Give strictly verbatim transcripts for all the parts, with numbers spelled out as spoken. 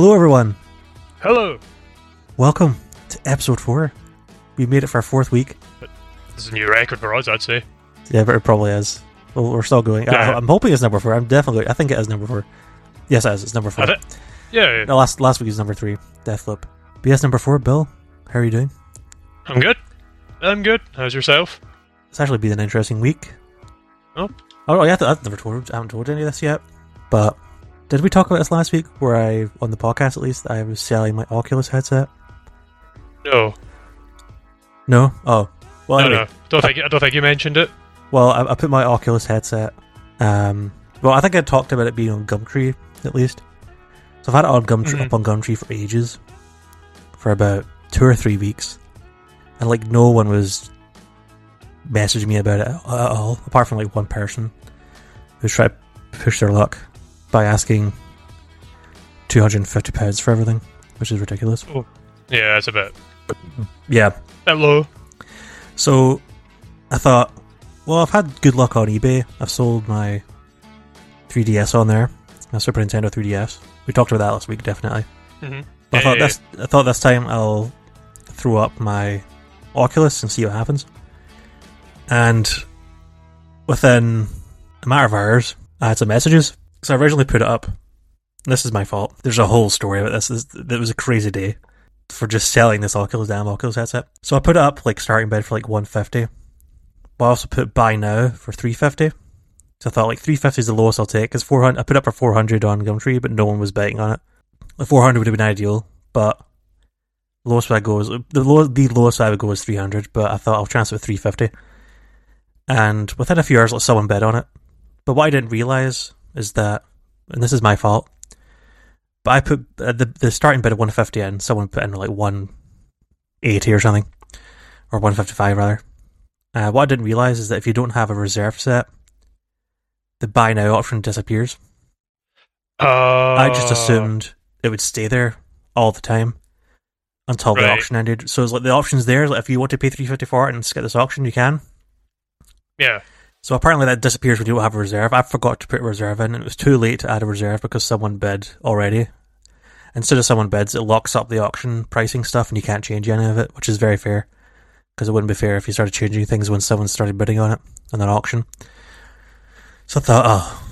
Hello, everyone. Hello. Welcome to episode four. We made it for our fourth week. This is a new record for us, I'd say. Yeah, but it probably is. Well, we're still going. Yeah. I, I'm hoping it's number four. I'm definitely. I think it is number four. Yes, it is. It's number four. Yeah, yeah. No, last last week is number three. Death Flip. But yes, number four. Bill, how are you doing? I'm good. I'm good. How's yourself? It's actually been an interesting week. Oh. Oh yeah, I've never told. I haven't told any of this yet. But did we talk about this last week? Where I, on the podcast at least, I was selling my Oculus headset. No. No. Oh. Well, anyway, no, no. Don't think. I, I don't think you mentioned it. Well, I, I put my Oculus headset. Um, well, I think I talked about it being on Gumtree at least. So I've had it on Gumtree, mm-hmm. up on Gumtree for ages, for about two or three weeks, and like no one was messaging me about it at all, apart from like one person who tried to push their luck by asking two hundred and fifty pounds for everything, which is ridiculous. Oh, yeah, that's a bit. Yeah. Bit low. So I thought, well, I've had good luck on eBay. I've sold my three D S on there, my Super Nintendo three D S. We talked about that last week, definitely. Mm-hmm. But I thought this. I thought this time I'll throw up my Oculus and see what happens. And within a matter of hours, I had some messages. So I originally put it up. This is my fault. There's a whole story about this. It was a crazy day for just selling this Oculus, damn Oculus headset. So I put it up, like, starting bid for, like, one hundred fifty dollars. But I also put buy now for three hundred fifty dollars. So I thought, like, three hundred fifty dollars is the lowest I'll take, because I put up for four hundred dollars on Gumtree, but no one was betting on it. The four hundred dollars would have been ideal, but the lowest I go is, the, low, the lowest I would go is three hundred dollars, but I thought I'll chance it with three hundred fifty dollars. And within a few hours, like, someone bid on it. But what I didn't realise is that, and this is my fault, but I put uh, the the starting bid of one hundred fifty in. Someone put in like one hundred eighty or something, or one hundred fifty-five rather. Uh, what I didn't realise is that if you don't have a reserve set, the buy now option disappears. Uh, I just assumed it would stay there all the time until right. the auction ended. So it's like the option's there. Like if you want to pay three hundred fifty for it and skip this auction, you can. Yeah. So apparently that disappears when you don't have a reserve. I forgot to put a reserve in, and it was too late to add a reserve because someone bid already. Instead of someone bids, it locks up the auction pricing stuff, and you can't change any of it, which is very fair, because it wouldn't be fair if you started changing things when someone started bidding on it in that auction. So I thought, oh,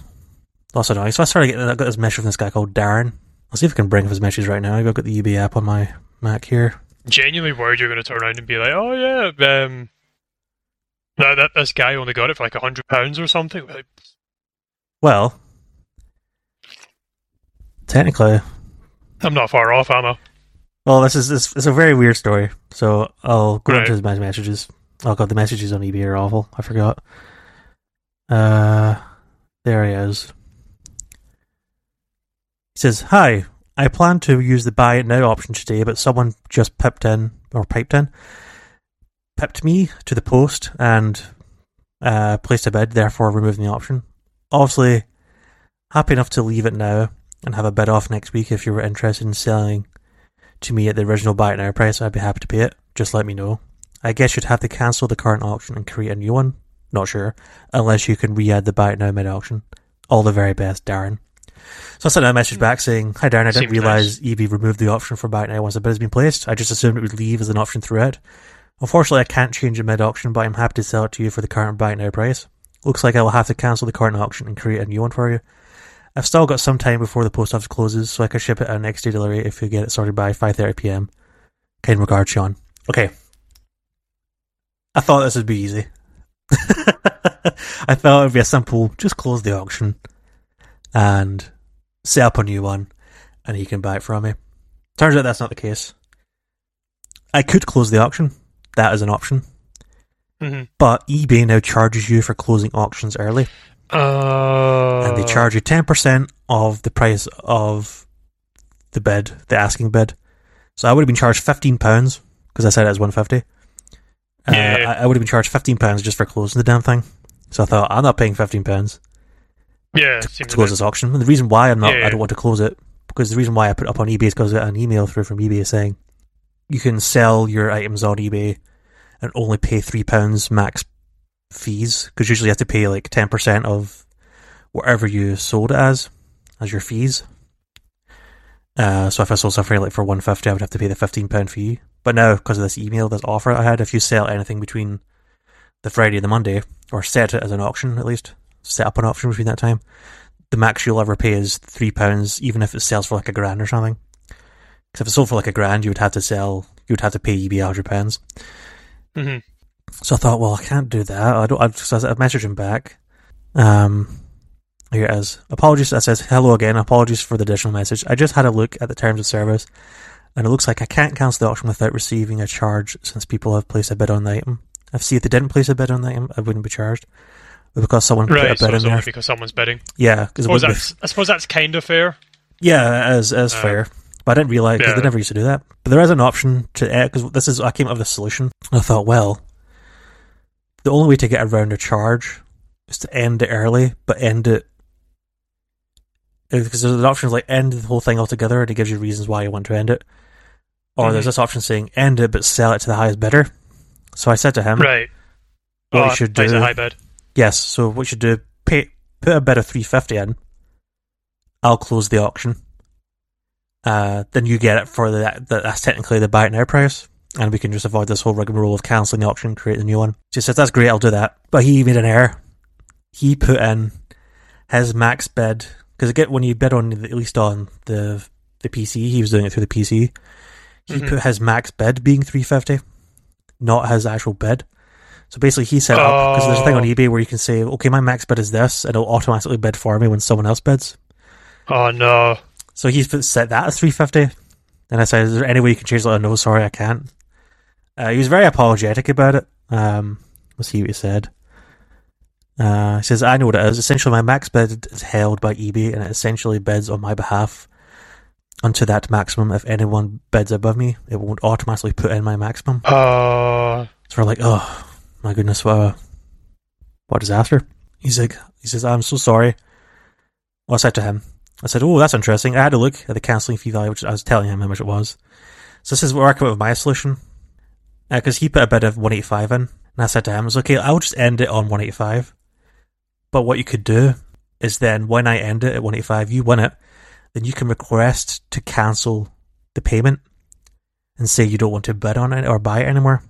lots of annoying. So I started getting, I got this message from this guy called Darren. I'll see if I can bring up his messages right now. I've got the eBay app on my Mac here. Genuinely worried you're going to turn around and be like, oh yeah, um... No, that this guy only got it for like a hundred pounds or something. Well, technically, I'm not far off, am I? Well, this is this, it's a very weird story. So I'll go right. into my messages. Oh god, the messages on eBay are awful. I forgot. Uh, there he is. He says, "Hi, I plan to use the buy it now option today, but someone just piped in or piped in." Pipped me to the post and uh, placed a bid, therefore removing the option. Obviously, happy enough to leave it now and have a bid off next week. If you were interested in selling to me at the original buy it now price, I'd be happy to pay it. Just let me know. I guess you'd have to cancel the current auction and create a new one. Not sure. Unless you can re-add the buy it now mid-auction. All the very best, Darren. So I sent a message back saying, "Hi Darren, I didn't realise nice. E B removed the option for buy it now once the bid has been placed. I just assumed it would leave as an option throughout. Unfortunately, I can't change it mid-auction, but I'm happy to sell it to you for the current buy now price. Looks like I will have to cancel the current auction and create a new one for you. I've still got some time before the post office closes, so I can ship it out next day delivery if you get it sorted by five thirty p m. Kind regards, Sean." Okay. I thought this would be easy. I thought it would be a simple, just close the auction and set up a new one, and you can buy it from me. Turns out that's not the case. I could close the auction. That is an option. Mm-hmm. But eBay now charges you for closing auctions early. Uh... And they charge you ten percent of the price of the bid, the asking bid. So I would have been charged fifteen pounds, because I said it was one hundred fifty pounds. Yeah. Uh, I, I would have been charged fifteen pounds just for closing the damn thing. So I thought, I'm not paying fifteen pounds yeah, to, to close this auction. And the reason why I'm not, yeah, yeah. I don't want to close it, because the reason why I put it up on eBay is because I got an email through from eBay saying, you can sell your items on eBay and only pay three pounds max fees, because usually you have to pay like ten percent of whatever you sold it as, as your fees. Uh, so if I sold something like for one hundred fifty pounds, I would have to pay the fifteen pounds fee. But now, because of this email, this offer I had, if you sell anything between the Friday and the Monday, or set it as an auction at least, set up an auction between that time, the max you'll ever pay is three pounds, even if it sells for like a grand or something. Because if it sold for like a grand, you would have to sell, you would have to pay eBay one hundred pounds. Mm-hmm. So I thought, well, I can't do that. I don't. I, so I messaged him back. Um, here it is. Apologies. I says, hello again. Apologies for the additional message. I just had a look at the terms of service, and it looks like I can't cancel the auction without receiving a charge since people have placed a bid on the item. If see if they didn't place a bid on the item, I wouldn't be charged. But because someone right, put a bid so it's in only there, because someone's bidding. Yeah, I suppose that's. Be. I suppose that's kind of fair. Yeah, it is, it is uh, fair. But I didn't realise because yeah. they never used to do that. But there is an option to because uh, this is I came up with a solution. I thought, well, the only way to get around a charge is to end it early, but end it because there's an option like end the whole thing altogether, and it gives you reasons why you want to end it. Or mm-hmm. there's this option saying end it but sell it to the highest bidder. So I said to him, right, what oh, you should do? A high bid. Yes. So what you should do? Pay, put a bid of three fifty in. I'll close the auction. Uh, then you get it for that. That's technically the buy it now price. And we can just avoid this whole rigmarole of cancelling the auction and creating a new one. So he says, that's great, I'll do that. But he made an error. He put in his max bid, because when you bid on, at least on the the P C, he was doing it through the P C, he mm-hmm. put his max bid being three hundred fifty, not his actual bid. So basically he set oh. up, because there's a thing on eBay where you can say, okay, my max bid is this, and it'll automatically bid for me when someone else bids. Oh no. So he set that as three hundred fifty, and I said, is there any way you can change that? Like, oh, no, sorry, I can't. Uh, he was very apologetic about it. Um, let's see what he said. Uh, he says, I know what it is. Essentially, my max bid is held by eBay, and it essentially bids on my behalf unto that maximum. If anyone bids above me, it won't automatically put in my maximum. Uh... So we're like, oh, my goodness, what a, what a disaster. He's like, he says, I'm so sorry. Well, I said to him, I said, oh, that's interesting. I had a look at the cancelling fee value, which I was telling him how much it was. So this is where I come up with my solution. Because uh, he put a bid of one hundred eighty-five in, and I said to him, I was okay, I'll just end it on one hundred eighty-five. But what you could do is then when I end it at one hundred eighty-five, you win it, then you can request to cancel the payment and say you don't want to bid on it or buy it anymore.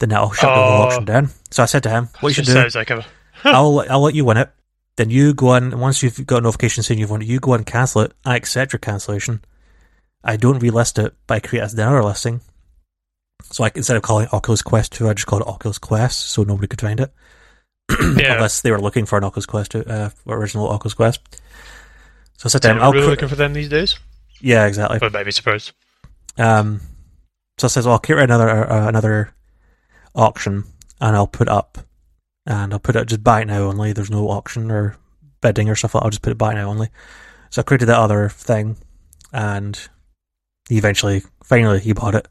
Then that'll shut oh. the whole auction down. So I said to him, what you should do, like a- I'll, I'll let you win it. Then you go on, and once you've got a notification saying you've won it, you go on and cancel it. I accept your cancellation. I don't relist it, but I create another listing. So I, instead of calling it Oculus Quest two, I just called it Oculus Quest, so nobody could find it. Yeah. Unless they were looking for an Oculus Quest two, uh, original Oculus Quest. So I said to them, I'll really cr- looking for them these days? Yeah, exactly. But maybe surprised. Um, so I says, well, I'll create another uh, another auction, and I'll put up, and I'll put it just buy it now only. There's no auction or bidding or stuff like that. I'll just put it buy it now only. So I created that other thing, and he eventually, finally, he bought it.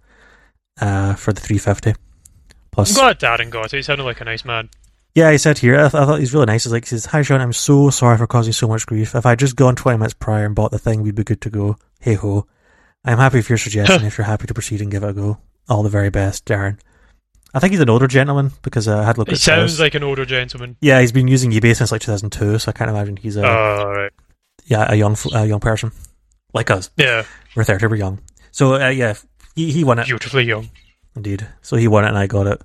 Uh, for the three hundred fifty. Plus, I'm glad Darren got it. He sounded like a nice man. Yeah, he said here, I, th- I thought he's really nice. He's like, he says, hi Sean, I'm so sorry for causing so much grief. If I'd just gone twenty minutes prior and bought the thing, we'd be good to go. Hey ho. I'm happy for your suggestion. If you're happy to proceed and give it a go, all the very best, Darren. I think he's an older gentleman because uh, I had a look at his house. He sounds like an older gentleman. Yeah, he's been using eBay since like two thousand two, so I can't imagine he's a, oh, right. yeah, a young a young person. Like us. Yeah. We're thirty, we're young. So, uh, yeah. He, he won it. Beautifully young. Indeed. So he won it and I got it.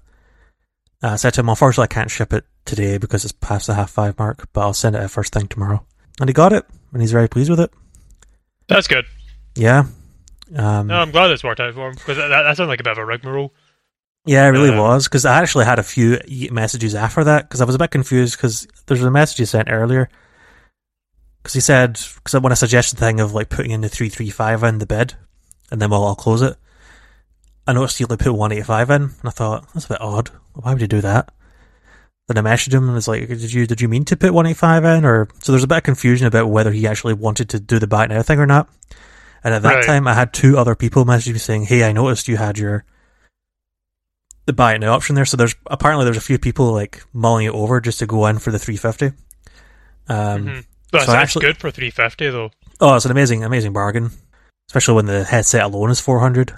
Uh, I said to him, unfortunately I can't ship it today because it's past the half five mark, but I'll send it first thing tomorrow. And he got it, and he's very pleased with it. That's good. Yeah. Um, no, I'm glad it's worked out for him, because that, that, that sounded like a bit of a rigmarole. Yeah, it really uh, was, because I actually had a few messages after that, because I was a bit confused, because there was a message he sent earlier, because he said, because when I suggested the thing of like putting in the three thirty-five in the bid, and then well, I'll close it, I noticed he only put one hundred eighty-five in, and I thought, that's a bit odd. Why would you do that? Then I messaged him, and it's like, did you did you mean to put one hundred eighty-five in? Or so there's a bit of confusion about whether he actually wanted to do the buy now thing or not. And at that right. time, I had two other people message me saying, hey, I noticed you had your the buy now option there. So there's apparently there's a few people like mulling it over just to go in for the three hundred fifty. Um, mm-hmm. That's so actually, good for three hundred fifty, though. Oh, it's an amazing, amazing bargain, especially when the headset alone is four hundred.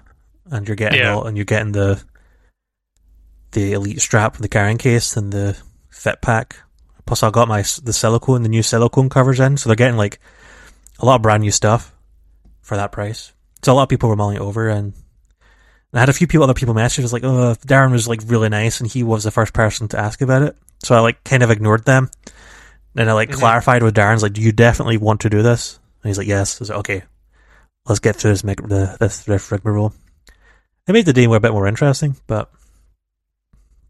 And you're getting yeah. all, and you're getting the the elite strap, the carrying case, and the fit pack. Plus, I got my the silicone, the new silicone covers in, so they're getting like a lot of brand new stuff for that price. So a lot of people were mulling it over, and I had a few people, other people message was like, oh, Darren was like really nice, and he was the first person to ask about it. So I like kind of ignored them, and I like mm-hmm. clarified with Darren's like, do you definitely want to do this? And he's like, yes. I was like, okay, let's get through this the this, this rigmarole. It made the day a bit more interesting, but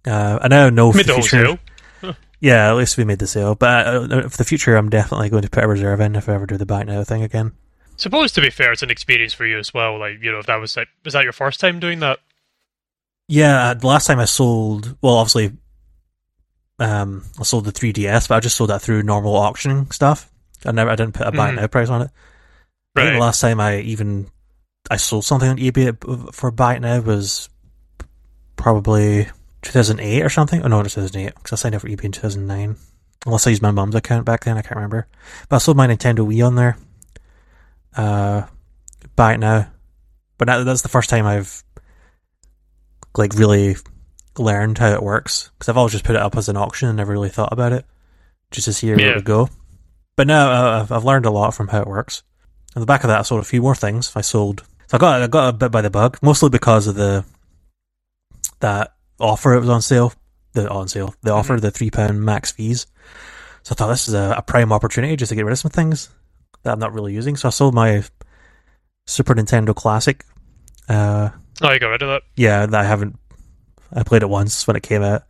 uh, I now know for the future. Huh. Yeah, at least we made the sale. But uh, for the future, I'm definitely going to put a reserve in if I ever do the back now thing again. Suppose, to be fair, it's an experience for you as well. Like, you know, if that was like, was that your first time doing that? Yeah, the last time I sold, well, obviously, um, I sold the three D S, but I just sold that through normal auctioning stuff. I never, I didn't put a buy mm-hmm. now price on it. Right. I think the last time I even I sold something on eBay for buy now was probably two thousand eight or something. Oh no, not two thousand eight, because I signed up for eBay in two thousand nine. Unless I used my mum's account back then, I can't remember. But I sold my Nintendo Wii on there. Uh, buy it now, but that, that's the first time I've like really learned how it works, because I've always just put it up as an auction and never really thought about it, just to see where yeah. it would go. But now I've, I've learned a lot from how it works. On the back of that, I sold a few more things. I sold, so I got I got a bit by the bug, mostly because of the that offer it was on sale, the on sale, the mm-hmm. offer, the three pound max fees. So I thought this is a, a prime opportunity just to get rid of some things that I'm not really using. So I sold my Super Nintendo Classic. Uh, oh, you got rid of that? Yeah, that I haven't... I played it once when it came out.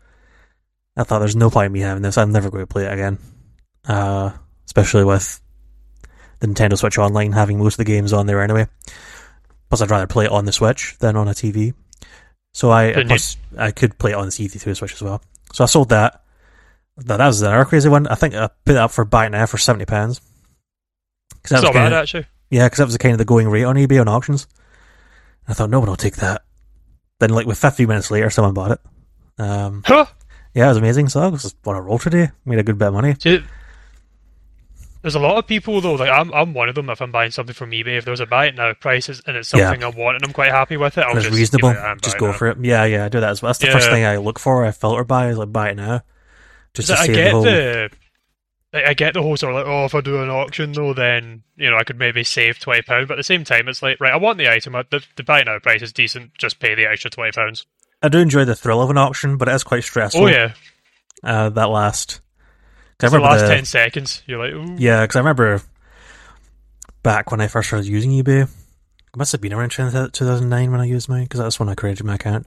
I thought there's no point in me having this. I'm never going to play it again. Uh, especially with the Nintendo Switch Online having most of the games on there anyway. Plus, I'd rather play it on the Switch than on a T V. So I plus, I could play it on the T V through the Switch as well. So I sold that. Now, that was another crazy one. I think I put it up for buy now for seventy pounds. It's not bad, of, actually. Yeah, because that was the kind of the going rate on eBay on auctions. I thought, no one will take that. Then, like, with fifteen minutes later, someone bought it. Um, huh? Yeah, it was amazing. So I was on a roll today. Made a good bit of money. See, there's a lot of people, though. Like, I'm I'm one of them. If I'm buying something from eBay, if there's a buy it now price and it's something yeah. I want and I'm quite happy with it, I'll just... It's reasonable. You know, just go now. For it. Yeah, yeah, I do that as well. That's the yeah. first thing I look for. I filter by, is like, buy it now. Just to I get the... Whole... the I get the whole sort of like, oh, if I do an auction though, then, you know, I could maybe save twenty pounds, but at the same time, it's like, right, I want the item, the, the buy now price is decent, just pay the extra twenty pounds. I do enjoy the thrill of an auction, but it is quite stressful. Oh, yeah. Uh, that last... I remember the last the, ten seconds, you're like, ooh. Yeah, because I remember back when I first started using eBay, it must have been around two thousand nine when I used mine, because that's when I created my account,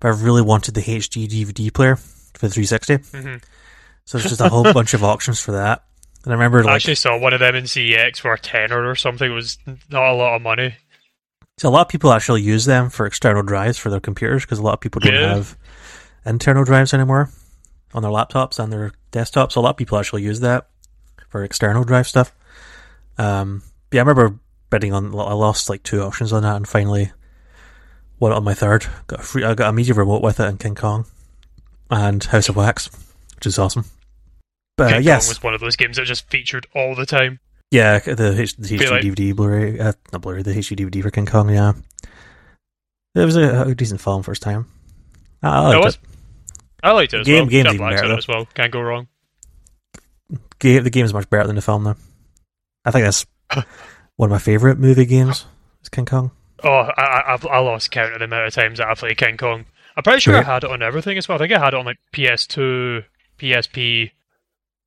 but I really wanted the H D D V D player for the three sixty. Mm-hmm. So there's just a whole bunch of auctions for that. And I remember, like, I actually saw one of them in C E X for a tenner or something. It was not a lot of money. So a lot of people actually use them for external drives for their computers, because a lot of people don't yeah. have internal drives anymore on their laptops and their desktops. So a lot of people actually use that for external drive stuff. Um, yeah, I remember bidding on... I lost like two auctions on that, and finally won on my third. Got a free, I got a media remote with it in King Kong and House of Wax, which is awesome. But uh, yes, was one of those games that just featured all the time. Yeah, the, H- the H D like, D V D Blu-ray, uh, not Blu-ray, the H D D V D for King Kong. Yeah, it was a, a decent film first time. I liked it. Was, it. I liked it as game, well. Game's even better as well. Can't go wrong. Game, the game is much better than the film, though. I think that's one of my favorite movie games. Is King Kong? Oh, I, I've I lost count of the amount of times that I played King Kong. I'm pretty sure right. I had it on everything as well. I think I had it on like P S two, P S P.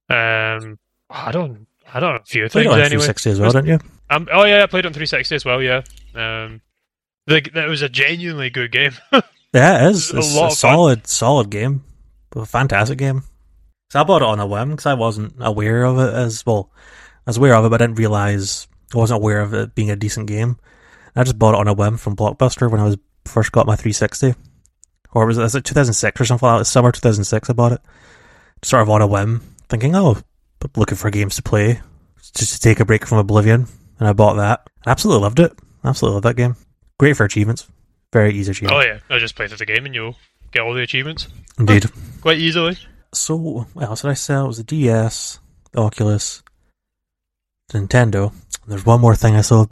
Um, I don't, I don't know, a few things anyway. You played it on three sixty as well, didn't you? Um, oh yeah, I played it on three sixty as well, yeah. Um, the, that was a genuinely good game. Yeah, it is. It it's a, a solid, fun. solid game. A fantastic game. So I bought it on a whim, because I wasn't aware of it as, well, I was aware of it, but I didn't realise, I wasn't aware of it being a decent game. I just bought it on a whim from Blockbuster when I was first got my three sixty. Or was it, was it two thousand six or something like that? It was summer two thousand six I bought it. Sort of on a whim. Thinking, oh, looking for games to play, just to take a break from Oblivion, and I bought that. I absolutely loved it. Absolutely loved that game. Great for achievements. Very easy achievement. Oh yeah, I just played through the game and you'll get all the achievements. Indeed. Quite easily. So, what else did I sell? It was the D S, the Oculus, the Nintendo. There's one more thing I sold.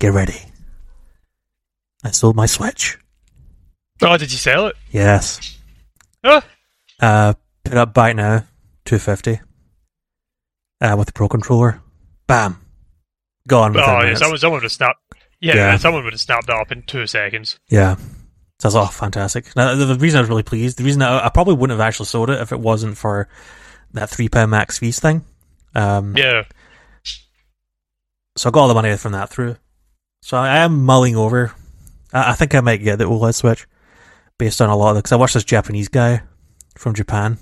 Get ready. I sold my Switch. Oh, did you sell it? Yes. Ah. Uh, put it up by now. two fifty uh, with the Pro Controller. Bam! Go on. With oh, yeah, someone, someone would have snapped. Yeah, yeah, someone would have snapped that up in two seconds. Yeah. So that's all fantastic. Now, the, the reason I was really pleased, the reason I, I probably wouldn't have actually sold it if it wasn't for that three pound max fees thing. Um, yeah. So I got all the money from that through. So I am mulling over. I, I think I might get the OLED Switch based on a lot of it. Because I watched this Japanese guy from Japan.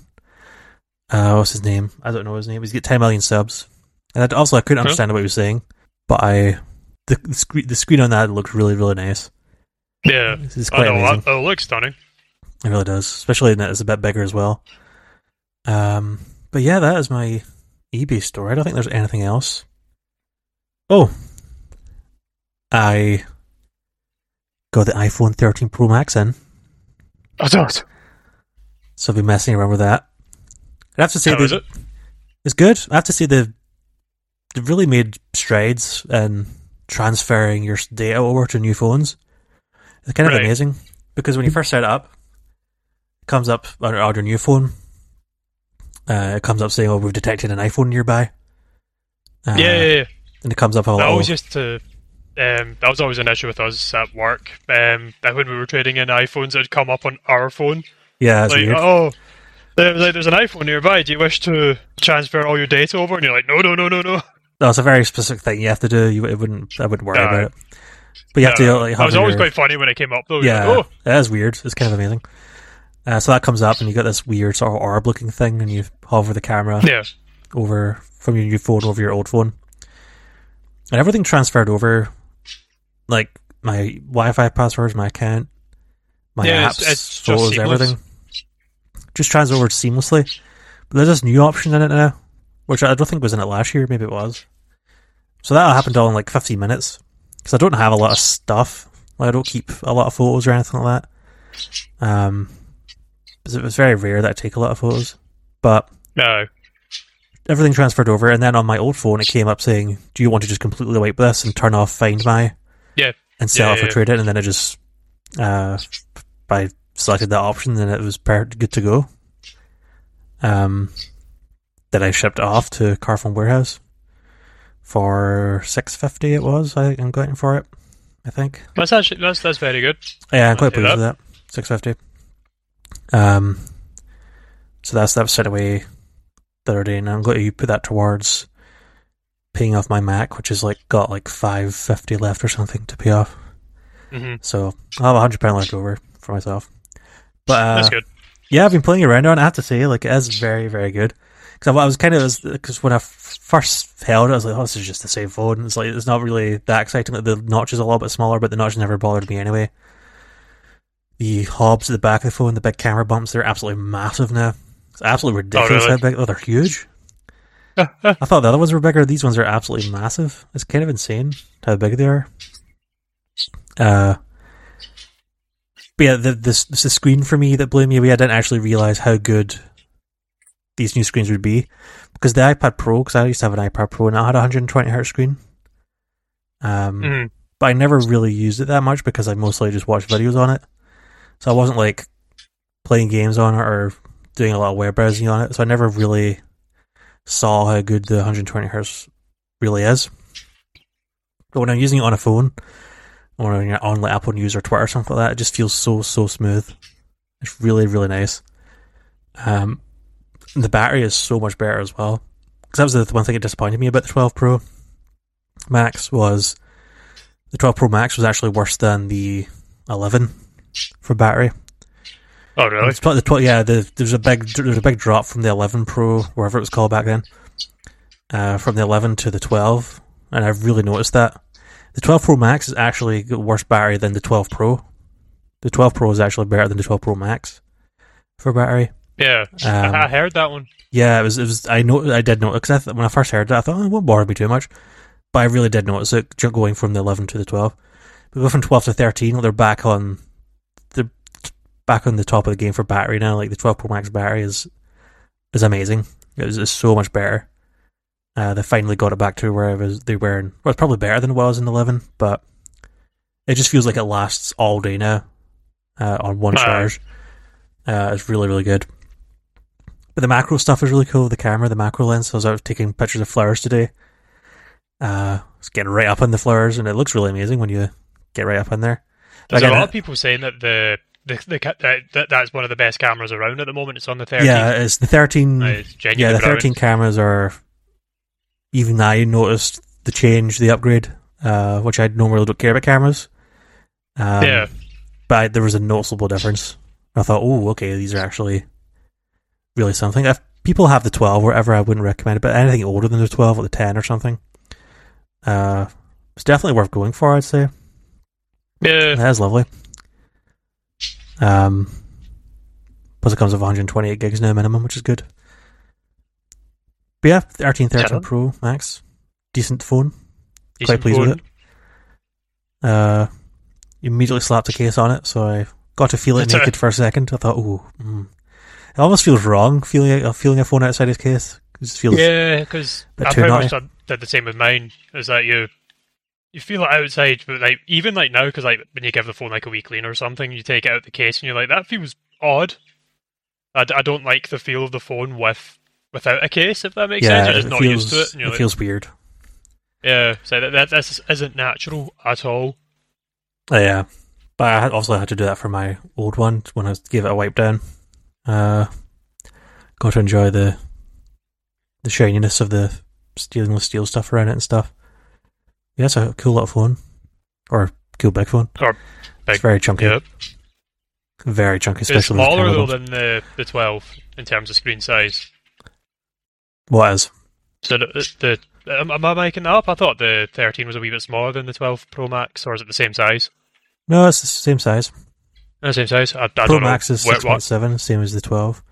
Uh, what's his name? I don't know his name. He's got ten million subs. And I'd, also, I couldn't huh? understand what he was saying. But I... The, the, screen, the screen on that looks really, really nice. Yeah. It's quite I know, it looks stunning. It really does. Especially in that it's a bit bigger as well. Um, but yeah, that is my eBay store. I don't think there's anything else. Oh. I got the iPhone thirteen Pro Max in. I don't. So I've been messing around with that. I have to say... How the, is it? It's good. I have to say they've, they've really made strides in transferring your data over to new phones. It's kind of right. amazing, because when you first set it up, it comes up on your new phone. Uh, it comes up saying, oh, we've detected an iPhone nearby. Uh, yeah, yeah, yeah. And it comes up... That always used to, um, that was always an issue with us at work. Um, that when we were trading in iPhones, it would come up on our phone. Yeah, that's like, weird. Oh, there, like, there's an iPhone nearby. Do you wish to transfer all your data over? And you're like, no, no, no, no, no. No, it's a very specific thing you have to do. You it wouldn't, I wouldn't worry no. about it. But you have no, to. Like, have it was always your, quite funny when it came up, though. Yeah, like, oh. That is weird. It's kind of amazing. Uh, so that comes up, and you got this weird sort of orb-looking thing, and you hover the camera yeah. over from your new phone over your old phone, and everything transferred over, like my Wi-Fi passwords, my account, my yeah, apps, it's, it's photos, just everything, just transferred over seamlessly. But there's this new option in it now, which I don't think was in it last year. Maybe it was. So that happened all in like fifteen minutes. Because I don't have a lot of stuff. I don't keep a lot of photos or anything like that. Um, because it was very rare that I take a lot of photos. But no, everything transferred over, and then on my old phone it came up saying, "Do you want to just completely wipe this and turn off Find My?" Yeah. And sell yeah, it for yeah. trade in, and then I just uh, I selected that option, and it was good to go. Um, that I shipped off to Carphone Warehouse. For six fifty, it was. I, I'm going for it. I think that's actually that's that's very good. Yeah, I'm quite pleased that. with that. Six fifty. Um. So that's that was sent away the other day, and I'm going to put that towards paying off my Mac, which has like got like five fifty left or something to pay off. Mm-hmm. So I'll have a hundred pound left over for myself. But uh, that's good. Yeah, I've been playing around on it. I have to say, like, it is very, very good. Because I was kind of, because when I first held it, I was like, oh, this is just the same phone. It's like, it's not really that exciting. Like, the notch is a little bit smaller, but the notch never bothered me anyway. The hobs at the back of the phone, the big camera bumps, they're absolutely massive now. It's absolutely ridiculous oh, really? how big, oh, they're huge. I thought the other ones were bigger. These ones are absolutely massive. It's kind of insane how big they are. Uh, but yeah, the, this, this is the screen for me that blew me away. I didn't actually realise how good these new screens would be, because the iPad Pro, because I used to have an iPad Pro and I had a one hundred twenty hertz screen, um, mm-hmm. but I never really used it that much because I mostly just watched videos on it, so I wasn't like playing games on it or doing a lot of web browsing on it, so I never really saw how good the one hundred twenty hertz really is. But when I'm using it on a phone, or when you're on like Apple News or Twitter or something like that, it just feels so, so smooth. It's really, really nice. Um, The battery is so much better as well. Because that was the one thing that disappointed me about the twelve Pro Max was the twelve Pro Max was actually worse than the eleven for battery. Oh, really? The twelve, yeah, the, there was a big there was a big drop from the eleven Pro, wherever it was called back then, uh, from the eleven to the twelve, and I really noticed that. The twelve Pro Max is actually the worse battery than the twelve Pro. The twelve Pro is actually better than the twelve Pro Max for battery. Yeah, um, I heard that one. Yeah, it was. It was. I know. I did notice. Cause I th- when I first heard that, I thought oh, it won't bother me too much, but I really did notice it going from the eleven to the twelve. We go from twelve to thirteen. They're back on. They're back on the top of the game for battery now. Like the twelve Pro Max battery is is amazing. It was, it was so much better. Uh, they finally got it back to where it was. They were. In, well, it's probably better than it was in eleven, but it just feels like it lasts all day now uh, on one uh. charge. Uh, it's really, really good. But the macro stuff is really cool. The camera, the macro lens. So I was out taking pictures of flowers today. Uh, Just get right up on the flowers, and it looks really amazing when you get right up in there. There's Again, a lot of people saying that the, the, the that that's one of the best cameras around at the moment. It's on the thirteen. Yeah, it's the thirteen. Uh, it's yeah, the thirteen brilliant. Cameras are. Even I noticed the change, the upgrade, uh, which I normally don't care about cameras. Um, yeah, but I, there was a noticeable difference. I thought, oh, okay, these are actually really something. If people have the twelve, wherever, I wouldn't recommend it, but anything older than the twelve or the ten or something, uh, it's definitely worth going for, I'd say. Yeah. That is lovely. Um, plus it comes with one hundred twenty-eight gigs now minimum, which is good. But yeah, thirteen, thirteen Pro Max. Decent phone. Decent Quite pleased phone. with it. Uh, you immediately slapped a case on it, so I got to feel it That's naked right. for a second. I thought, ooh. Mm. It almost feels wrong, feeling feeling a phone outside his case. It feels yeah, because I pretty naughty. much did the same with mine. Is that you... You feel it outside, but like even like now, because like when you give the phone like a wee clean or something, you take it out the case and you're like, that feels odd. I, d- I don't like the feel of the phone with without a case, if that makes yeah, sense. You're just not feels, used to it. And you're it like, feels weird. Yeah, so that, that this isn't natural at all. Uh, yeah, but I also had to do that for my old one when I gave it a wipe down. Uh, got to enjoy the the shininess of the stainless steel stuff around it and stuff. Yeah, it's a cool little phone. Or cool big phone. Or big, it's very chunky. Yep. Very chunky. It's smaller, though, than the, the twelve in terms of screen size. What is? So the, the, am, am I making that up? I thought the thirteen was a wee bit smaller than the twelve Pro Max, or is it the same size? No, it's the same size. The same size? I, I Pro don't Max know. Is six point seven, same as the twelve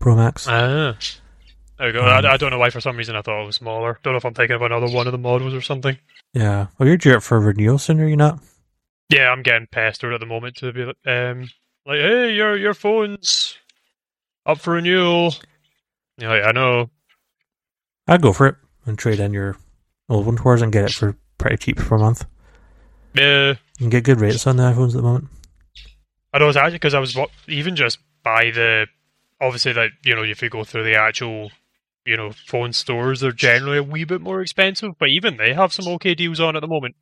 Pro Max. Ah. There we go. Um, I, I don't know why, for some reason, I thought it was smaller. Don't know if I'm thinking of another one of the models or something. Yeah. Well, you're due up for renewal soon, are you not? Yeah, I'm getting pestered at the moment to be like, um, like, hey, your your phone's up for renewal. Yeah, like, I know. I'd go for it and trade in your old one towards and get it for pretty cheap for a month. Yeah. You can get good rates on the iPhones at the moment. I know, it's actually because I was even just by the, obviously, like, you know, if you go through the actual, you know, phone stores, they're generally a wee bit more expensive, but even they have some okay deals on at the moment.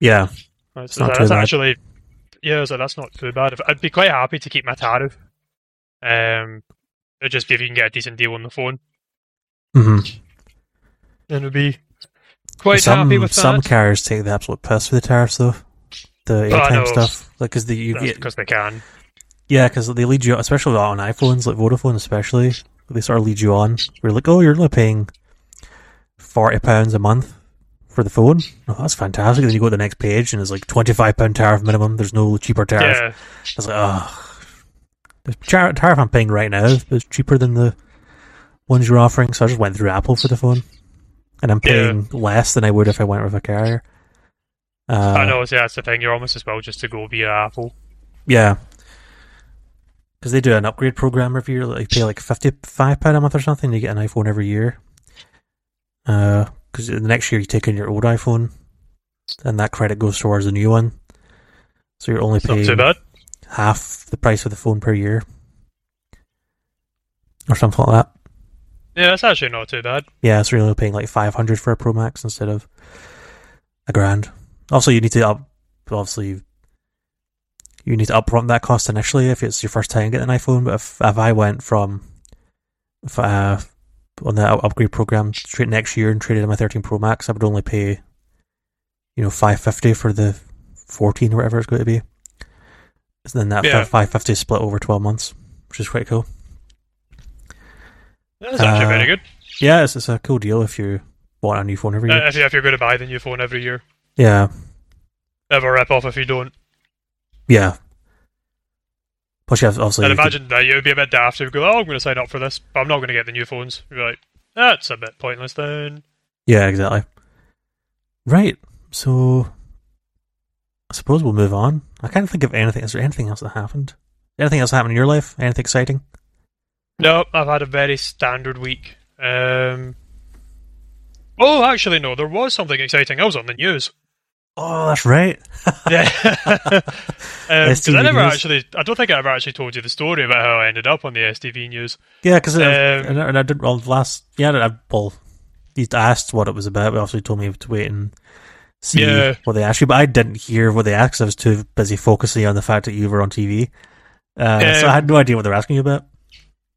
Yeah. That's, it's not that's too actually, bad. Yeah, so that's not too bad. I'd be quite happy to keep my tariff. Um, it'd just be if you can get a decent deal on the phone. Mm-hmm. Then it'd be quite some, happy with that. Some carriers take the absolute piss for the tariffs, though. The airtime stuff. Like, cause the, you that's get, because they can. Yeah, because they lead you, especially on iPhones, like Vodafone especially. They sort of lead you on. We're like, oh, you're only paying forty pounds a month for the phone. Oh, that's fantastic. Then you go to the next page and it's like twenty-five pound tariff minimum. There's no cheaper tariff. Yeah. It's like, oh. The tariff I'm paying right now is cheaper than the ones you're offering. So I just went through Apple for the phone. And I'm paying yeah. less than I would if I went with a carrier. Uh, I know, so that's the thing. You're almost as well just to go via Apple. Yeah. Because they do an upgrade program every year. Like, you pay like fifty-five pounds a month or something, you get an iPhone every year. Because uh, the next year you take in your old iPhone, and that credit goes towards the new one. So you're only paying half the price of the phone per year. Or something like that. Yeah, that's actually not too bad. Yeah, so you're only paying like five hundred for a Pro Max instead of a grand. Also, you need to up, obviously... You need to upfront that cost initially if it's your first time getting an iPhone. But if, if I went from if, uh, on the upgrade program straight next year and traded in my thirteen Pro Max, I would only pay, you know, five fifty for the fourteen or whatever it's going to be. And then that yeah. five fifty split over twelve months, which is quite cool. That's actually uh, very good. Yeah, it's, it's a cool deal if you want a new phone every year. Uh, if, you, if you're going to buy the new phone every year, yeah, never rip off if you don't. Yeah. Plus, you have obviously. I'd imagine could, that you would be a bit daft if you go, oh, I'm going to sign up for this, but I'm not going to get the new phones. You'd be like, that's a bit pointless then. Yeah, exactly. Right. So, I suppose we'll move on. I can't think of anything. Is there anything else that happened? Anything else happened in your life? Anything exciting? No, I've had a very standard week. Um, oh, actually, no. There was something exciting. I was on the news. Oh, that's right. Yeah. um, so I never news. actually, I don't think I ever actually told you the story about how I ended up on the S T V news. Yeah, because um, I, I, I did well last, yeah, I, well, I asked what it was about. They obviously told me to wait and see yeah. what they asked you, but I didn't hear what they asked because I was too busy focusing on the fact that you were on T V. Uh, um, so I had no idea what they were asking you about.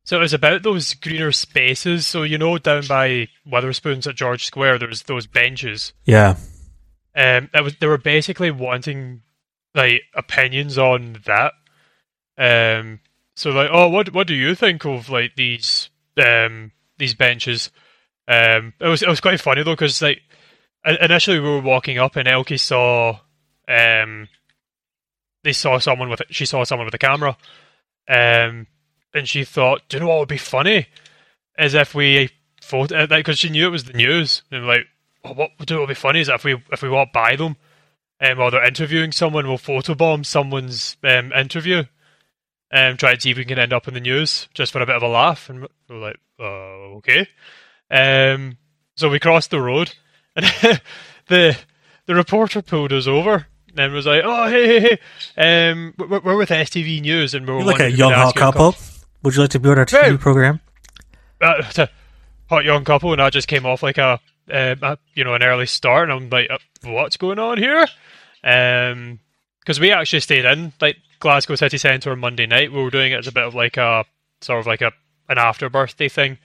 So it was about those greener spaces. So, you know, down by Witherspoon's at George Square, there's those benches. Yeah. Um, that was, they were basically wanting like opinions on that. Um, so like, oh, what what do you think of like these um these benches? Um, it was it was quite funny though because like initially we were walking up and Elkie saw um they saw someone with she saw someone with a camera, um and she thought, do you know what would be funny? As if we photo like because she knew it was the news and like. What would be funny is if we if we walk by them, um, while they're interviewing someone, we'll photobomb someone's um, interview, and um, try to see if we can end up in the news just for a bit of a laugh. And we're like, oh, okay. Um, so we crossed the road, and the the reporter pulled us over and was like, oh, hey, hey, hey, um, we're, we're with S T V News, and we're like a young hot couple. Would you like to be on our T V yeah. program? Uh, it's a hot young couple, and I just came off like a. Um, I, you know, an early start, and I'm like, what's going on here? Um, because we actually stayed in like Glasgow City Centre on Monday night. We were doing it as a bit of like a sort of like a an after birthday thing.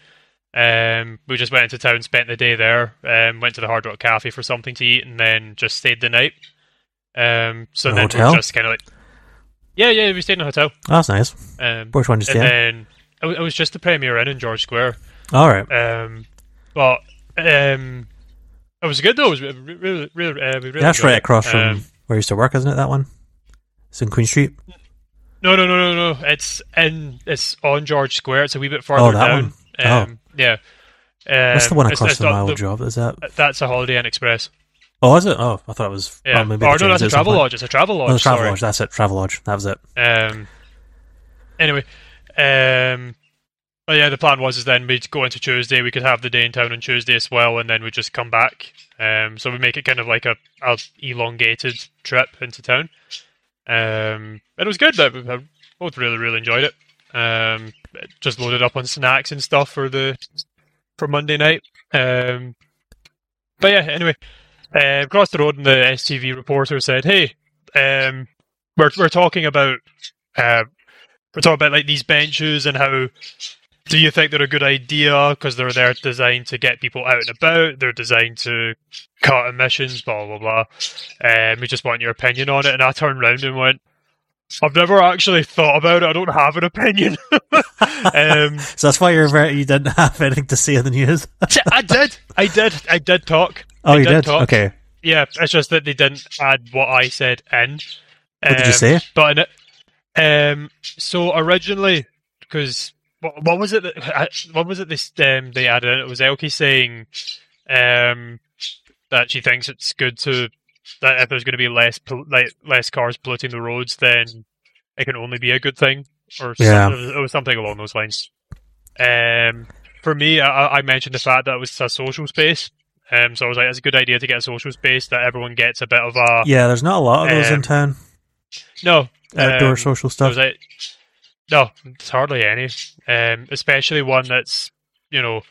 Um, we just went into town, spent the day there, um, went to the Hard Rock Cafe for something to eat, and then just stayed the night. Um, so the then hotel? We just kind of like, yeah, yeah, we stayed in a hotel. Oh, that's nice. Um, which one did you stay? And then it was just the Premier Inn in George Square. All right. Um, but. Um, it was good though. It was really, really, really, uh, really that's good. Right across from um, where I used to work, isn't it? That one. It's in Queen Street. No, no, no, no, no. It's in. It's on George Square. It's a wee bit further oh, that down. One. Um, oh, yeah. Um, What's the one across it's, it's from my old job? Is that? That's a Holiday Inn Express. Oh, is it? Oh, I thought it was. Yeah. Oh, maybe or, no, that's a Travelodge. It's a Travelodge. No, it's Travelodge. That's it. Travelodge. That was it. Um. Anyway, um. Oh yeah, the plan was is then we'd go into Tuesday, we could have the day in town on Tuesday as well, and then we'd just come back. Um, so we make it kind of like a, a elongated trip into town. Um, and it was good. I, I both really, really enjoyed it. Um, just loaded up on snacks and stuff for the for Monday night. Um, but yeah, anyway, uh, across the road, and the S T V reporter said, "Hey, um, we're we're talking about uh, we're talking about like these benches and how." Do you think they're a good idea? Because they're they're designed to get people out and about. They're designed to cut emissions. Blah blah blah. Um, we just want your opinion on it. And I turned round and went, "I've never actually thought about it. I don't have an opinion." um, so that's why you're very, you didn't have anything to say on the news. I did. I did. I did talk. Oh, I you did. did? Talk. Okay. Yeah, it's just that they didn't add what I said in. Um, what did you say? But um, so originally, because. What, what was it? That, what was it? This um, they added. It was Elkie saying um, that she thinks it's good to that if there's going to be less like less cars polluting the roads, then it can only be a good thing, or yeah. something, it was something along those lines. Um, for me, I, I mentioned the fact that it was a social space, um, so I was like, it's a good idea to get a social space that everyone gets a bit of a yeah. There's not a lot of those um, in town. No outdoor um, social stuff. No, it's hardly any. Um, especially one that's, you know,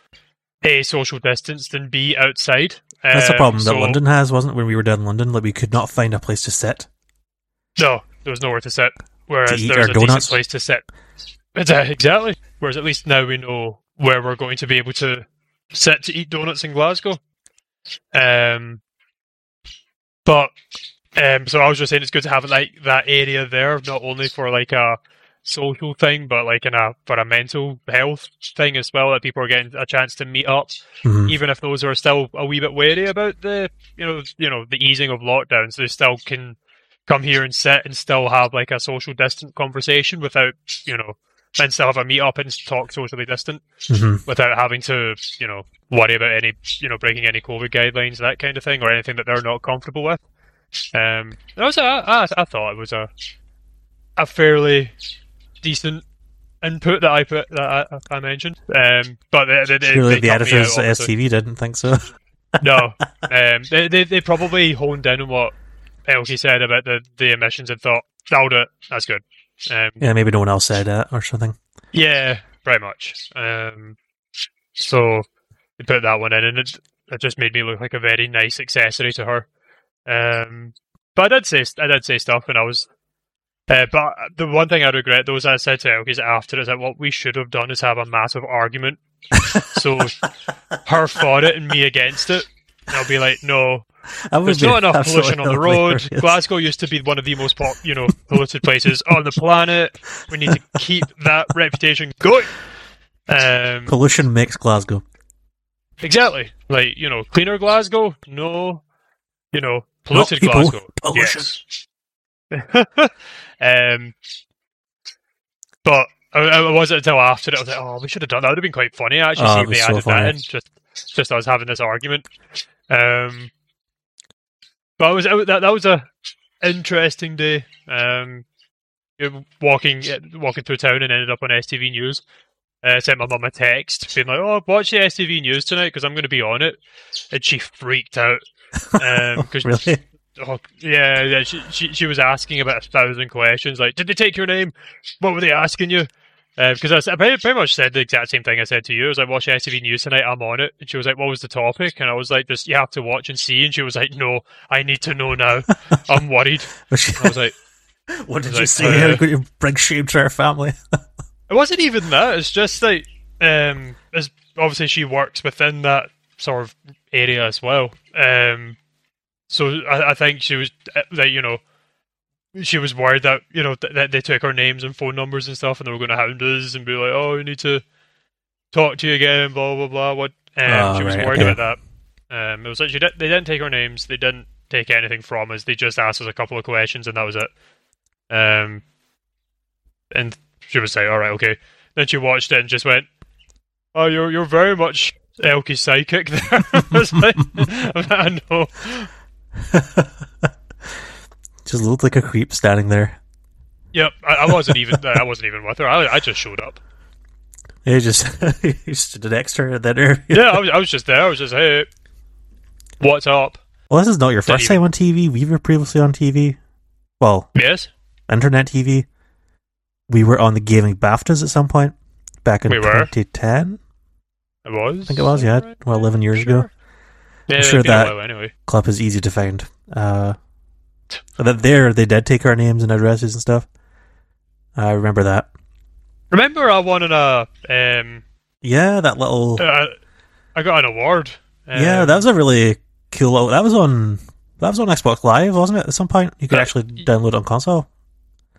A, social distanced and B, outside. Um, that's a problem so, that London has, wasn't it, when we were down in London? Like, we could not find a place to sit. No, there was nowhere to sit. Whereas to there's a donuts. decent place to sit. Uh, exactly. Whereas at least now we know where we're going to be able to sit to eat donuts in Glasgow. Um, but, um, so I was just saying it's good to have, like, that area there, not only for, like, a social thing, but like in a for a mental health thing as well, that people are getting a chance to meet up, mm-hmm. even if those are still a wee bit wary about the you know you know the easing of lockdowns, they still can come here and sit and still have like a social distant conversation without you know and still have a meet up and talk socially distant mm-hmm. without having to you know worry about any you know breaking any COVID guidelines, that kind of thing, or anything that they're not comfortable with. Um, and also, I, I, I thought it was a a fairly decent input that I put that I, I mentioned, um, but they, they, they, surely they the editors at S T V didn't think so. No, um, they, they they probably honed in on what Elkie said about the, the emissions and thought, "I'll do it. That's good." Um, yeah, maybe no one else said that or something. Yeah, pretty much. Um, so they put that one in, and it, it just made me look like a very nice accessory to her. Um, but I did say I did say stuff, and I was. Uh, but the one thing I regret, though, is I said to her is after is that what we should have done is have a massive argument. So her for it and me against it. And I'll be like, no, there's not enough pollution on the road. Hilarious. Glasgow used to be one of the most pop, you know, polluted places on the planet. We need to keep that reputation going. Um, pollution makes Glasgow. Exactly. Like, you know, cleaner Glasgow? No. You know, polluted Glasgow. Pollution. Yes. um, but I, I wasn't until after it I was like, oh, we should have done that. It would have been quite funny actually. Oh, see if they so added funny. that in. Just, just I was having this argument. Um, but I was I, that that was a interesting day. Um, walking walking through town and ended up on S T V News. I uh, sent my mum a text being like, oh, watch the S T V News tonight because I'm going to be on it, and she freaked out. Um, really. Oh, yeah, yeah. She, she she was asking about a thousand questions. Like, did they take your name? What were they asking you? Uh, because I, I pretty much said the exact same thing I said to you. I was like, watch S T V News tonight, I'm on it. And she was like, what was the topic? And I was like, just, you have to watch and see. And she was like, no, I need to know now. I'm worried. And I was like... what did you like, say? How uh, could you bring shame to our family? It wasn't even that. It's just like... Um, it's, obviously, she works within that sort of area as well. Um... So I, I think she was that you know she was worried that you know th- that they took our names and phone numbers and stuff, and they were going to hound us and be like, "Oh, we need to talk to you again," blah blah blah. What um, oh, she was right, worried okay. about that. Um, it was like she did, they didn't take our names, they didn't take anything from us. They just asked us a couple of questions, and that was it. Um, and she was like, "All right, okay." Then she watched it and just went, "Oh, you're you're very much Elkie psychic there." I was like, "I know." Just looked like a creep standing there. Yep, I, I wasn't even. I wasn't even with her. I, I just showed up. You just you stood next to her at that interview. Yeah, I was, I was just there. I was just hey, what's up? Well, this is not your Didn't first even... time on T V. We were previously on T V. Well, yes, internet T V. We were on the gaming BAFTAs at some point back in we twenty ten. It was. I think it was. Yeah, right? Well, eleven years sure. ago. Yeah, I'm sure that low, anyway. Clip is easy to find. Uh, that there, they did take our names and addresses and stuff. I remember that. Remember I won an... Uh, um, yeah, that little... Uh, I got an award. Um, yeah, that was a really cool... Little, that was on That was on Xbox Live, wasn't it, at some point? You could that, actually download it on console.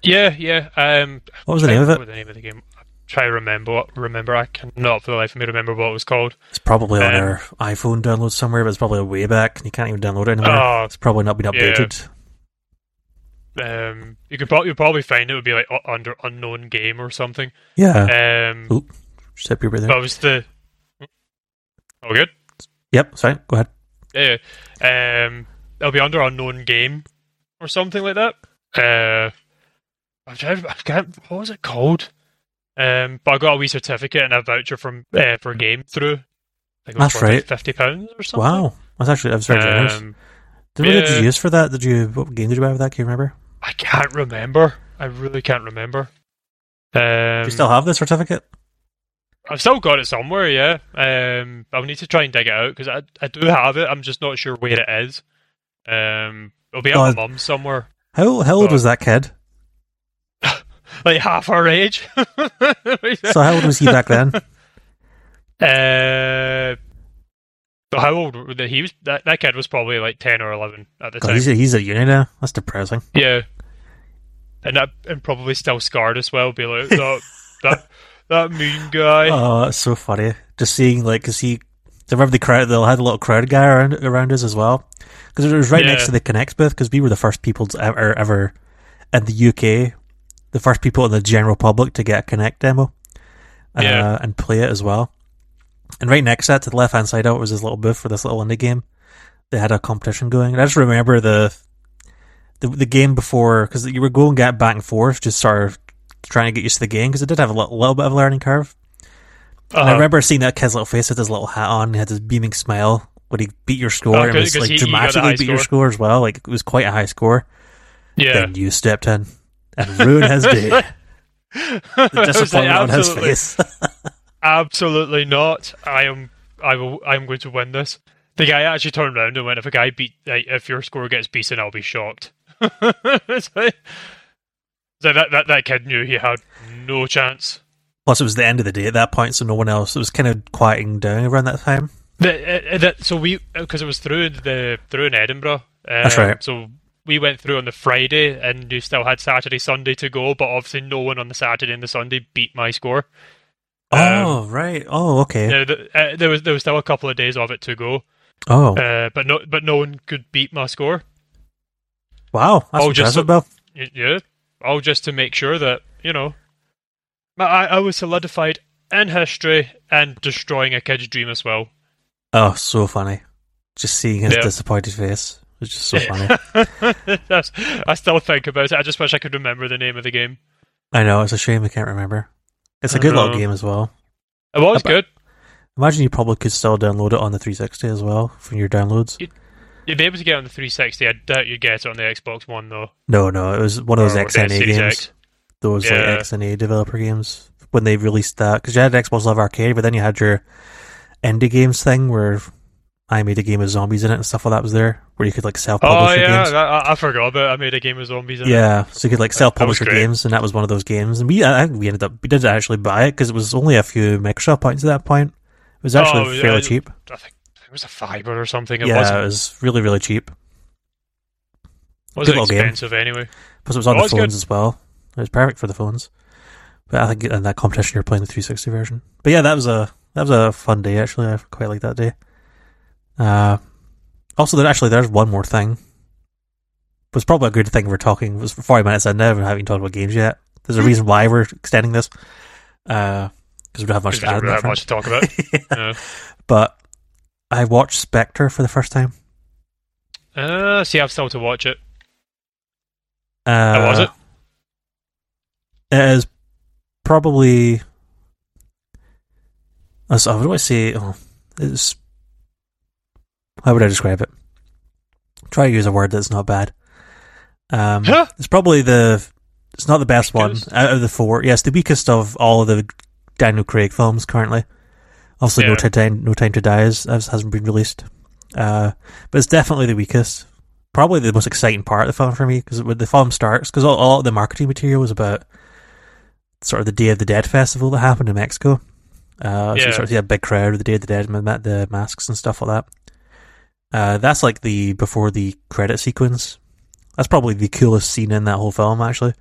Yeah, yeah. Um, what was the name of it? What was the name of the game? I'm trying to remember. Remember, I cannot for the life of me remember what it was called. It's probably on um, our iPhone download somewhere, but it's probably way back. You can't even download it anymore. Uh, it's probably not been updated. Yeah. Um, you could probably, you'd probably find it would be like under unknown game or something. Yeah. Um, Oop, step your brother. That was the. Oh, good. Yep. Sorry. Go ahead. Yeah. yeah. Um, it'll be under unknown game or something like that. Uh, I'm trying to, I can't. What was it called? Um, but I got a wee certificate and a voucher from uh, for a game through. I think it was That's right, fifty pounds or something. Wow, that's actually that's very generous. Um, did, yeah. What did you use for that? Did you what game did you buy with that? Can you remember? I can't remember. I really can't remember. Um, do you still have the certificate? I've still got it somewhere. Yeah, um, I'll need to try and dig it out because I I do have it. I'm just not sure where it is. Um, it'll be at oh, my mum's somewhere. How how old but, was that kid? Like half our age. So how old was he back then? Uh, how old he was? That, that kid was probably like ten or eleven at the God, time. He's at, he's at uni now. That's depressing. Yeah, and that and probably still scarred as well. Be like that that that mean guy. Oh, that's so funny. Just seeing like because he, I remember the crowd. They had a little crowd guy around around us as well because it was right yeah. next to the Kinect booth because we were the first people to ever ever in the U K. The first people in the general public to get a Kinect demo uh, yeah. and play it as well. And right next to that, to the left-hand side out, was this little booth for this little indie game. They had a competition going. And I just remember the the, the game before, because you were going get back and forth, just sort of trying to get used to the game, because it did have a little, little bit of a learning curve. Uh-huh. And I remember seeing that kid's little face with his little hat on, he had this beaming smile when he beat your score. Oh, and it was like he, dramatically he beat score. your score as well. Like it was quite a high score. Yeah. Then you stepped in. And ruin his day. The disappointment on his face. Absolutely not. I am. I will. I am going to win this. The guy actually turned around and went, if a guy beat, like, if your score gets beaten, I'll be shocked. It's like, so that, that, that kid knew he had no chance. Plus, it was the end of the day at that point, so no one else. It was kind of quieting down around that time. The, uh, that, so we, because it was through the through in Edinburgh. Uh, That's right. So we went through on the Friday, and you still had Saturday, Sunday to go, but obviously no one on the Saturday and the Sunday beat my score. Oh, um, right. Oh, okay. Now, the, uh, there was there was still a couple of days of it to go. Oh. Uh, but no but no one could beat my score. Wow, that's all just impressive, to, yeah, all just to make sure that, you know, I, I was solidified in history and destroying a kid's dream as well. Oh, so funny. Just seeing his yeah. disappointed face was just so funny. That's, I still think about it. I just wish I could remember the name of the game. I know, it's a shame I can't remember. It's a good little game as well. It was I, good. Imagine you probably could still download it on the three sixty as well from your downloads. You'd, you'd be able to get it on the three sixty. I doubt you'd get it on the Xbox One, though. No, no. It was one of those oh, X N A games. X. Those yeah. like, X N A developer games. When they released that. Because you had Xbox Live Arcade, but then you had your indie games thing where I made a game with zombies in it and stuff like that was there. Where you could like self-publish oh, your yeah, games. Oh, yeah. I, I forgot about it. I made a game with zombies in yeah, it. Yeah. So you could like self-publish your games, and that was one of those games. And we, I think we ended up, we didn't actually buy it because it was only a few Microsoft points at that point. It was actually oh, fairly uh, cheap. I think it was a fiver or something. It yeah, wasn't. It was really, really cheap. Was it expensive game. Anyway? Plus, it was on oh, the phones good. As well. It was perfect for the phones. But I think in that competition, you're playing the three sixty version. But yeah, that was a that was a fun day. Actually, I quite liked that day. Uh, also, there actually there's one more thing. It was probably a good thing we're talking. It was for forty minutes in now, and I haven't talked about games yet. There's a reason why we're extending this. Uh. Because we don't have much to add. We don't have much to talk about. yeah. Yeah. But I watched Spectre for the first time. Uh, see, I've still to watch it. Uh, How was it? It is probably. I would always say. Oh, it's, how would I describe it? Try to use a word that's not bad. Um, huh? It's probably the. It's not the best weakest. One out of the four. Yes, the weakest of all of the Daniel Craig films currently. Obviously, yeah. No Time, No Time to Die is, hasn't been released, uh, but it's definitely the weakest. Probably the most exciting part of the film for me, because when the film starts, because all, all the marketing material was about sort of the Day of the Dead festival that happened in Mexico. Uh, yeah. So you sort of see a big crowd of the Day of the Dead, the masks and stuff like that. Uh, that's like the before the credit sequence. That's probably the coolest scene in that whole film. Actually,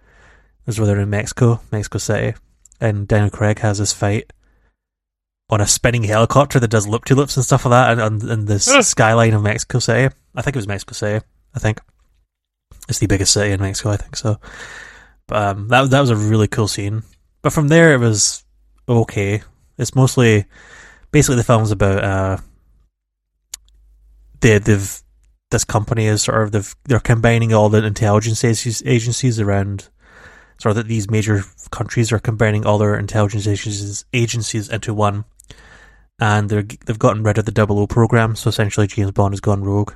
is where they're in Mexico, Mexico City. And Daniel Craig has this fight on a spinning helicopter that does loop-to-loops and stuff like that, and on, on this skyline of Mexico City. I think it was Mexico City. I think it's the biggest city in Mexico. I think so. But um, that that was a really cool scene. But from there, it was okay. It's mostly basically the film's about uh, they they've this company is sort of they've, they're combining all the intelligence agencies around. Sort of that these major countries are combining all their intelligence agencies, agencies into one, and they're, they've gotten rid of the double O program. So essentially, James Bond has gone rogue,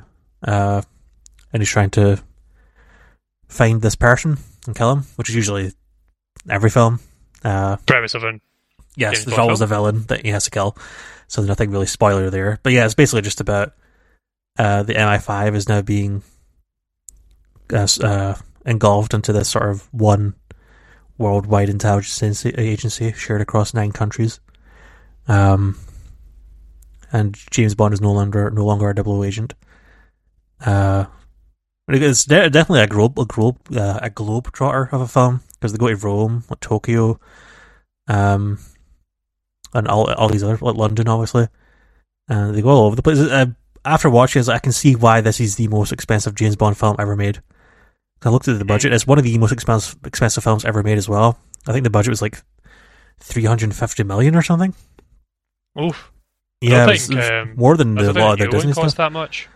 uh, and he's trying to find this person and kill him, which is usually every film. Uh, Premise of an yes, James there's Bond always film. A villain that he has to kill. So there's nothing really spoiler there, but yeah, it's basically just about uh, the M I five is now being uh, uh, engulfed into this sort of one. Worldwide intelligence agency shared across nine countries, um, and James Bond is no longer no longer a double O agent. Uh, it's de- definitely a globe a globe uh, a globetrotter of a film because they go to Rome, like Tokyo, um, and all all these other like London, obviously, and they go all over the place. Uh, after watching this, I can see why this is the most expensive James Bond film ever made. I looked at the budget. It's one of the most expensive, expensive films ever made as well. I think the budget was like three hundred fifty million dollars or something. Oof. Yeah, it was, think, it was more than um, the, a lot of the Disney stuff. That much?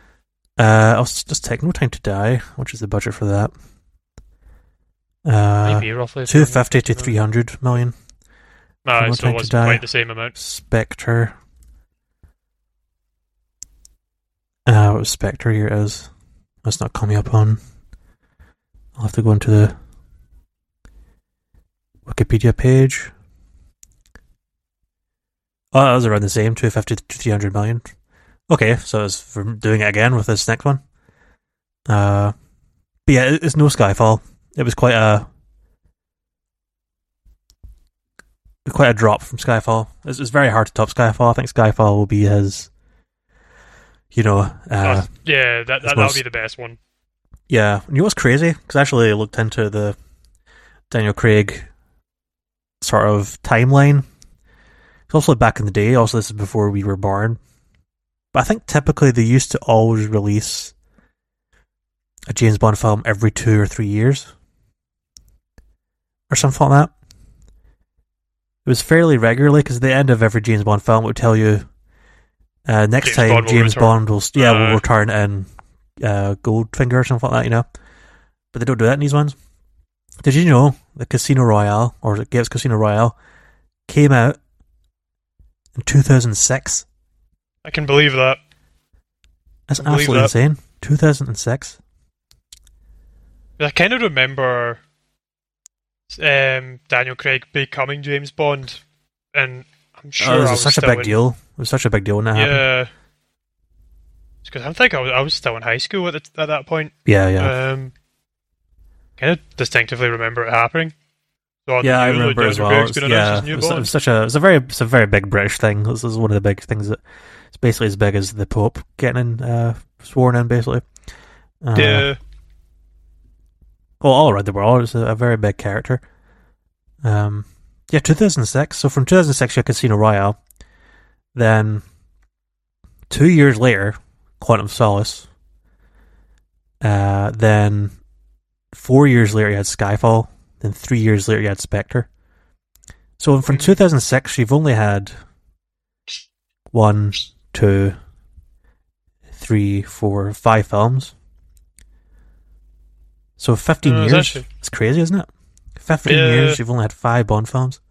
Uh, I was just taking No Time to Die, which is the budget for that. Uh, Maybe roughly two hundred fifty to three hundred million dollars. No, it no still wasn't quite the same amount. Spectre. Uh, what was Spectre here is? That's not coming up on... I'll have to go into the Wikipedia page. Oh, that was around the same, two hundred fifty to three hundred million. Okay, so it's doing it again with this next one. Uh, but yeah, it's no Skyfall. It was quite a quite a drop from Skyfall. It's, it's very hard to top Skyfall. I think Skyfall will be his, you know... Uh, oh, yeah, that, that, that'll be the best one. Yeah. You know what's crazy? Because I actually looked into the Daniel Craig sort of timeline. It's also back in the day. Also, this is before we were born. But I think typically they used to always release a James Bond film every two or three years. Or something like that. It was fairly regularly, because at the end of every James Bond film, it would tell you, uh, next James time Bond James return. Bond will, yeah, uh, will return in uh, Goldfinger or something like that, you know. But they don't do that in these ones. Did you know the Casino Royale, or it gives Casino Royale, came out in two thousand six? I can believe that. That's absolutely that. insane. two thousand six. I kind of remember... Um, Daniel Craig becoming James Bond, and I'm sure oh, it was, I was such still a big in... deal. It was such a big deal when that yeah. happened. Yeah, because I think I was, I was still in high school at, the, at that point. Yeah, yeah. Um, kind of distinctively remember it happening. So yeah, I remember as well. Craig's been yeah, it was, it was such a it's a very it's a very big British thing. This is one of the big things that it's basically as big as the Pope getting in, uh, sworn in, basically. Uh, yeah. Well, all around the world, it's a, a very big character. Um, yeah, two thousand six. So from two thousand six, you had Casino Royale. Then, two years later, Quantum of Solace. Uh, then, four years later, you had Skyfall. Then, three years later, you had Spectre. So from two thousand six, you've only had one, two, three, four, five films. So fifteen uh, years, actually, it's crazy, isn't it? fifteen yeah. years, you've only had five Bond films.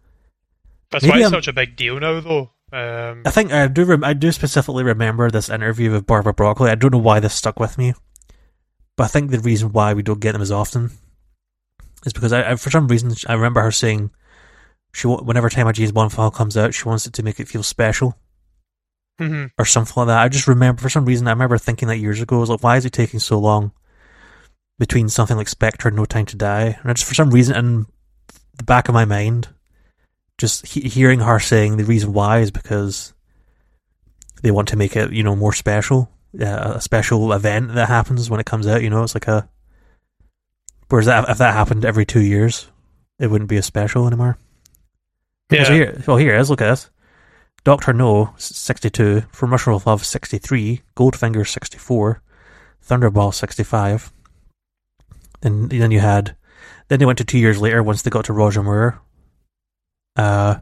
That's Maybe why it's I'm, such a big deal now, though. Um, I think I do rem- I do specifically remember this interview with Barbara Broccoli. I don't know why this stuck with me, but I think the reason why we don't get them as often is because I, I for some reason, I remember her saying, she whenever time a James Bond film comes out, she wants it to make it feel special. Mm-hmm. Or something like that. I just remember, for some reason, I remember thinking that years ago. I was like, why is it taking so long between something like Spectre and No Time to Die? And I just, for some reason, in the back of my mind, just he- hearing her saying the reason why is because they want to make it, you know, more special, uh, a special event that happens when it comes out, you know, it's like a... Whereas that, if that happened every two years, it wouldn't be a special anymore. Yeah. So here, well, here it is, look at this. Doctor No, sixty-two, From Russia With Love, sixty-three, Goldfinger, sixty-four, Thunderball, sixty-five, And then you had, then they went to two years later once they got to Roger Moore. Uh,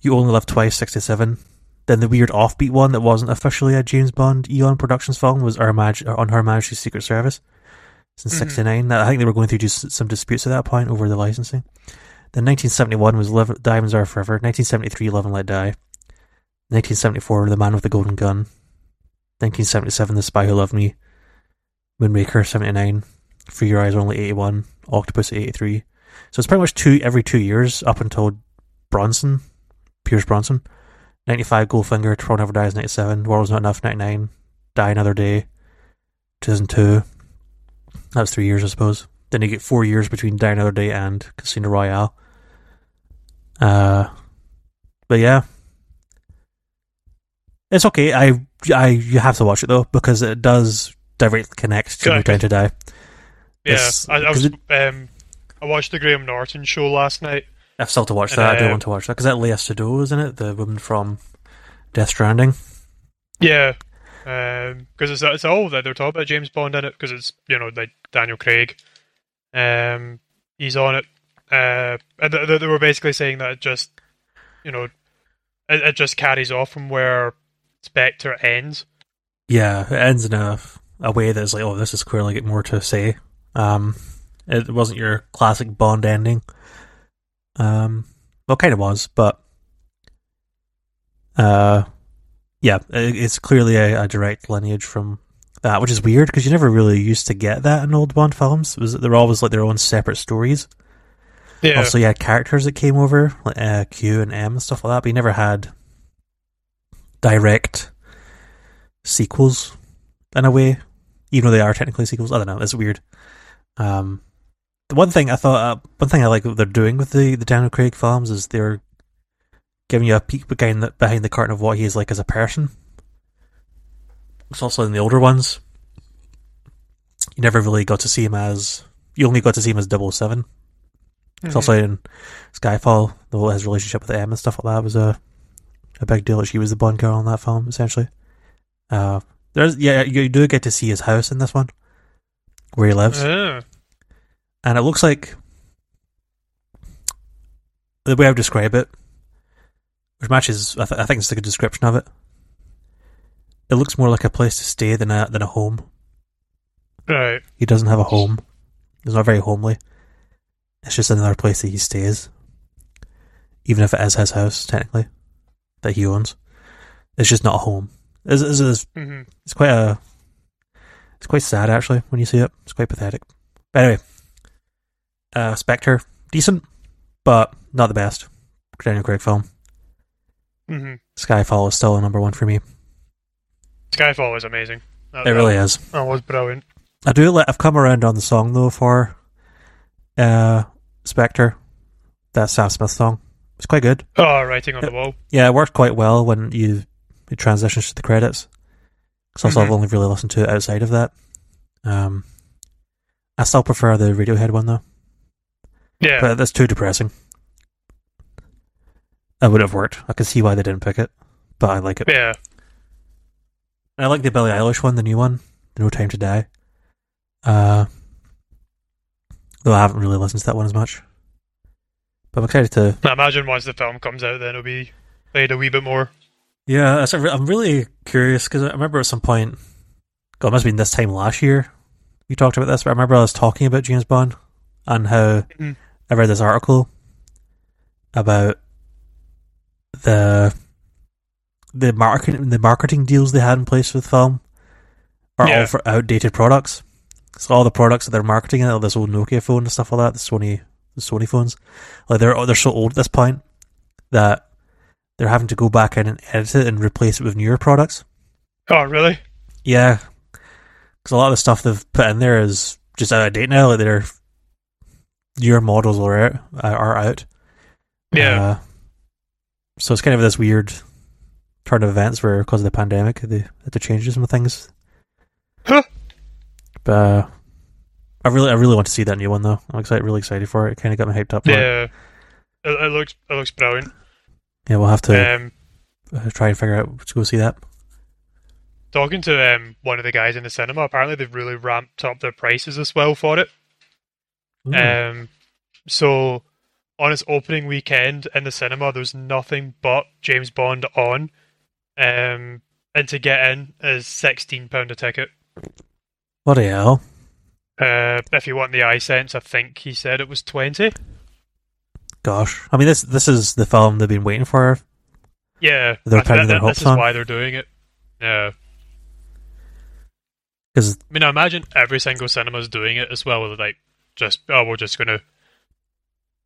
You Only Live Twice, sixty-seven. Then the weird offbeat one that wasn't officially a James Bond Eon Productions film was Our Mag- On Her Majesty's Secret Service. Since mm-hmm. sixty-nine. I think they were going through just some disputes at that point over the licensing. Then nineteen seventy-one was Live- Diamonds Are Forever. nineteen seventy-three, Love and Let Die. nineteen seventy-four, The Man with the Golden Gun. nineteen seventy-seven, The Spy Who Loved Me. Moonraker, seventy-nine. For Your Eyes Only, eighty-one, Octopus, eighty-three. So it's pretty much two every two years up until Bronson, Pierce Bronson. ninety-five, Goldfinger, Tomorrow Never Dies, ninety-seven, World's Not Enough, ninety-nine, Die Another Day, two thousand two. That was three years, I suppose. Then you get four years between Die Another Day and Casino Royale. Uh, but yeah. It's okay. I, I, you have to watch it, though, because it does directly connect to No Time to Die. Yeah, I, I was. It, um, I watched the Graham Norton show last night. I've still to watch that. Uh, I do want to watch that because that Leia Sado, isn't it? The woman from Death Stranding. Yeah, because um, it's it's all that they're talking about James Bond in it because it's, you know, like Daniel Craig. Um, he's on it. Uh, and they, they were basically saying that it just, you know, it, it just carries off from where Spectre ends. Yeah, it ends in a a way that's like, oh, this is clearly get more to say. Um, it wasn't your classic Bond ending. Um, well, kind of was, but uh, yeah, it, it's clearly a, a direct lineage from that, which is weird because you never really used to get that in old Bond films. It was, they were always like their own separate stories. Yeah. Also, you had characters that came over, like uh, Q and M and stuff like that, but you never had direct sequels in a way, even though they are technically sequels. I don't know, it's weird. Um, the one thing I thought, uh, one thing I like what they're doing with the, the Daniel Craig films is they're giving you a peek behind the, behind the curtain of what he is like as a person. It's also in the older ones. You never really got to see him as, you only got to see him as double oh seven. Mm-hmm. It's also in Skyfall, the whole, his relationship with M and stuff like that was a, a big deal. She was the Bond girl in that film, essentially. Uh, there's yeah, you do get to see his house in this one, where he lives. Uh. And it looks like, the way I would describe it, which matches, I, th- I think it's a good description of it, it looks more like a place to stay than a, than a home. Right. He doesn't have a home. He's not very homely. It's just another place that he stays. Even if it is his house, technically, that he owns. It's just not a home. It's, it's, it's, mm-hmm. it's quite a... It's quite sad, actually, when you see it. It's quite pathetic. But anyway, uh, Spectre, decent, but not the best. Daniel Craig film. Mm-hmm. Skyfall is still a number one for me. Skyfall was amazing. That, it really that was, is. That was brilliant. I do let, I've come around on the song, though, for uh, Spectre. That Sam Smith song. It's quite good. Oh, Writing on it, the Wall. Yeah, it worked quite well when you it transitions to the credits. Because also mm-hmm. I've only really listened to it outside of that. Um, I still prefer the Radiohead one, though. Yeah. But that's too depressing. It would have worked. I can see why they didn't pick it. But I like it. Yeah. I like the Billie Eilish one, the new one, the No Time to Die. Uh, though I haven't really listened to that one as much. But I'm excited to... I imagine once the film comes out, then it'll be played a wee bit more. Yeah, I'm really curious, because I remember at some point... God, it must have been this time last year you talked about this, but I remember I was talking about James Bond and how mm-hmm. I read this article about the... The marketing, the marketing deals they had in place with film are yeah. all for outdated products. So all the products that they're marketing, like this old Nokia phone and stuff like that, the Sony, the Sony phones, like they're they're so old at this point that they're having to go back in and edit it and replace it with newer products. Oh, really? Yeah, because a lot of the stuff they've put in there is just out of date now. Like their newer models are out. Are out. Yeah. Uh, so it's kind of this weird turn of events where, because of the pandemic, they had to change some things. Huh. But uh, I really, I really want to see that new one though. I'm excited, really excited for it. It kind of got me hyped up. For yeah, it. It, it looks, it looks brilliant. Yeah, we'll have to um, uh, try and figure out to go see that. Talking to um, one of the guys in the cinema, apparently they've really ramped up their prices as well for it. Ooh. Um, so on its opening weekend in the cinema, there's nothing but James Bond on. Um, and to get in is sixteen pounds a ticket. What the hell? Uh, if you want the iSense, I think he said it was twenty. Gosh. I mean, this this is the film they've been waiting for. Yeah. They're putting their hopes on. This is on. Why they're doing it. Yeah. I mean, I imagine every single cinema is doing it as well. Like, just, oh, we're just going to,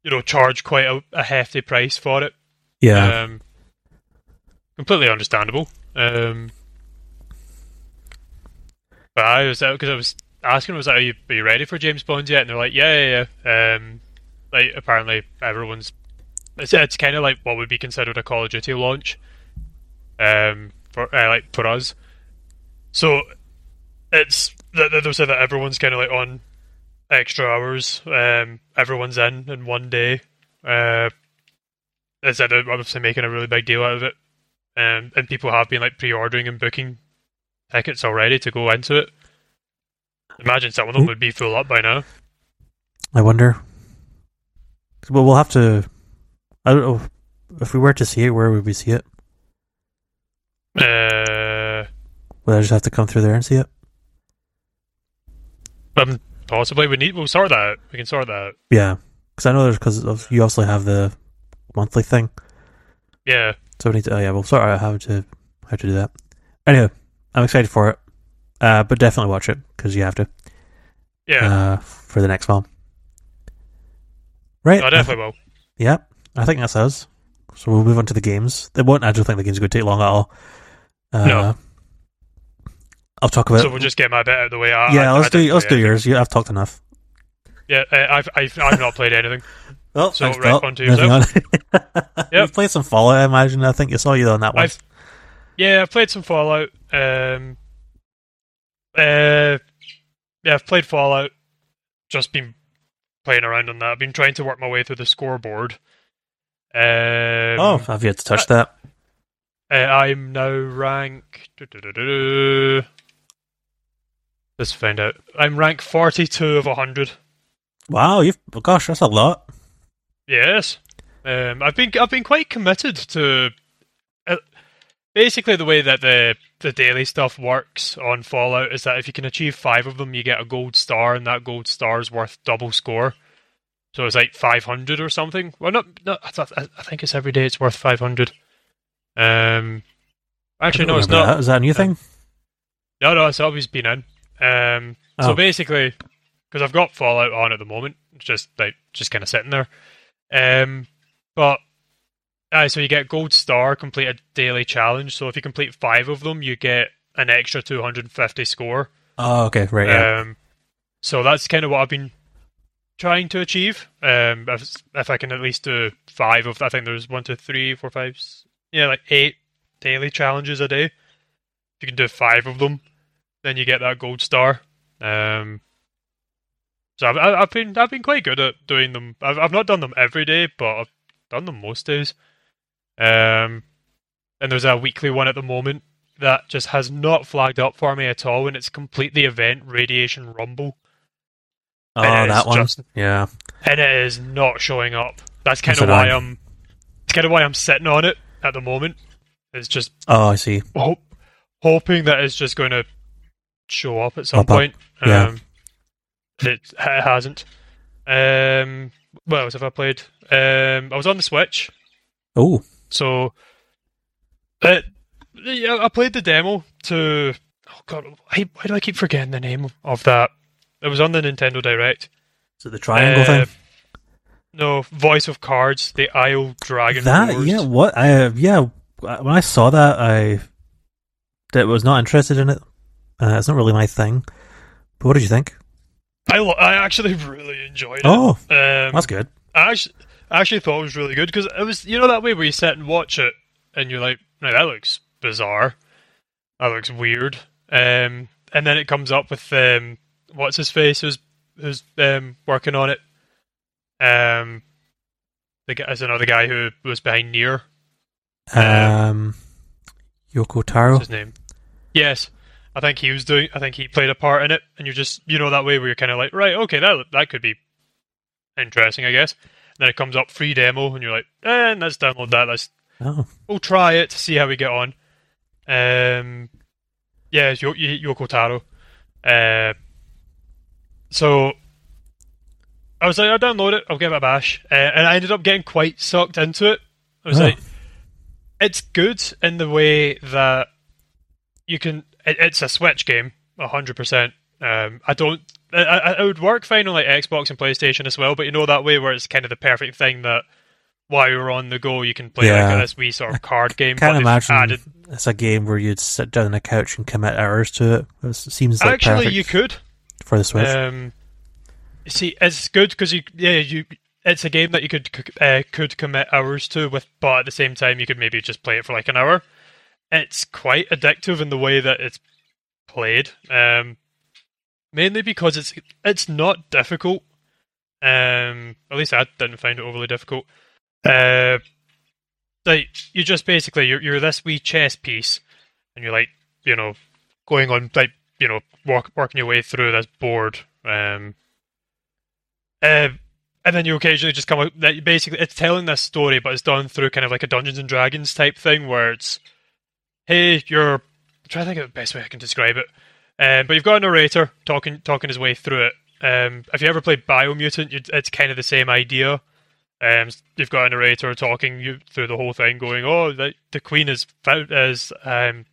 you know, charge quite a, a hefty price for it. Yeah. Um, completely understandable. Um, but I was out because I was asking, was like, are you, are you ready for James Bond yet? And they're like, yeah, yeah, yeah. Um, like, apparently, everyone's. It's, it's kind of like what would be considered a Call of Duty launch um, for uh, like for us. So it's. They'll say that everyone's kind of like on extra hours, um, everyone's in in one day. Uh, they said they're obviously making a really big deal out of it. Um, and people have been like pre-ordering and booking tickets already to go into it. Imagine some of them would be full up by now. I wonder. Well, we'll have to. I don't know if we were to see it. Where would we see it? Uh, Would I just have to come through there and see it? Um, possibly. We need. We'll sort that out. We can sort that out. Yeah, because I know there's because you also have the monthly thing. Yeah. So we need to, oh yeah, we'll sort out how to how to do that. Anyway, I'm excited for it, uh, but definitely watch it because you have to. Yeah. Uh, for the next film, right? I definitely I th- will. Yeah, I think that's us. So we'll move on to the games. They won't. I don't think the games are going to take long at all. Uh, no. I'll talk about. So we'll just get my bit out of the way. I, yeah, I, let's I do. Let's do yours. Yeah, I've talked enough. Yeah, uh, I've, I've I've not played anything. Well, so right up. on to yourself. On. Yep. You've played some Fallout, I imagine. I think I saw you on that one. I've, yeah, I've played some Fallout. Um, uh, yeah, I've played Fallout. Just been playing around on that. I've been trying to work my way through the scoreboard. Um, oh, have you had to touch I, that? Uh, I'm now rank... Let's find out. I'm rank forty-two of one hundred. Wow, you've oh gosh, that's a lot. Yes, um, I've been I've been quite committed to uh, basically the way that the the daily stuff works on Fallout is that if you can achieve five of them, you get a gold star, and that gold star is worth double score. So it's like five hundred or something. Well, not, not I, I think it's every day it's worth five hundred. Um, actually, no, it's not. That. Is that a new uh, thing? No, no, it's always been in. Um, oh. So basically. Because I've got Fallout on at the moment, it's just like just kind of sitting there. Um, but uh, so you get Gold Star, complete a daily challenge. So if you complete five of them, you get an extra two hundred fifty score. Oh, okay, right. Yeah. Um, so that's kind of what I've been trying to achieve. Um, if, if I can at least do five of, I think there's one, two, three, four, five, yeah, like eight daily challenges a day. If you can do five of them, then you get that Gold Star. Um. So I've, I've been I've been quite good at doing them. I've I've not done them every day, but I've done them most days. Um, and there's a weekly one at the moment that just has not flagged up for me at all, and it's complete the event Radiation Rumble. Oh, that one, just, yeah. And it is not showing up. That's kind of why I'm. It's kind of why I'm sitting on it at the moment. It's just oh, I see. Hope, hoping that it's just going to show up at some up, point. Up. Yeah. Um, It, it hasn't. Um, what else have I played? Um, I was on the Switch. Oh. So, uh, yeah, I played the demo to... Oh, God. I, why do I keep forgetting the name of that? It was on the Nintendo Direct. Is it the triangle uh, thing? No, Voice of Cards, the Isle Dragon That, Wars. Yeah, what? I, yeah, when I saw that, I that was not interested in it. Uh, it's not really my thing. But what did you think? I, lo- I actually really enjoyed it. Oh, um, that's good. I actually, I actually thought it was really good because it was, you know, that way where you sit and watch it and you're like, no, that looks bizarre. That looks weird. Um, and then it comes up with, um, what's his face who's, who's um, working on it? Um, the guy, it's another guy who was behind Nier. Um, um, Yoko Taro? What's his name? Yes. I think he was doing. I think he played a part in it, and you're just, you know, that way where you're kind of like, right, okay, that that could be interesting, I guess. And then it comes up free demo, and you're like, eh, let's download that. Let's oh. we'll try it, see how we get on. Um, yeah, it's y- y- Yoko Taro. Uh, so I was like, I'll download it. I'll give it a bash, uh, and I ended up getting quite sucked into it. I was oh. like, it's good in the way that you can. It's a Switch game, one hundred percent. Um, I don't... I, I would work fine on like Xbox and PlayStation as well, but you know that way where it's kind of the perfect thing that while you're on the go, you can play yeah. like this wee sort of card game. I can't imagine added... it's a game where you'd sit down on a couch and commit hours to it. It seems like Actually, perfect you could. For the Switch. Um, see, it's good because you, yeah, you, it's a game that you could uh, could commit hours to, with, but at the same time, you could maybe just play it for like an hour. It's quite addictive in the way that it's played, um, mainly because it's it's not difficult. Um, at least I didn't find it overly difficult. Uh, like you just basically you're you're this wee chess piece, and you're like you know going on like you know walk, working your way through this board. Um, uh, And then you occasionally just come up. Basically, it's telling this story, but it's done through kind of like a Dungeons and Dragons type thing where it's. Hey, you're... I'm trying to think of the best way I can describe it. Um, but you've got a narrator talking talking his way through it. Um, if you ever played Biomutant, it's kind of the same idea. Um, you've got a narrator talking you through the whole thing, going, oh, the, the Queen is found as, um,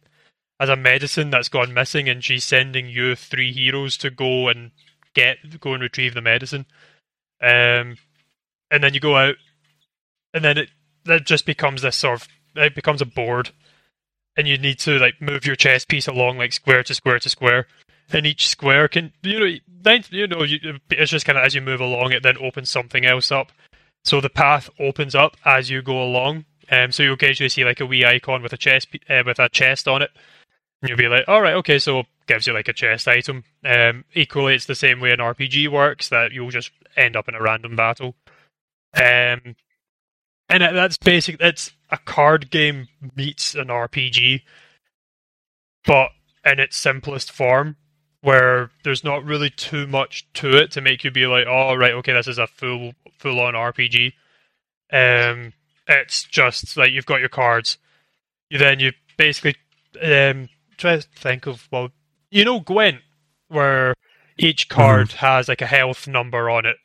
as a medicine that's gone missing, and she's sending you three heroes to go and get go and retrieve the medicine. Um, and then you go out, and then it, it just becomes this sort of... It becomes a board. and you need to like move your chess piece along like square to square to square, and each square can you know then, you know you, it's just kind of as you move along it then opens something else up. So the path opens up as you go along. Um, so you occasionally see like a wee icon with a chest uh, with a chest on it, and you'll be like, all right, okay, so gives you like a chest item. Um, equally, it's the same way an R P G works, that you'll just end up in a random battle. Um, and that's basic. It's a card game meets an R P G, but in its simplest form, where there's not really too much to it to make you be like, oh, right, okay, this is a full full-on R P G. Um, it's just like you've got your cards. You then you basically um, try to think of, well, you know Gwent, where each card mm-hmm. has like a health number on it,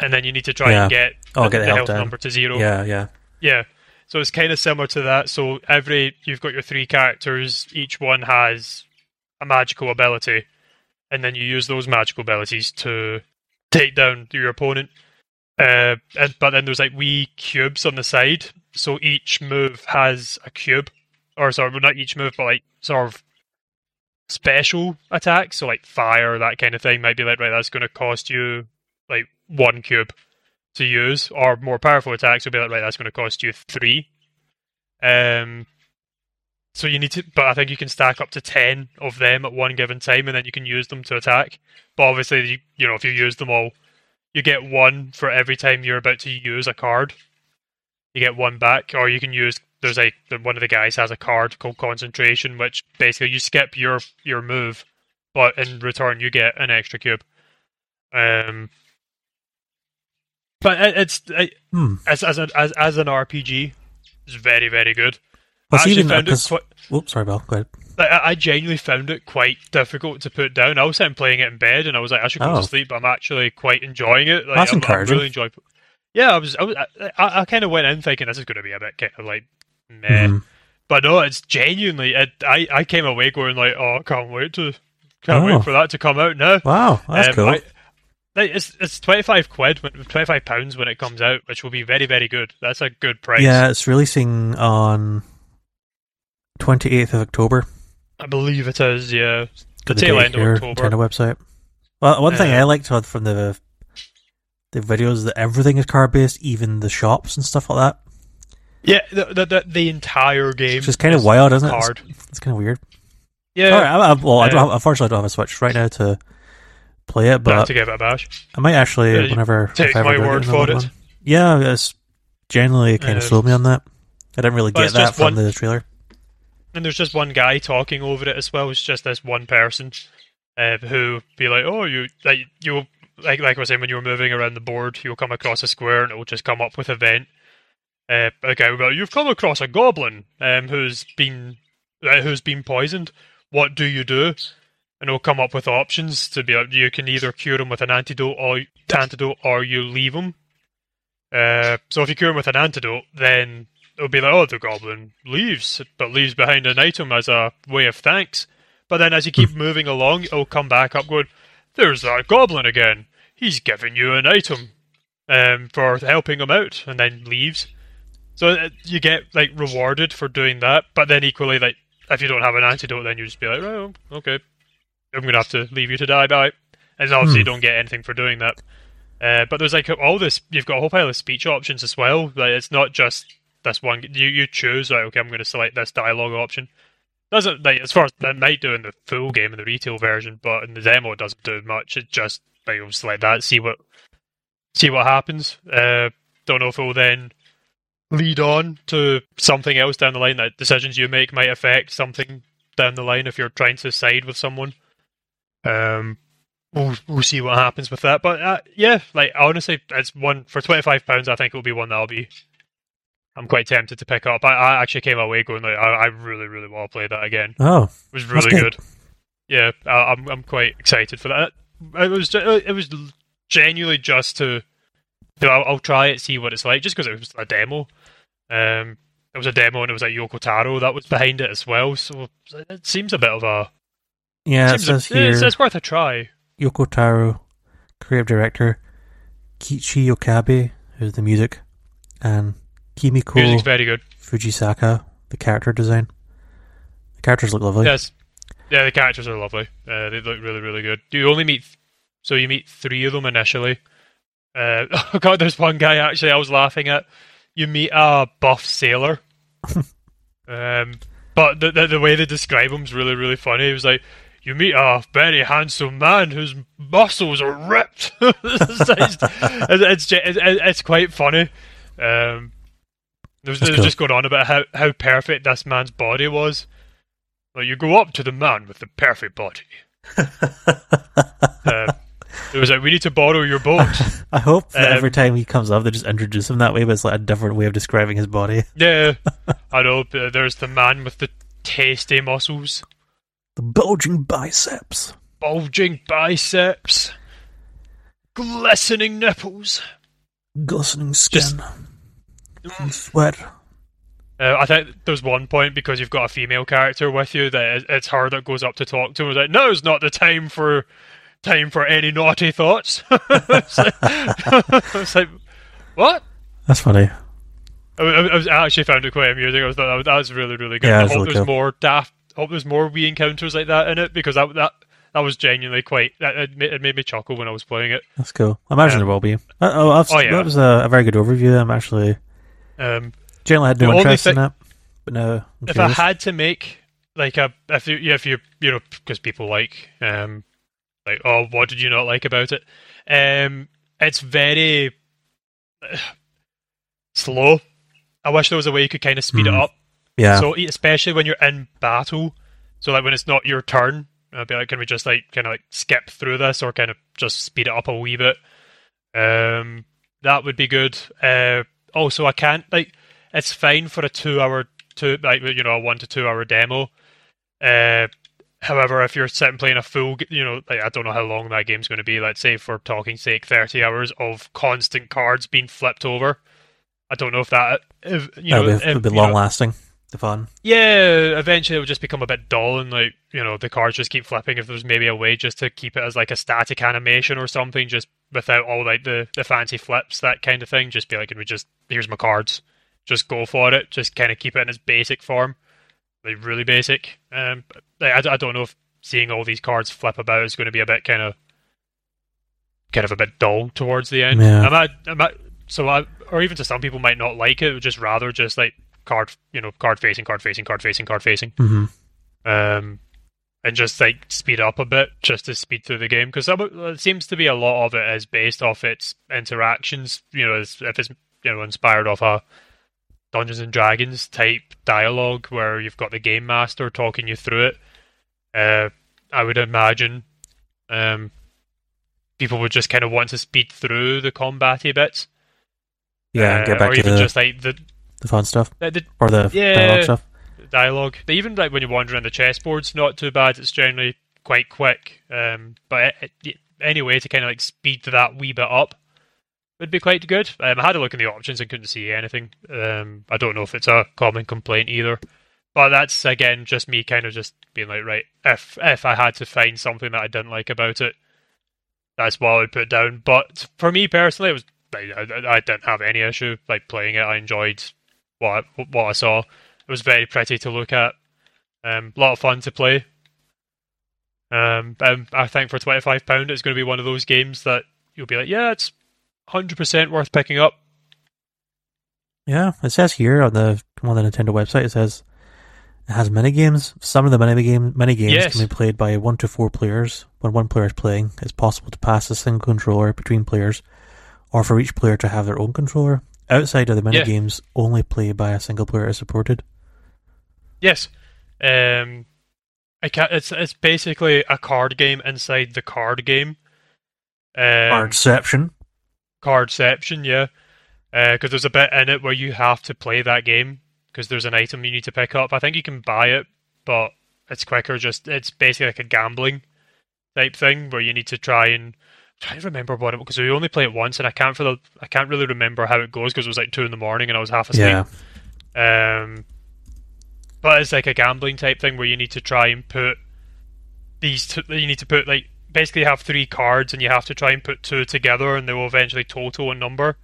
and then you need to try yeah. and get, oh, get the, the health, health number to zero. Yeah, yeah. Yeah. So it's kind of similar to that. So every you've got your three characters, each one has a magical ability, and then you use those magical abilities to take down your opponent. Uh, and, but then there's like wee cubes on the side. So each move has a cube. Or sorry, not each move, but like sort of special attacks. So like fire, that kind of thing might be like, right, that's going to cost you like one cube to use, or more powerful attacks would be like, right, that's going to cost you three. Um, so you need to, but I think you can stack up to ten of them at one given time, and then you can use them to attack. But obviously, you, you know, if you use them all, you get one for every time you're about to use a card. You get one back, or you can use. There's like one of the guys has a card called Concentration, which basically you skip your your move, but in return you get an extra cube. Um. But it's it, hmm. as as, a, as as an R P G, it's very very good. Well, I actually found it quite. Oops, sorry, Bill. Go ahead. I, I genuinely found it quite difficult to put down. I was sitting playing it in bed, and I was like, I should go oh. to sleep. But I'm actually quite enjoying it. Like, That's I'm, encouraging. I really enjoy. Yeah, I was. I, was, I, I kind of went in thinking this is going to be a bit kind of like, meh. Mm-hmm. But no, it's genuinely. It, I I came away going like, oh, I can't wait to, can't oh. wait for that to come out now. Wow, that's um, cool. I, It's it's twenty five quid, twenty five pounds when it comes out, which will be very very good. That's a good price. Yeah, it's releasing on twenty eighth of October, I believe it is. Yeah, the tail end of October. Nintendo website. Well, one yeah. thing I liked from the the videos is that everything is card based, even the shops and stuff like that. Yeah, the the the, the entire game, which is kind of wild, isn't card. it? It's, it's kind of weird. Yeah. Right, I, I, well, I don't have, unfortunately, I don't have a Switch right now to. play it, but I have to give it a bash. I might actually yeah, whenever take my word for it. One. Yeah, it's generally kind um, of sold me on that. I didn't really get that from one, the trailer. And there's just one guy talking over it as well. It's just this one person uh, who be like, "Oh, you like you like like I was saying when you were moving around the board, you'll come across a square and it will just come up with event. Uh, okay, well, you've come across a goblin um, who's been uh, who's been poisoned. What do you do?" And it'll come up with options to be like, you can either cure him with an antidote or antidote, or you leave him. Uh, so if you cure him with an antidote, then it'll be like, oh, the goblin leaves, but leaves behind an item as a way of thanks. But then as you keep moving along, it'll come back up going, there's that goblin again. He's giving you an item um, for helping him out, and then leaves. So you get like rewarded for doing that, but then equally, like if you don't have an antidote, then you just be like, oh, okay. I'm going to have to leave you to die, bye. And obviously hmm. you don't get anything for doing that. Uh, but there's like all this, you've got a whole pile of speech options as well. Like it's not just this one, you, you choose, right, okay, I'm going to select this dialogue option. Doesn't, like, as far as that might do in the full game, in the retail version, but in the demo it doesn't do much. It just, like, you'll select that, see what see what happens. Uh, don't know if it will then lead on to something else down the line, that decisions you make might affect something down the line if you're trying to side with someone. Um, we'll, we'll see what happens with that, but uh, yeah, like honestly, it's one for twenty-five pounds. I think it'll be one that'll be. I'm quite tempted to pick up. I, I actually came away going like, I, I really, really want to play that again. Oh, it was really good. good. Yeah, I, I'm I'm quite excited for that. It was it was genuinely just to, you know, I'll, I'll try it, see what it's like, just because it was a demo. Um, it was a demo, and it was like Yoko Taro that was behind it as well. So it seems a bit of a. Yeah, it says a, here, it's, it's worth a try. Yoko Taro, creative director, Kichi Yokabe, who's the music, and Kimiko very good. Fujisaka, the character design. The characters look lovely. Yes. Yeah, the characters are lovely. Uh, they look really, really good. You only meet... Th- so you meet three of them initially. Uh, oh God, there's one guy, actually, I was laughing at. You meet a buff sailor. um, but the, the the way they describe him is really, really funny. He was like, you meet a very handsome man whose muscles are ripped. it's, it's, it's, it's quite funny. Um, there was, there was cool. just going on about how, how perfect this man's body was. Like, you go up to the man with the perfect body. uh, it was like, we need to borrow your boat. I hope that um, every time he comes up, they just introduce him that way, but it's like a different way of describing his body. Yeah, I know. Uh, there's the man with the tasty muscles. The bulging biceps. Bulging biceps. Glistening nipples. Glistening skin. Just, and sweat. Uh, I think there's one point, because you've got a female character with you, that it's her that goes up to talk to him. It's like, now's not the time for time for any naughty thoughts. It's like, it's like, what? That's funny. I, I, I actually found it quite amusing. I was like, that was really, really good. Yeah, I hope really there's cool. more daft hope there's more wee encounters like that in it, because that that, that was genuinely quite... That, it made me chuckle when I was playing it. That's cool. I imagine um, there will be. I, I, I've, oh, yeah. That was a, a very good overview. I'm actually... Um, generally had no interest th- in that, but no. I'm if curious. I had to make, like, a... If you, if you, you know, because people like, um, like, oh, what did you not like about it? Um, it's very uh, slow. I wish there was a way you could kind of speed mm. it up. Yeah. So especially when you're in battle, so like when it's not your turn, I'd be like, can we just like kind of like skip through this, or kind of just speed it up a wee bit? Um, that would be good. Uh, also, I can't like it's fine for a two-hour, two like you know a one to two-hour demo. Uh, however, if you're sitting playing a full, you know, like I don't know how long that game's going to be. Let's say for talking sake, thirty hours of constant cards being flipped over. I don't know if that if, you know it would be, be long-lasting. The fun. Yeah, eventually it would just become a bit dull, and like, you know, the cards just keep flipping. If there's maybe a way just to keep it as like a static animation or something, just without all like the, the fancy flips, that kind of thing, just be like, and we just, here's my cards, just go for it, just kind of keep it in its basic form, like really basic. Um, like, I, I don't know if seeing all these cards flip about is going to be a bit kind of, kind of a bit dull towards the end. Yeah. Am I, am I, so I, or even to some people might not like it, it would just rather just like, card, you know, card facing, card facing, card facing, card facing, mm-hmm. um, and just like speed up a bit, just to speed through the game, because it seems to be a lot of it is based off its interactions. You know, if it's, you know, inspired off a Dungeons and Dragons type dialogue where you've got the game master talking you through it. Uh, I would imagine um, people would just kind of want to speed through the combat-y bits. Yeah, uh, get back or to even the... just like the. The fun stuff, uh, the, or the yeah, dialogue stuff. Dialogue. But even like when you're wandering the chessboard's not too bad. It's generally quite quick. Um, but it, it, anyway, to kind of like speed that wee bit up would be quite good. Um, I had a look in the options and couldn't see anything. Um, I don't know if it's a common complaint either. But that's again just me kind of just being like, right, if if I had to find something that I didn't like about it, that's what I would put down. But for me personally, it was I, I didn't have any issue like playing it. I enjoyed. What I, what I saw, it was very pretty to look at. A um, lot of fun to play. Um, and I think for twenty-five pounds, it's going to be one of those games that you'll be like, yeah, it's one hundred percent worth picking up. Yeah, it says here on the on the Nintendo website, it says it has minigames. Some of the minigames mini games yes. can be played by one to four players. When one player is playing, it's possible to pass a single controller between players, or for each player to have their own controller. Outside of the minigames, yeah. only play by a single player is supported. Yes. Um, I can't, it's it's basically a card game inside the card game. Um, Cardception. Cardception, yeah. Because uh, there's a bit in it where you have to play that game, because there's an item you need to pick up. I think you can buy it, but it's quicker. Just it's basically like a gambling type thing where you need to try and... I'm trying to remember what it was, because we only play it once, and I can't for the I can't really remember how it goes, because it was like two in the morning and I was half asleep. Yeah. Um, but it's like a gambling type thing where you need to try and put these two, you need to put like basically you have three cards and you have to try and put two together and they will eventually total a number.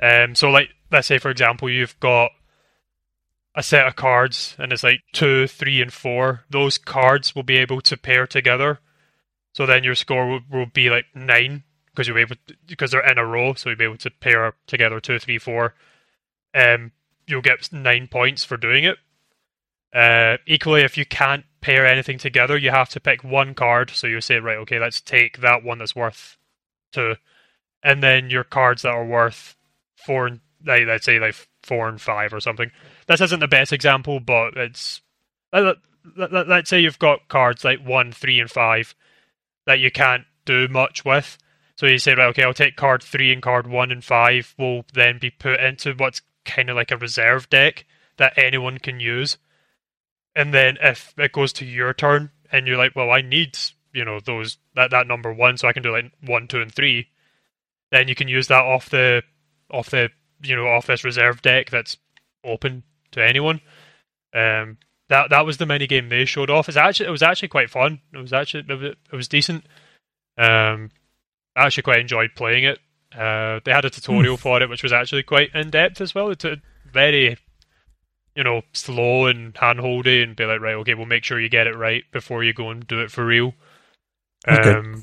Um, so like let's say for example you've got a set of cards, and it's like two, three, and four. Those cards will be able to pair together. So then your score will, will be like nine, because you'll be able to, because they're in a row, so you'll be able to pair together two, three, four. Um, you'll get nine points for doing it. Uh, equally, if you can't pair anything together, you have to pick one card. So you say, right, okay, let's take that one that's worth two, and then your cards that are worth four, and like, let's say like four and five or something. This isn't the best example, but it's let, let, let's say you've got cards like one, three, and five that you can't do much with. So you say, right, okay, I'll take card three and card one and five will then be put into what's kind of like a reserve deck that anyone can use. And then if it goes to your turn and you're like, well, I need, you know, those that, that number one, so I can do like one, two, and three, then you can use that off the off the you know off this reserve deck that's open to anyone. Um, that that was the mini game they showed off. It's actually it was actually quite fun. It was actually it was, it was decent. Um. I actually quite enjoyed playing it. Uh, they had a tutorial for it, which was actually quite in-depth as well. It's very, you know, slow and hand-holdy, and be like, right, okay, we'll make sure you get it right before you go and do it for real. Okay. Um,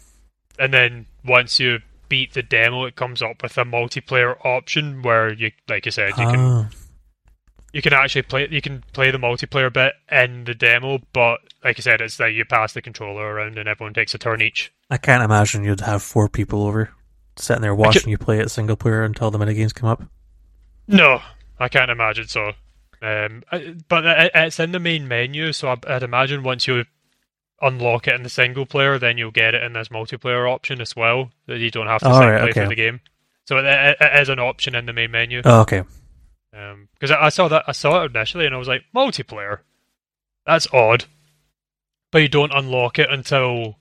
and then once you beat the demo, it comes up with a multiplayer option where, you, like you said, you ah. can you can actually play you can play the multiplayer bit in the demo, but like I said, it's that you pass the controller around and everyone takes a turn each. I can't imagine you'd have four people over sitting there watching you play it single player until the minigames come up. No, I can't imagine so. Um, I, but it, it's in the main menu, so I, I'd imagine once you unlock it in the single player, then you'll get it in this multiplayer option as well, that you don't have to oh, right, play okay. through the game. So it, it, it is an option in the main menu. Oh, okay. Because um, I, I saw that I saw it initially, and I was like, multiplayer? That's odd. But you don't unlock it until...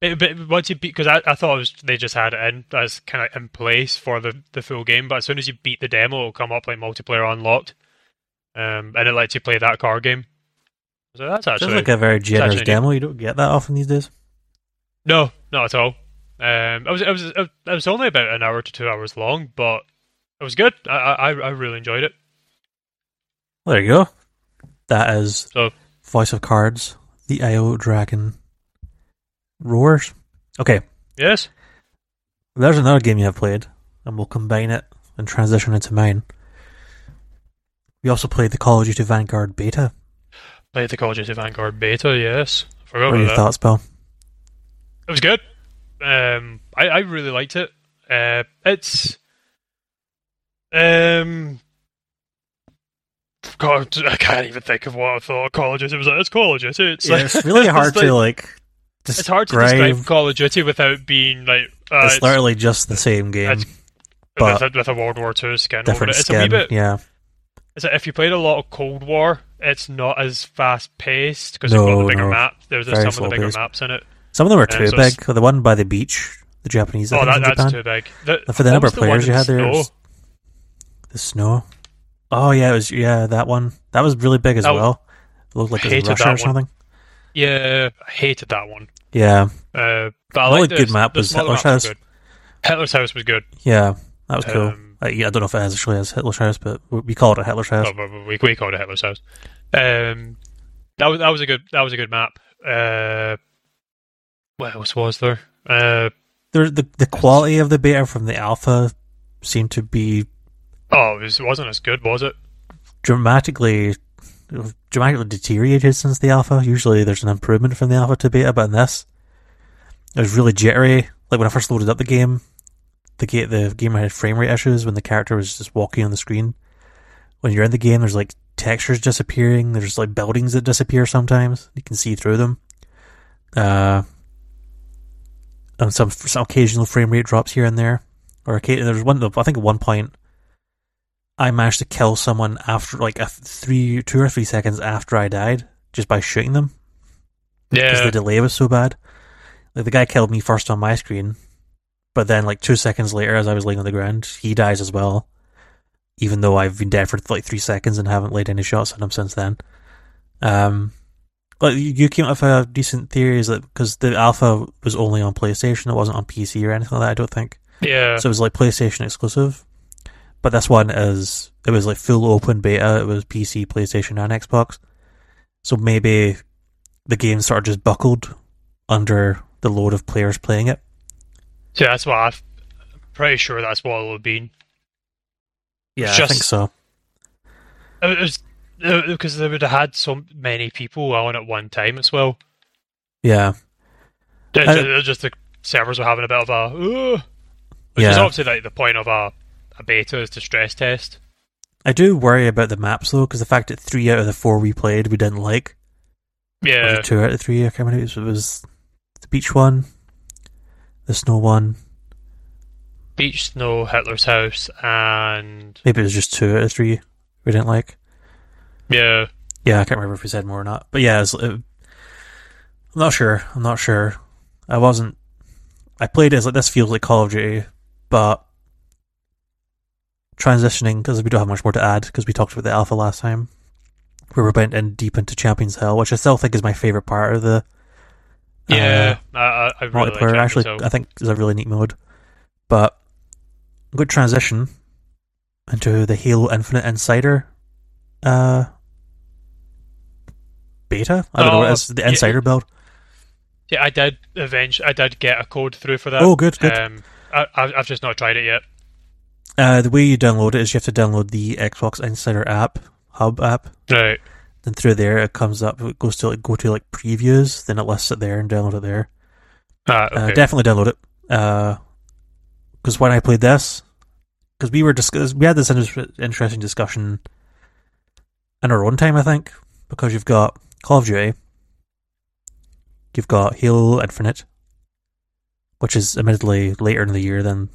But once you beat, because I, I thought it was, they just had it in as kind of in place for the, the full game. But as soon as you beat the demo, it'll come up like multiplayer unlocked, um, and it lets you play that card game. So that's actually sounds like a very generous demo. You don't get that often these days. No, not at all. Um, it was it was it was only about an hour to two hours long, but it was good. I I, I really enjoyed it. Well, there you go. That is so, Voice of Cards, the I O Dragon. Roars. Okay. Yes. There's another game you have played, and we'll combine it and transition into mine. We also played the Call of Duty Vanguard beta. Played the Call of Duty Vanguard beta, yes. Forgot what about are your that. thoughts, Bill? It was good. Um, I, I really liked it. Uh, it's... Um... God, I can't even think of what I thought of Call of Duty. It was like, it's Call of Duty. It's, yeah, like, it's really hard it's to, like... like Describe. It's hard to describe Call of Duty without being like... Uh, it's, it's literally just the same game, but with a, with a World War Two skin over it. It's skin, a wee bit... Yeah. It's like if you played a lot of Cold War, it's not as fast-paced, because no, you've got the bigger no. map. There's some of the bigger paced. maps in it. Some of them are too um, so big. The one by the beach, the Japanese... Oh, that, that's Japan. too big. The, for the number of players you had there... Snow? The snow. Oh, yeah, it was yeah that one. That was really big as that well. It looked like it was Russia or something. One. Yeah, I hated that one. Yeah. Uh, but I like the good map was Hitler's House. Was Hitler's House was good. Yeah, that was cool. Um, uh, yeah, I don't know if it actually is Hitler's House, but we called it Hitler's House. No, we we called it Hitler's House. Um, that was that was a good that was a good map. Uh, what else was there? Uh, there the the quality of the beta from the alpha seemed to be. Oh, it was, wasn't as good, was it? Dramatically. dramatically deteriorated since the alpha. Usually there's an improvement from the alpha to beta, but in this it was really jittery. Like when I first loaded up the game, the, ga- the game had frame rate issues when the character was just walking on the screen. When you're in the game, there's like textures disappearing, there's like buildings that disappear sometimes. You can see through them. Uh, and some, some occasional frame rate drops here and there. Or okay, there's one, I think at one point I managed to kill someone after like a three, two or three seconds after I died, just by shooting them. Yeah, because the delay was so bad. Like the guy killed me first on my screen, but then like two seconds later, as I was laying on the ground, he dies as well. Even though I've been dead for like three seconds and haven't laid any shots on him since then. Um, like you came up with a decent theory, is that because the alpha was only on PlayStation, it wasn't on P C or anything like that. I don't think. Yeah, so it was like PlayStation exclusive. But this one is, it was like full open beta, it was P C, PlayStation and Xbox. So maybe the game sort of just buckled under the load of players playing it. So that's what I've, I'm pretty sure that's what it would have been. Yeah, just, I think so. It was because they would have had so many people on at one time as well. Yeah. Just, I, just the servers were having a bit of a, ooh, which yeah. is obviously like the point of a, a beta is to stress test. I do worry about the maps though, because the fact that three out of the four we played we didn't like. Yeah. Two out of the three, I can't remember. It was the beach one, the snow one. Beach, snow, Hitler's house, and... Maybe it was just two out of three we didn't like. Yeah. Yeah, I can't remember if we said more or not. But yeah, it was, it, I'm not sure. I'm not sure. I wasn't... I played it as like, this feels like Call of Duty, but transitioning, because we don't have much more to add, because we talked about the alpha last time. We were bent in deep into Champions Hill, which I still think is my favourite part of the... Yeah, uh, I, I really multiplayer. Like Actually, Hill. I think it's a really neat mode. But good transition into the Halo Infinite Insider uh, beta. I don't oh, know. It's the Insider yeah, build. Yeah, I did. Eventually, I did get a code through for that. Oh, good, good. Um, I, I've just not tried it yet. Uh, the way you download it is you have to download the Xbox Insider app, Hub app. Right. Then through there, it comes up. It goes to like, go to like previews. Then it lists it there and download it there. Ah, okay. Uh, definitely download it. Uh. Because when I played this, because we were discuss- we had this inter- interesting discussion in our own time, I think, because you've got Call of Duty, you've got Halo Infinite, which is admittedly later in the year than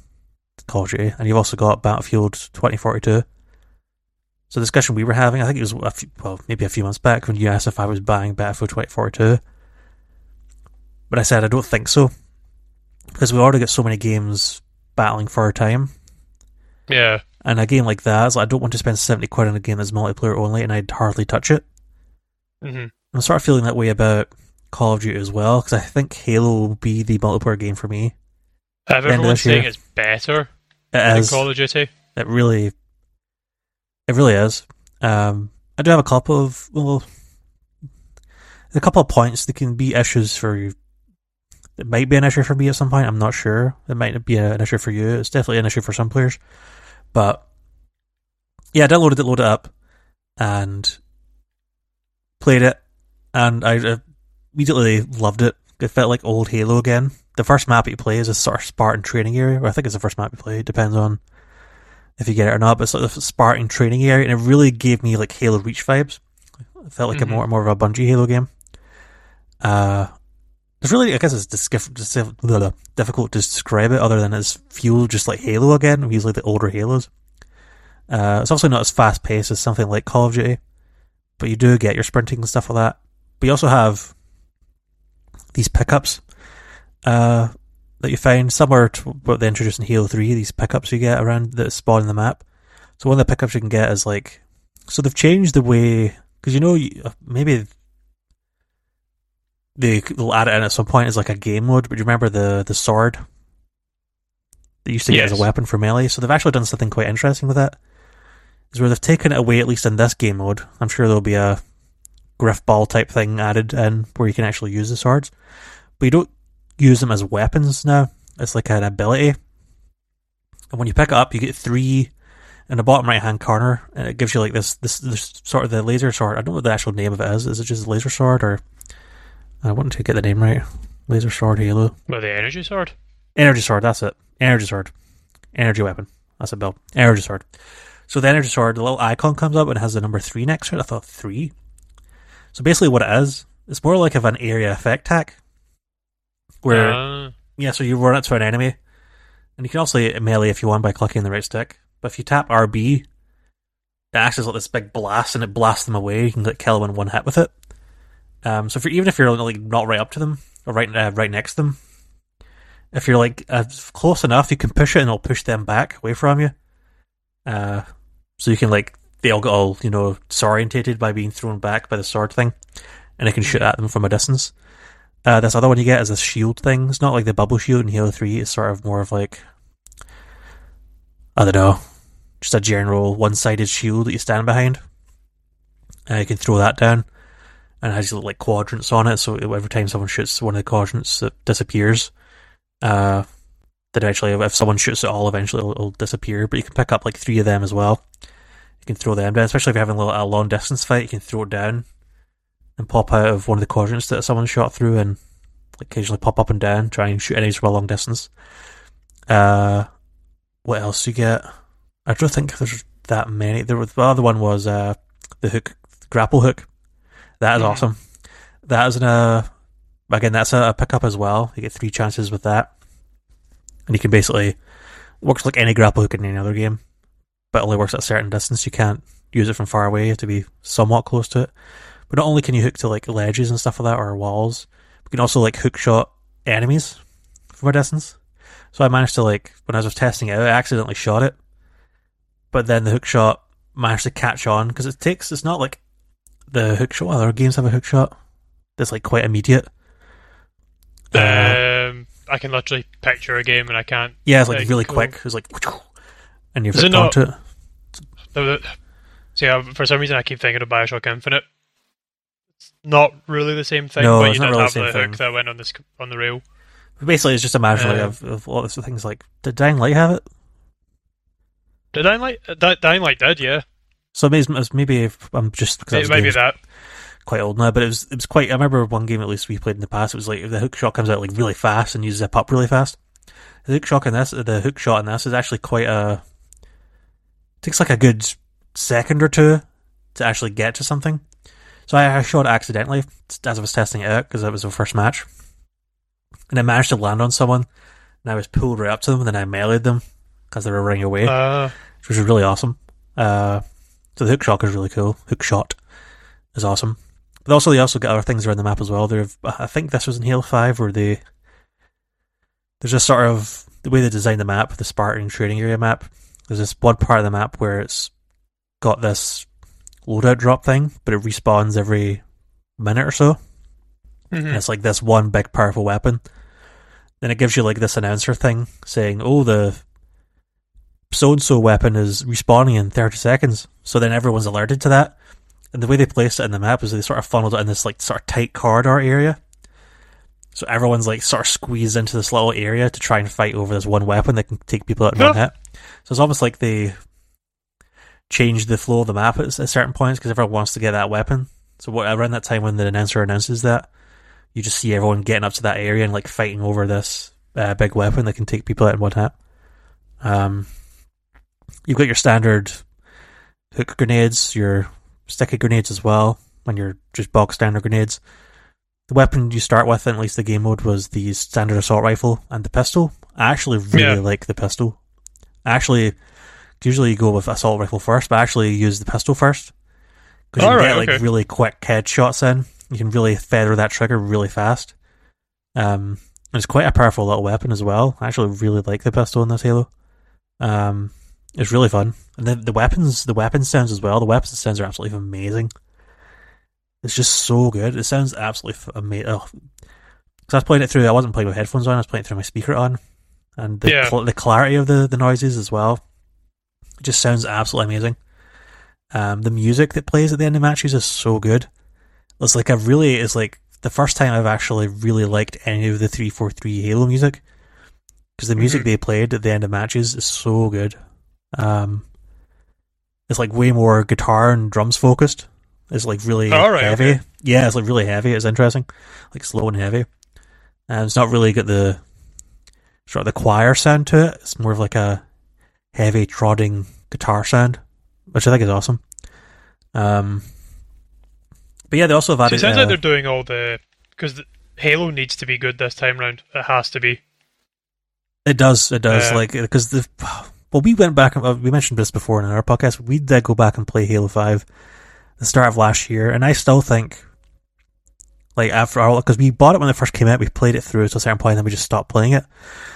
Call of Duty, and you've also got Battlefield twenty forty-two. So the discussion we were having, I think it was a few, well, maybe a few months back when you asked if I was buying Battlefield twenty forty-two, but I said I don't think so, because we already got so many games battling for our time. Yeah. And a game like that, like, I don't want to spend seventy quid on a game that's multiplayer only, and I'd hardly touch it. Mm-hmm. I'm sort of feeling that way about Call of Duty as well, because I think Halo will be the multiplayer game for me. I've everyone saying year. It's better it than is. Call of Duty. It really, it really is. Um, I do have a couple of, well, a couple of points that can be issues for you. It might be an issue for me at some point, I'm not sure. It might be an issue for you. It's definitely an issue for some players. But, yeah, I downloaded it, loaded it up, and played it, and I immediately loved it. It felt like old Halo again. The first map you play is a sort of Spartan training area, or I think it's the first map you play, it depends on if you get it or not, but it's like the Spartan training area, and it really gave me like Halo Reach vibes. It felt like mm-hmm. a more, more of a Bungie Halo game. Uh... It's really, I guess it's difficult to describe it other than it's fueled just like Halo again, we use like the older Halos. Uh, it's also not as fast-paced as something like Call of Duty, but you do get your sprinting and stuff like that. But you also have these pickups uh, that you find. Somewhere to what they introduced in Halo three, these pickups you get around that spawn in the map. So one of the pickups you can get is like... So they've changed the way... Because you know, maybe... They'll add it in at some point as like a game mode, but you remember the, the sword that you used to yes. get as a weapon for melee? So they've actually done something quite interesting with that. Is where they've taken it away, at least in this game mode. I'm sure there'll be a griff ball type thing added in where you can actually use the swords. But you don't use them as weapons now. It's like an ability. And when you pick it up, you get three in the bottom right hand corner, and it gives you like this, this, this sort of the laser sword. I don't know what the actual name of it is. Is it just a laser sword or... I wanted to get the name right. Laser Sword Halo. Well, the Energy Sword? Energy Sword, that's it. Energy Sword. Energy Weapon. That's a build. Energy Sword. So the Energy Sword, the little icon comes up and it has the number three next to it. I thought, three? So basically what it is, it's more like of an area effect hack. Where, uh. yeah, so you run it to an enemy. And you can also melee if you want by clicking the right stick. But if you tap R B, it acts as like this big blast and it blasts them away. You can like, kill them in one hit with it. Um, so if you're, even if you're like not right up to them or right uh, right next to them, if you're like uh, close enough, you can push it and it'll push them back away from you. Uh, so you can like they all get all you know disorientated by being thrown back by the sword thing, and it can shoot at them from a distance. Uh, this other one you get is a shield thing. It's not like the bubble shield in Halo three. It's sort of more of like I don't know. just a general one-sided shield that you stand behind. Uh, you can throw that down, and it has little like quadrants on it, so every time someone shoots one of the quadrants, it disappears. Uh, then actually, if someone shoots it all, eventually it'll, it'll disappear, but you can pick up like three of them as well. You can throw them down, especially if you're having a, little, a long-distance fight, you can throw it down and pop out of one of the quadrants that someone shot through and occasionally pop up and down, try and shoot enemies from a long distance. Uh, what else do you get? I don't think there's that many. There was, the other one was uh, the hook, the grapple hook. That is yeah. awesome. That is an, uh, again, that's a, a pickup as well. You get three chances with that. And you can basically, it works like any grapple hook in any other game, but only works at a certain distance. You can't use it from far away. You have to be somewhat close to it. But not only can you hook to like ledges and stuff like that, or walls, but you can also like hook shot enemies from a distance. So I managed to like, when I was testing it out, I accidentally shot it. But then the hook shot managed to catch on, because it takes, it's not like the hook shot, other games have a hook shot that's like quite immediate. Um, uh, I can literally picture a game and I can't. Yeah, it's like, like really cool. quick. It's like, and you've hooked onto it. Not, see, for some reason I keep thinking of Bioshock Infinite. It's not really the same thing, no, but you don't really have the, the hook that went on, this, on the rail. Basically, it's just a matter um, of, of all these things like, did Dying Light have it? Did Dying Light? D- Dying Light did, yeah. So maybe, maybe if I'm just... It might be that. Quite old now, but it was it was quite... I remember one game at least we played in the past, it was like, if the hook shot comes out like really fast and you zip up really fast, the hook shot in this, the hook shot in this is actually quite a... It takes like a good second or two to actually get to something. So I, I shot it accidentally as I was testing it out, because that was the first match. And I managed to land on someone, and I was pulled right up to them, and then I meleeed them, because they were running away, uh, which was really awesome. Uh, so the hook shot is really cool. Hook shot is awesome. But also, they also get other things around the map as well. They've, I think this was in Halo five, where they... There's just sort of... The way they designed the map, the Spartan trading area map, there's this one part of the map where it's got this loadout drop thing, but it respawns every minute or so. Mm-hmm. And it's like this one big powerful weapon. Then it gives you like this announcer thing saying, oh, the so-and-so weapon is respawning in thirty seconds. So then everyone's alerted to that. And the way they placed it in the map is they sort of funneled it in this like sort of tight corridor area. So everyone's like sort of squeezed into this little area to try and fight over this one weapon that can take people out in one hit. So it's almost like they changed the flow of the map at, at certain points, because everyone wants to get that weapon. So what, around that time when the announcer announces that, you just see everyone getting up to that area and like fighting over this uh, big weapon that can take people out in one hit. Um... You've got your standard hook grenades, your sticky grenades as well, and your just bog standard grenades. The weapon you start with, in at least the game mode, was the standard assault rifle and the pistol. I actually really yeah. like the pistol. I actually, usually you go with assault rifle first, but I actually use the pistol first, because you can right, get like okay. really quick headshots in. You can really feather that trigger really fast. Um, and it's quite a powerful little weapon as well. I actually really like the pistol in this Halo. Um... It's really fun, and then the weapons, the weapon sounds as well. The weapons sounds are absolutely amazing. It's just so good. It sounds absolutely f- amazing. Oh. So I was playing it through. I wasn't playing with headphones on. I was playing it through my speaker on, and the yeah. cl- the clarity of the, the noises as well. It just sounds absolutely amazing. Um, the music that plays at the end of matches is so good. It's like I really. It's like the first time I've actually really liked any of the three forty-three Halo music, because the music mm-hmm. they played at the end of matches is so good. Um, it's like way more guitar and drums focused. It's like really oh, right, heavy. Okay. Yeah, it's like really heavy. It's interesting, like slow and heavy. And it's not really got the sort of the choir sound to it. It's more of like a heavy trotting guitar sound, which I think is awesome. Um, but yeah, they also have added. So it sounds uh, like they're doing all the because the, Halo needs to be good this time round. It has to be. It does. It does. Uh, like because the. Well, we went back, and we mentioned this before in our podcast, we did go back and play Halo five at the start of last year, and I still think, like, after all, because we bought it when it first came out, we played it through to a certain point, and then we just stopped playing it.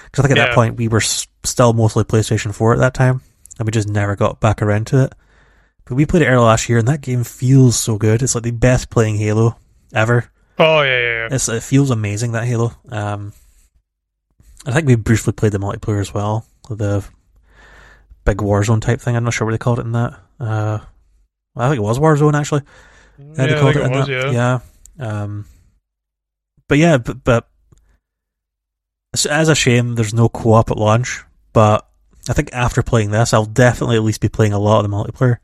Because I think at yeah. that point, we were still mostly PlayStation four at that time, and we just never got back around to it. But we played it early last year, and that game feels so good. It's like the best playing Halo ever. Oh, yeah, yeah, yeah. It's, it feels amazing, that Halo. Um, I think we briefly played the multiplayer as well, the... big Warzone type thing. I'm not sure what they called it in that. Uh, I think it was Warzone, actually. Yeah, they called I think it, it was, that. yeah. Yeah. Um, but yeah, but, but it's, it's a shame there's no co-op at launch, but I think after playing this, I'll definitely at least be playing a lot of the multiplayer.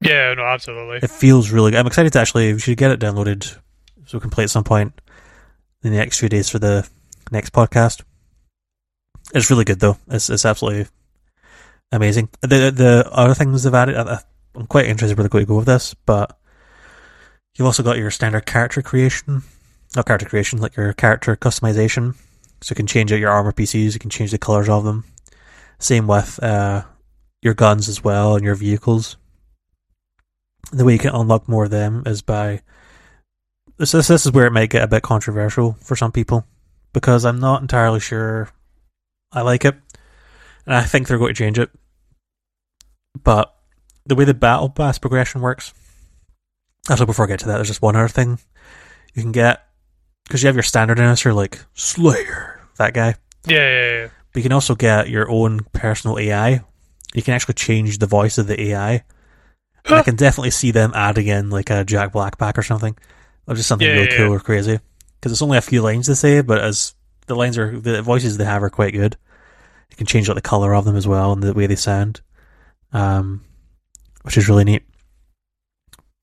Yeah, no, absolutely. It feels really good. I'm excited to actually, we should get it downloaded so we can play at some point in the next few days for the next podcast. It's really good, though. It's it's absolutely amazing. The the other things they've added, I, I'm quite interested where they're going to go with this, but you've also got your standard character creation. Not character creation, like your character customization. So you can change out your armor pieces, you can change the colors of them. Same with uh, your guns as well and your vehicles. The way you can unlock more of them is by... This, this is where it might get a bit controversial for some people, because I'm not entirely sure I like it, and I think they're going to change it. But the way the battle pass progression works... Actually, before I get to that, there's just one other thing you can get, because you have your standard answer, like, Slayer, that guy. Yeah, yeah, yeah. But you can also get your own personal A I. You can actually change the voice of the A I. And I can definitely see them adding in like a Jack Black pack or something, or just something yeah, really yeah, cool yeah. or crazy. Because it's only a few lines to say, but as the lines are, the voices they have are quite good. You can change like the color of them as well and the way they sound, um, which is really neat.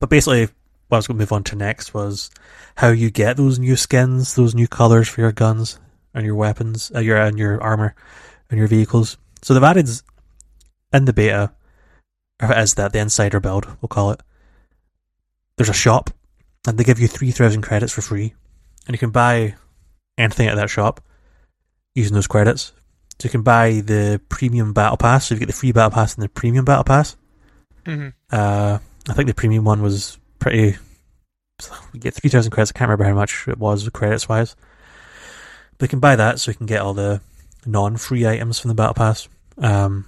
But basically, what I was going to move on to next was how you get those new skins, those new colors for your guns and your weapons, uh, your and your armor and your vehicles. So they've added in the beta. As that, the insider build, we'll call it. There's a shop, and they give you three thousand credits for free, and you can buy anything at that shop using those credits. So you can buy the premium battle pass, so you get the free battle pass and the premium battle pass. Mm-hmm. Uh, I think the premium one was pretty... You get three thousand credits, I can't remember how much it was credits-wise. But you can buy that, so you can get all the non-free items from the battle pass. Um...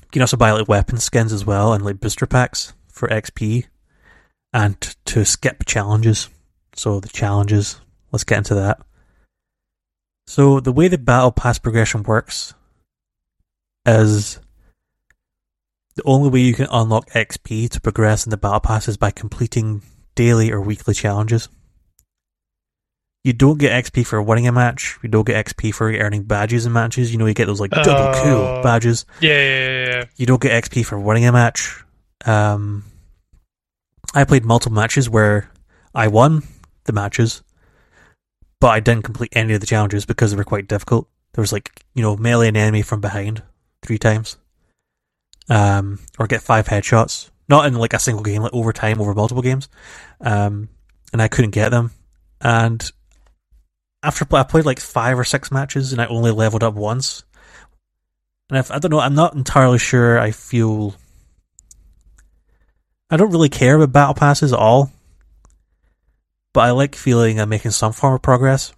You can also buy like weapon skins as well and like booster packs for X P and t- to skip challenges. So the challenges, let's get into that. So the way the battle pass progression works is the only way you can unlock X P to progress in the battle pass is by completing daily or weekly challenges. You don't get X P for winning a match. You don't get X P for earning badges in matches. You know, you get those like double uh, cool badges. Yeah, yeah, yeah. You don't get X P for winning a match. Um, I played multiple matches where I won the matches, but I didn't complete any of the challenges because they were quite difficult. There was like, you know, melee an enemy from behind three times. Um, or get five headshots. Not in like a single game, like over time, over multiple games. Um, and I couldn't get them. And... After play, I played like five or six matches and I only leveled up once. And if, I don't know, I'm not entirely sure I feel... I don't really care about battle passes at all. But I like feeling I'm making some form of progress.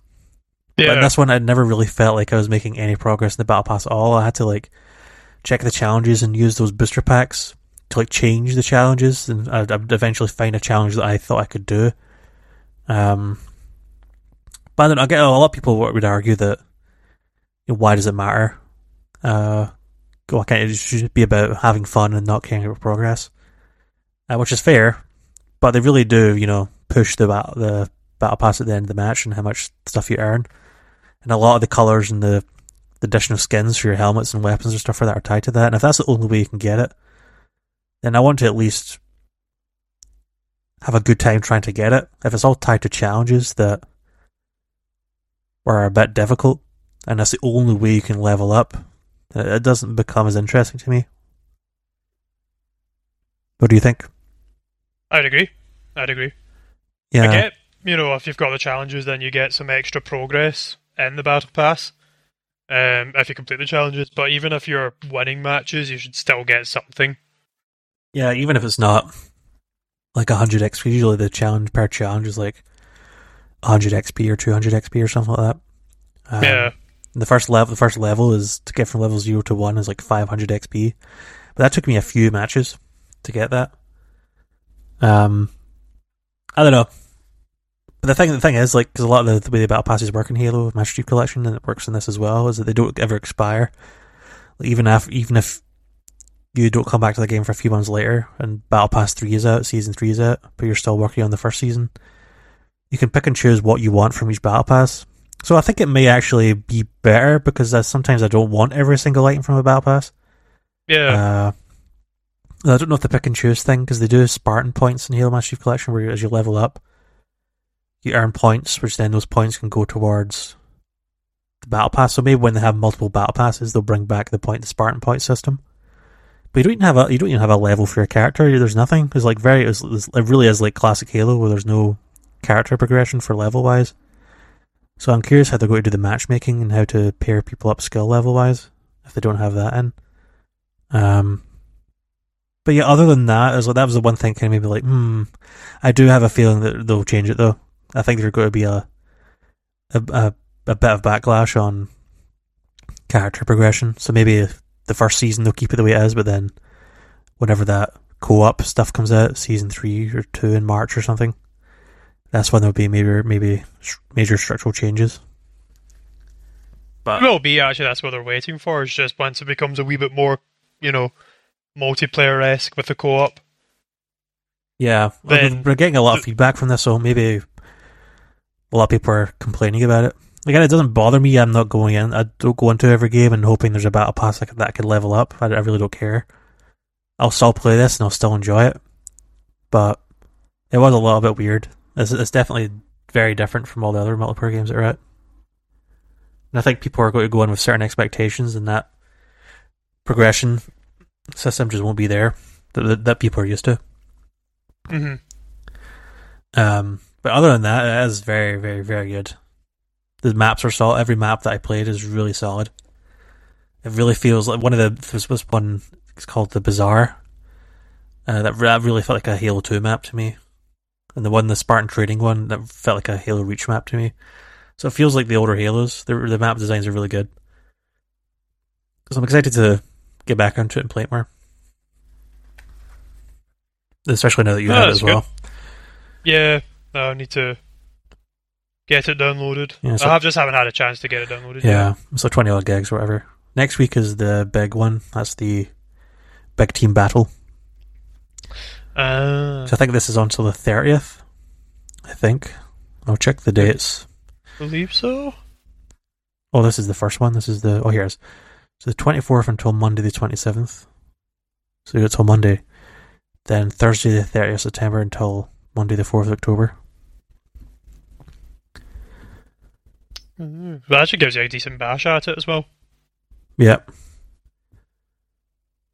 Yeah. But in this one, I never really felt like I was making any progress in the battle pass at all. I had to like check the challenges and use those booster packs to like change the challenges. And I'd, I'd eventually find a challenge that I thought I could do. Um... But I don't know, I get a lot of people would argue that, you know, why does it matter? Uh, why can't it just be about having fun and not caring about progress? Uh, which is fair, but they really do, you know, push the battle, the battle pass at the end of the match and how much stuff you earn. And a lot of the colours and the, the additional skins for your helmets and weapons and stuff like that are tied to that. And if that's the only way you can get it, then I want to at least have a good time trying to get it. If it's all tied to challenges that... are a bit difficult, and that's the only way you can level up, it doesn't become as interesting to me. What do you think? I'd agree. I'd agree. Yeah. I get, you know, if you've got the challenges, then you get some extra progress in the battle pass, um, if you complete the challenges, but even if you're winning matches, you should still get something. Yeah, even if it's not like one hundred X P, usually the challenge per challenge is like one hundred X P or two hundred X P or something like that. Um, yeah. The first level, the first level is to get from level zero to one is like five hundred X P, but that took me a few matches to get that. Um, I don't know. But the thing, the thing is, like, because a lot of the, the way the battle passes work in Halo Master Chief Collection, and it works in this as well, is that they don't ever expire. Like, even after, even if you don't come back to the game for a few months later, and Battle Pass three is out, Season three is out, but you're still working on the first season. You can pick and choose what you want from each Battle Pass. So I think it may actually be better, because I, sometimes I don't want every single item from a Battle Pass. Yeah. Uh, I don't know if the pick and choose thing, because they do Spartan points in Halo Master Chief Collection, where as you level up, you earn points, which then those points can go towards the Battle Pass. So maybe when they have multiple Battle Passes, they'll bring back the point, the Spartan point system. But you don't even have a you don't even have a level for your character. There's nothing. It's like very it's, it really is like classic Halo, where there's no character progression for level wise. So I'm curious how they're going to do the matchmaking and how to pair people up skill level wise if they don't have that in. Um, but yeah, other than that, it was like, that was the one thing kind of made me like, hmm. I do have a feeling that they'll change it though. I think there's going to be a a a, a bit of backlash on character progression. So maybe if the first season they'll keep it the way it is, but then whenever that co-op stuff comes out, season three or two in March or something, that's when there'll be maybe maybe major structural changes. But it will be actually that's what they're waiting for. Is just once it becomes a wee bit more, you know, multiplayer-esque with the co-op. Yeah, then we're getting a lot of feedback from this, so maybe a lot of people are complaining about it. Again, it doesn't bother me. I'm not going in. I don't go into every game and hoping there's a battle pass that I could level up. I, I really don't care. I'll still play this and I'll still enjoy it. But it was a little bit weird. It's, it's definitely very different from all the other multiplayer games that are out. And I think people are going to go in with certain expectations, and that progression system just won't be there that, that people are used to. Mm-hmm. Um, but other than that, it is very, very, very good. The maps are solid. Every map that I played is really solid. It really feels like one of the. There's this one, it's called the Bazaar. Uh, that, that really felt like a Halo two map to me. And the one, the Spartan Trading one, that felt like a Halo Reach map to me. So it feels like the older Halos. The, the map designs are really good. So I'm excited to get back onto it and play it more. Especially now that you oh, have it as good. Well. Yeah, no, I need to. Get it downloaded. Yeah, so I have just haven't had a chance to get it downloaded. Yeah, yet. So twenty odd gigs or whatever. Next week is the big one. That's the big team battle. Uh, so I think this is on till the thirtieth, I think. I'll check the dates. I believe so. Oh, this is the first one. This is the... Oh, here it is. So the twenty-fourth until Monday the twenty-seventh. So it's till Monday. Then Thursday the thirtieth of September until Monday the fourth of October. Well, that actually gives you a decent bash at it as well. Yep.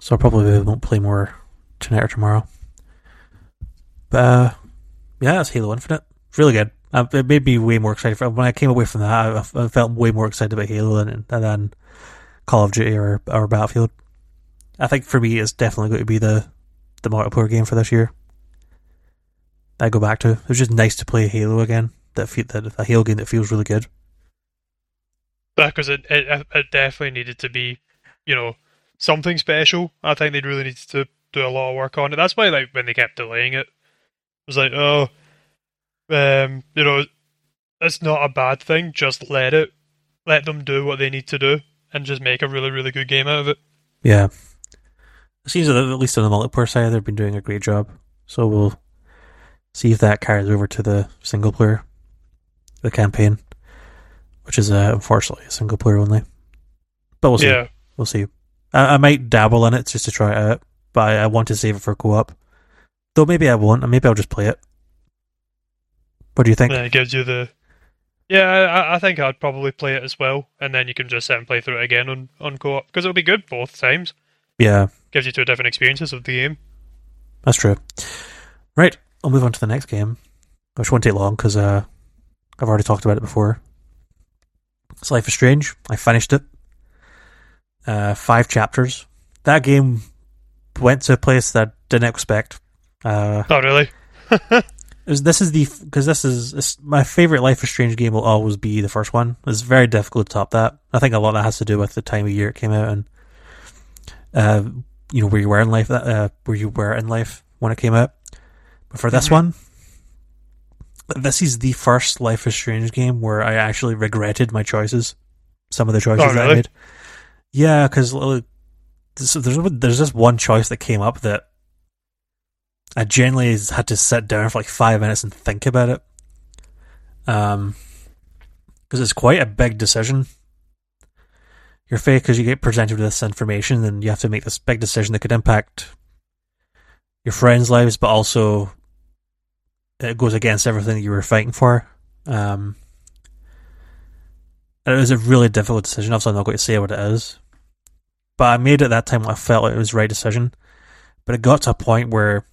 So I probably won't play more tonight or tomorrow. But uh, yeah, it's Halo Infinite. It's really good. Uh, it made me way more excited. For, when I came away from that, I, I felt way more excited about Halo than, than Call of Duty or, or Battlefield. I think for me, it's definitely going to be the, the multiplayer game for this year. I go back to. It was just nice to play Halo again. That, that a Halo game that feels really good. Because it, it it definitely needed to be, you know, something special. I think they really needed to do a lot of work on it. That's why, like, when they kept delaying it, it was like, oh, um, you know, it's not a bad thing. Just let it, let them do what they need to do, and just make a really, really good game out of it. Yeah, it seems that at least on the multiplayer side, they've been doing a great job. So we'll see if that carries over to the single player, the campaign. Which is uh, unfortunately a single player only, but we'll see. Yeah. We'll see. I, I might dabble in it just to try it out, but I, I want to save it for co-op. Though maybe I won't, and maybe I'll just play it. What do you think? Yeah, it gives you the. Yeah, I, I think I'd probably play it as well, and then you can just sit and play through it again on, on co-op because it'll be good both times. Yeah, gives you two different experiences of the game. That's true. Right, I'll move on to the next game, which won't take long because uh, I've already talked about it before. It's Life is Strange. I finished it. Uh, five chapters. That game went to a place that I didn't expect. Uh, oh, really? was, this is the because this is this, my favorite Life is Strange game. Will always be the first one. It's very difficult to top that. I think a lot of that has to do with the time of year it came out and uh, you know where you were in life that uh, where you were in life when it came out. But for this one. This is the first Life is Strange game where I actually regretted my choices. Some of the choices oh, really? that I made. Yeah, because so there's there's this one choice that came up that I generally had to sit down for like five minutes and think about it, um, because it's quite a big decision. You're fake because you get presented with this information, and you have to make this big decision that could impact your friends' lives, but also it goes against everything that you were fighting for. Um, and it was a really difficult decision. Obviously, I'm not going to say what it is, but I made it at that time when I felt like it was the right decision. But it got to a point where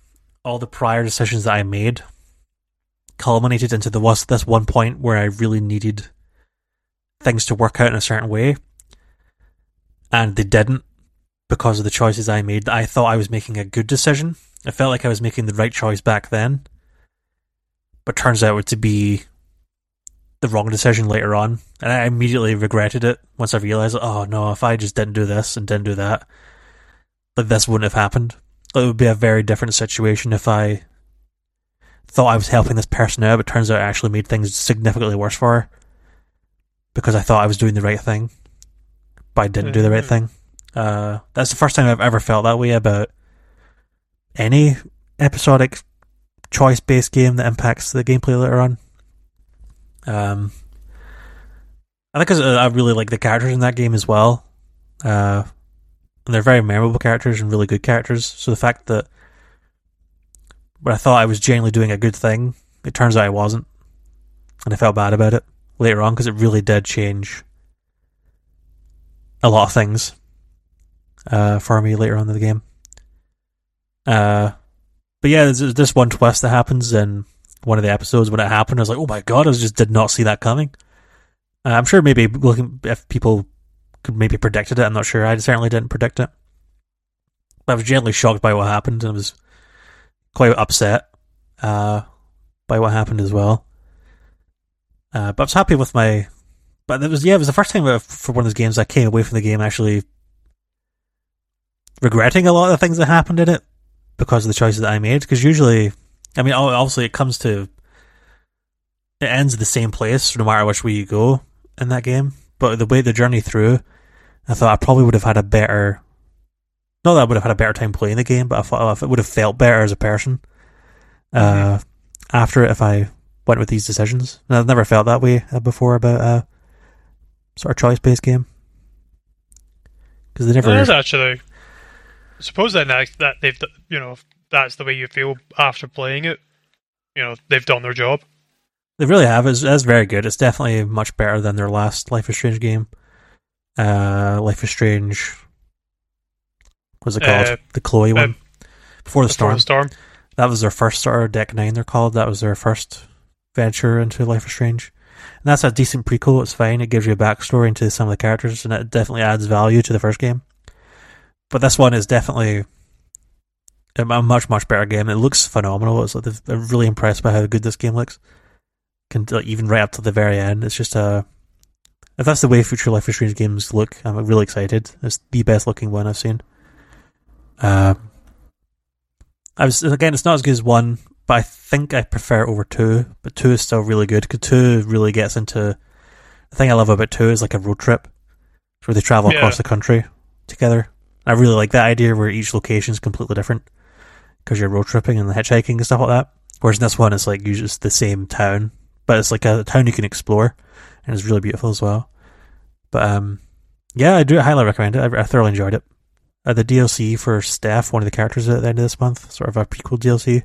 all the prior decisions that I made culminated into the was this one point where I really needed things to work out in a certain way, and they didn't because of the choices I made. That I thought I was making a good decision. I felt like I was making the right choice back then, but turns out to be the wrong decision later on, and I immediately regretted it once I realised, oh no, if I just didn't do this and didn't do that, like, this wouldn't have happened. It would be a very different situation if I thought I was helping this person out, but turns out I actually made things significantly worse for her because I thought I was doing the right thing, but I didn't do the right thing. Uh, that's the first time I've ever felt that way about any episodic choice-based game that impacts the gameplay later on. Um, I think I really like the characters in that game as well. Uh, and they're very memorable characters and really good characters. So the fact that when I thought I was genuinely doing a good thing, it turns out I wasn't. And I felt bad about it later on because it really did change a lot of things uh, for me later on in the game. Uh, but yeah, there's this one twist that happens in one of the episodes. When it happened, I was like, oh my god, I just did not see that coming. Uh, I'm sure maybe looking if people could maybe predicted it, I'm not sure. I certainly didn't predict it. But I was genuinely shocked by what happened, and I was quite upset uh, by what happened as well. Uh, but I was happy with my... But it was, yeah, it was the first time I, for one of those games I came away from the game actually regretting a lot of the things that happened in it because of the choices that I made. Because usually... I mean, obviously, it comes to... It ends the same place, no matter which way you go in that game. But the way the journey through, I thought I probably would have had a better... Not that I would have had a better time playing the game, but I thought I would have felt better as a person uh, mm-hmm. after it if I went with these decisions. And I've never felt that way before about a sort of choice-based game. Because they never... It is actually... I suppose that, that they've... You know... that's the way you feel after playing it. You know, they've done their job. They really have. It's, it's very good. It's definitely much better than their last Life is Strange game. Uh, Life is Strange... What was it called? Uh, the Chloe uh, one? Before the Storm. Storm. That was their first sort of Deck Nine, they're called. That was their first venture into Life is Strange. And that's a decent prequel. It's fine. It gives you a backstory into some of the characters, and it definitely adds value to the first game. But this one is definitely... a much, much better game. It looks phenomenal. It's like I'm really impressed by how good this game looks. Can like, even right up to the very end. It's just a... If that's the way future Life is Strange games look, I'm really excited. It's the best looking one I've seen. Uh, I was again, it's not as good as one, but I think I prefer it over two. But two is still really good. Because two really gets into... The thing I love about two is like a road trip where they travel yeah. across the country together. I really like that idea where each location is completely different. Because you're road tripping and hitchhiking and stuff like that. Whereas in this one, it's like you just the same town, but it's like a, a town you can explore, and it's really beautiful as well. But um, yeah, I do highly recommend it. I, I thoroughly enjoyed it. Uh, the D L C for Steph, one of the characters at the end of this month, sort of a prequel D L C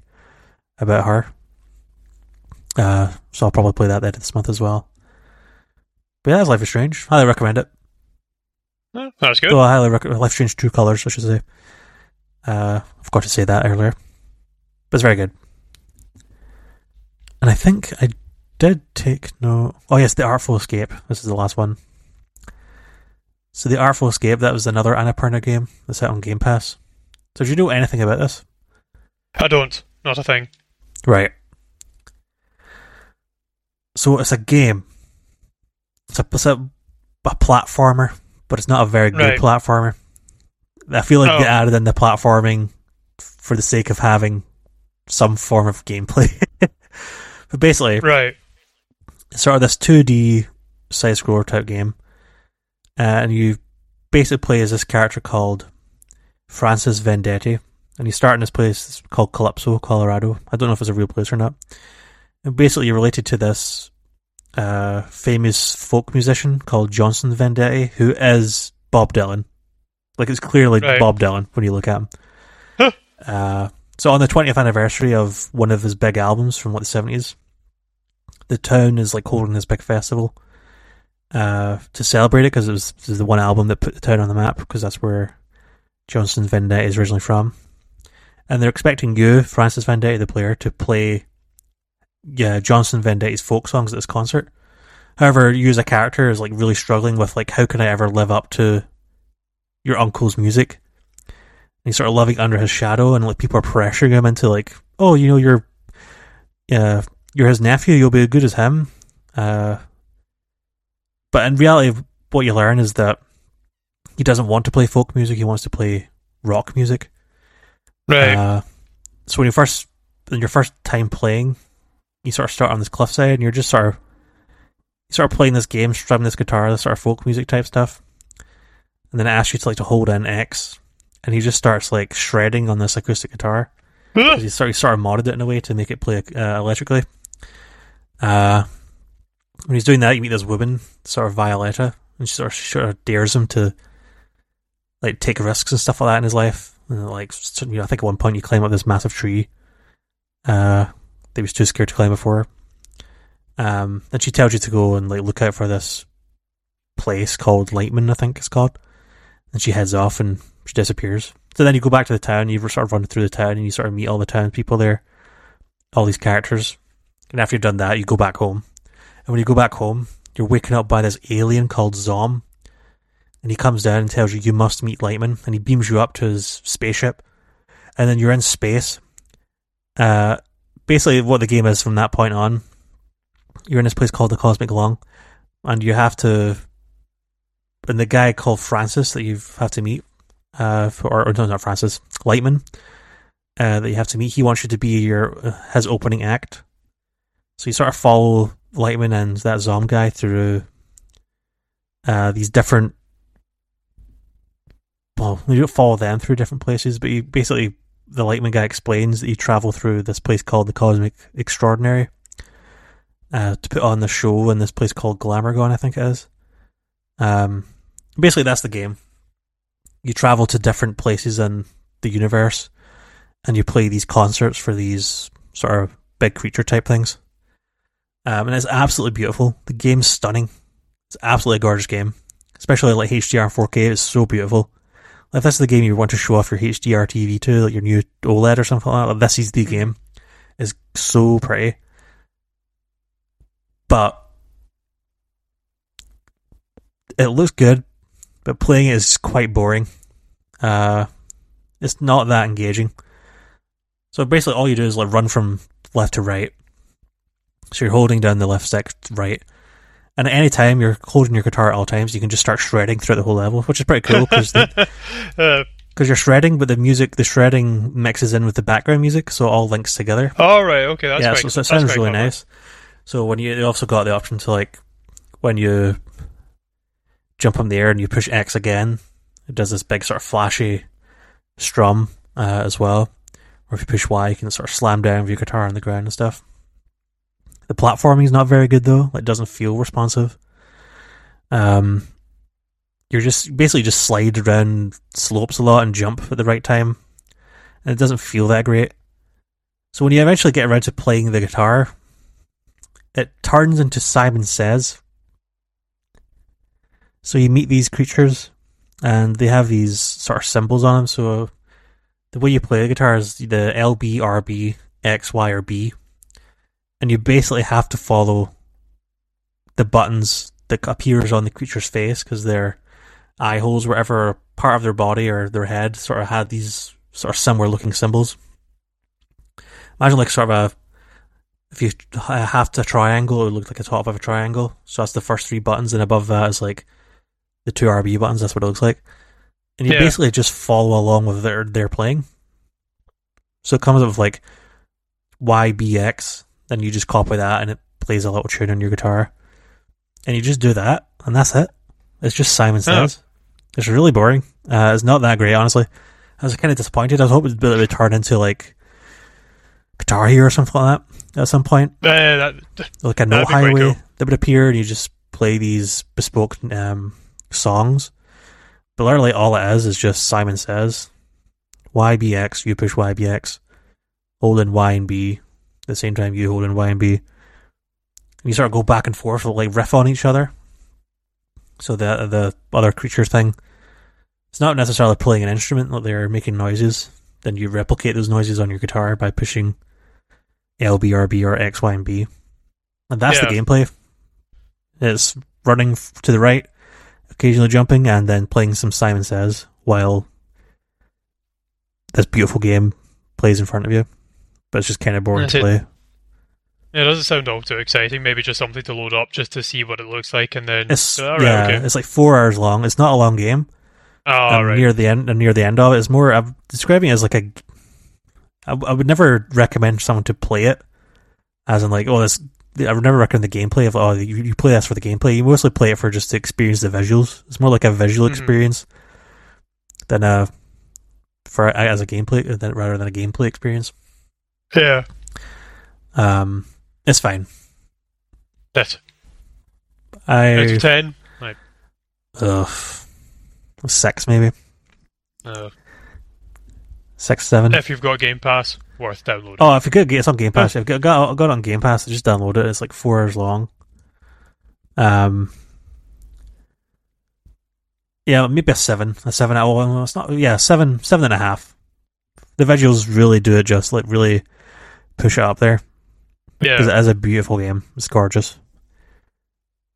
about her. Uh, so I'll probably play that at the end of this month as well. But yeah, that's Life is Strange. Highly recommend it. No, that's good. So I highly recommend Life is Strange True Colors, I should say. Uh, I forgot to say that earlier. But it's very good. And I think I did take note... Oh yes, The Artful Escape. This is the last one. So The Artful Escape, that was another Annapurna game that's out on Game Pass. So do you know anything about this? I don't. Not a thing. Right. So it's a game. It's a, it's a, a platformer, but it's not a very good right. platformer. I feel like oh. they added in the platforming for the sake of having some form of gameplay. But basically, right. it's sort of this two D side-scroller type game, uh, and you basically play as this character called Francis Vendetti, and he's starting this place called Calypso, Colorado. I don't know if it's a real place or not. And basically related to this uh, famous folk musician called Johnson Vendetti, who is Bob Dylan. Like, it's clearly right. Bob Dylan when you look at him. Huh. Uh, so on the twentieth anniversary of one of his big albums from, what, the seventies, the town is, like, holding this big festival uh, to celebrate it, because it was, it was the one album that put the town on the map, because that's where Johnson Vendetti is originally from. And they're expecting you, Francis Vendetti, the player, to play yeah, Johnson Vendetti's folk songs at this concert. However, you as a character is, like, really struggling with, like, how can I ever live up to your uncle's music? And he's sort of living under his shadow, and, like, people are pressuring him into, like, oh, you know, you're uh, you're his nephew, you'll be as good as him. Uh, but in reality, what you learn is that he doesn't want to play folk music, he wants to play rock music. Right. Uh, so when you first, in your first time playing, you sort of start on this cliffside, and you're just sort of, you sort of playing this game, strumming this guitar, this sort of folk music type stuff, and then it asks you to like to hold in X, and he just starts like shredding on this acoustic guitar. he sort of, sort of modded it in a way to make it play uh, electrically. Uh, when he's doing that, you meet this woman, sort of Violetta, and she sort of, she sort of dares him to like take risks and stuff like that in his life. And like, you know, I think at one point you climb up this massive tree uh, that he was too scared to climb before. Um, and she tells you to go and like look out for this place called Lightman, I think it's called. And she heads off and she disappears. So then you go back to the town, you sort of run through the town and you sort of meet all the town people there, all these characters. And after you've done that, you go back home. And when you go back home, you're waken up by this alien called Zom. And he comes down and tells you, you must meet Lightman. And he beams you up to his spaceship. And then you're in space. Uh, basically, what the game is from that point on, you're in this place called the Cosmic Lung. And you have to... And the guy called Francis that you have to meet... Uh, for, or, or no, not Francis. Lightman. Uh, that you have to meet. He wants you to be your his opening act. So you sort of follow Lightman and that Zom guy through uh, these different... Well, you don't follow them through different places, but you basically, the Lightman guy explains that you travel through this place called the Cosmic Extraordinary uh, to put on the show in this place called Glamourgon, I think it is. Um, basically, that's the game. You travel to different places in the universe, and you play these concerts for these sort of big creature type things. Um, and it's absolutely beautiful. The game's stunning. It's absolutely a gorgeous game, especially like H D R four K. It's so beautiful. If this is the game you want to show off your H D R T V to, like your new OLED or something like that, like this is the game. It's so pretty. But it looks good, but playing it is quite boring. Uh, it's not that engaging. So basically all you do is like run from left to right. So you're holding down the left stick to right. And at any time, you're holding your guitar at all times, you can just start shredding throughout the whole level, which is pretty cool, because uh, you're shredding, but the music, the shredding mixes in with the background music, so it all links together. Oh, right, okay, that's yeah, quite, so, so it sounds really common. Nice. So when you, you also got the option to, like, when you jump up in the air and you push X again, it does this big sort of flashy strum uh, as well, or if you push Y, you can sort of slam down with your guitar on the ground and stuff. The platforming is not very good, though. It doesn't feel responsive. Um, you're just basically just slide around slopes a lot and jump at the right time, and it doesn't feel that great. So when you eventually get around to playing the guitar, it turns into Simon Says. So you meet these creatures, and they have these sort of symbols on them. So the way you play the guitar is the L, B, R, B, X, Y, or B. And you basically have to follow the buttons that appears on the creature's face, because their eye holes, wherever part of their body or their head, sort of had these sort of similar looking symbols. Imagine like sort of a, if you have to triangle, it would look like the top of a triangle. So that's the first three buttons, and above that is like the two R B buttons. That's what it looks like. And you yeah. basically just follow along with their their playing. So it comes up with like Y B X. Then you just copy that, and it plays a little tune on your guitar. And you just do that, and that's it. It's just Simon Says. Oh. It's really boring. Uh, it's not that great, honestly. I was kind of disappointed. I was hoping it would turn into like Guitar Hero or something like that at some point. Uh, yeah, that, like a No Highway cool. that would appear, and you just play these bespoke um, songs. But literally, all it is is just Simon Says, Y B X, you push Y B X, holding Y and B at the same time you holding Y and B. And you sort of go back and forth, like riff on each other. So the the other creature thing, it's not necessarily playing an instrument, like they're making noises. Then you replicate those noises on your guitar by pushing L, B, R, B, or X, Y, and B. And that's yeah. the gameplay. It's running to the right, occasionally jumping, and then playing some Simon Says while this beautiful game plays in front of you. But it's just kind of boring that's to it. play. Yeah, it doesn't sound all too exciting. Maybe just something to load up just to see what it looks like, and then it's, oh, right, yeah, okay. it's like four hours long. It's not a long game. Oh, right. Near the end, near the end of it, it's more. I'm describing it as like a. I, I would never recommend someone to play it, as in like, oh, this. I would never recommend the gameplay of oh, you, you play this for the gameplay. You mostly play it for just to experience the visuals. It's more like a visual mm-hmm. experience than a for as a gameplay rather than a gameplay experience. Yeah. Um. It's fine. That's. I. Out of ten. Right. Ugh. Six, maybe. Uh, Six, seven. If you've got Game Pass, worth downloading. Oh, if you could get it's on Game Pass, yeah. if you got got it on Game Pass, just download it. It's like four hours long. Um. Yeah, maybe a seven, a seven. Oh, it's not. Yeah, seven, seven and a half. The visuals really do it just like really push it up there. Yeah, because it is a beautiful game. It's gorgeous.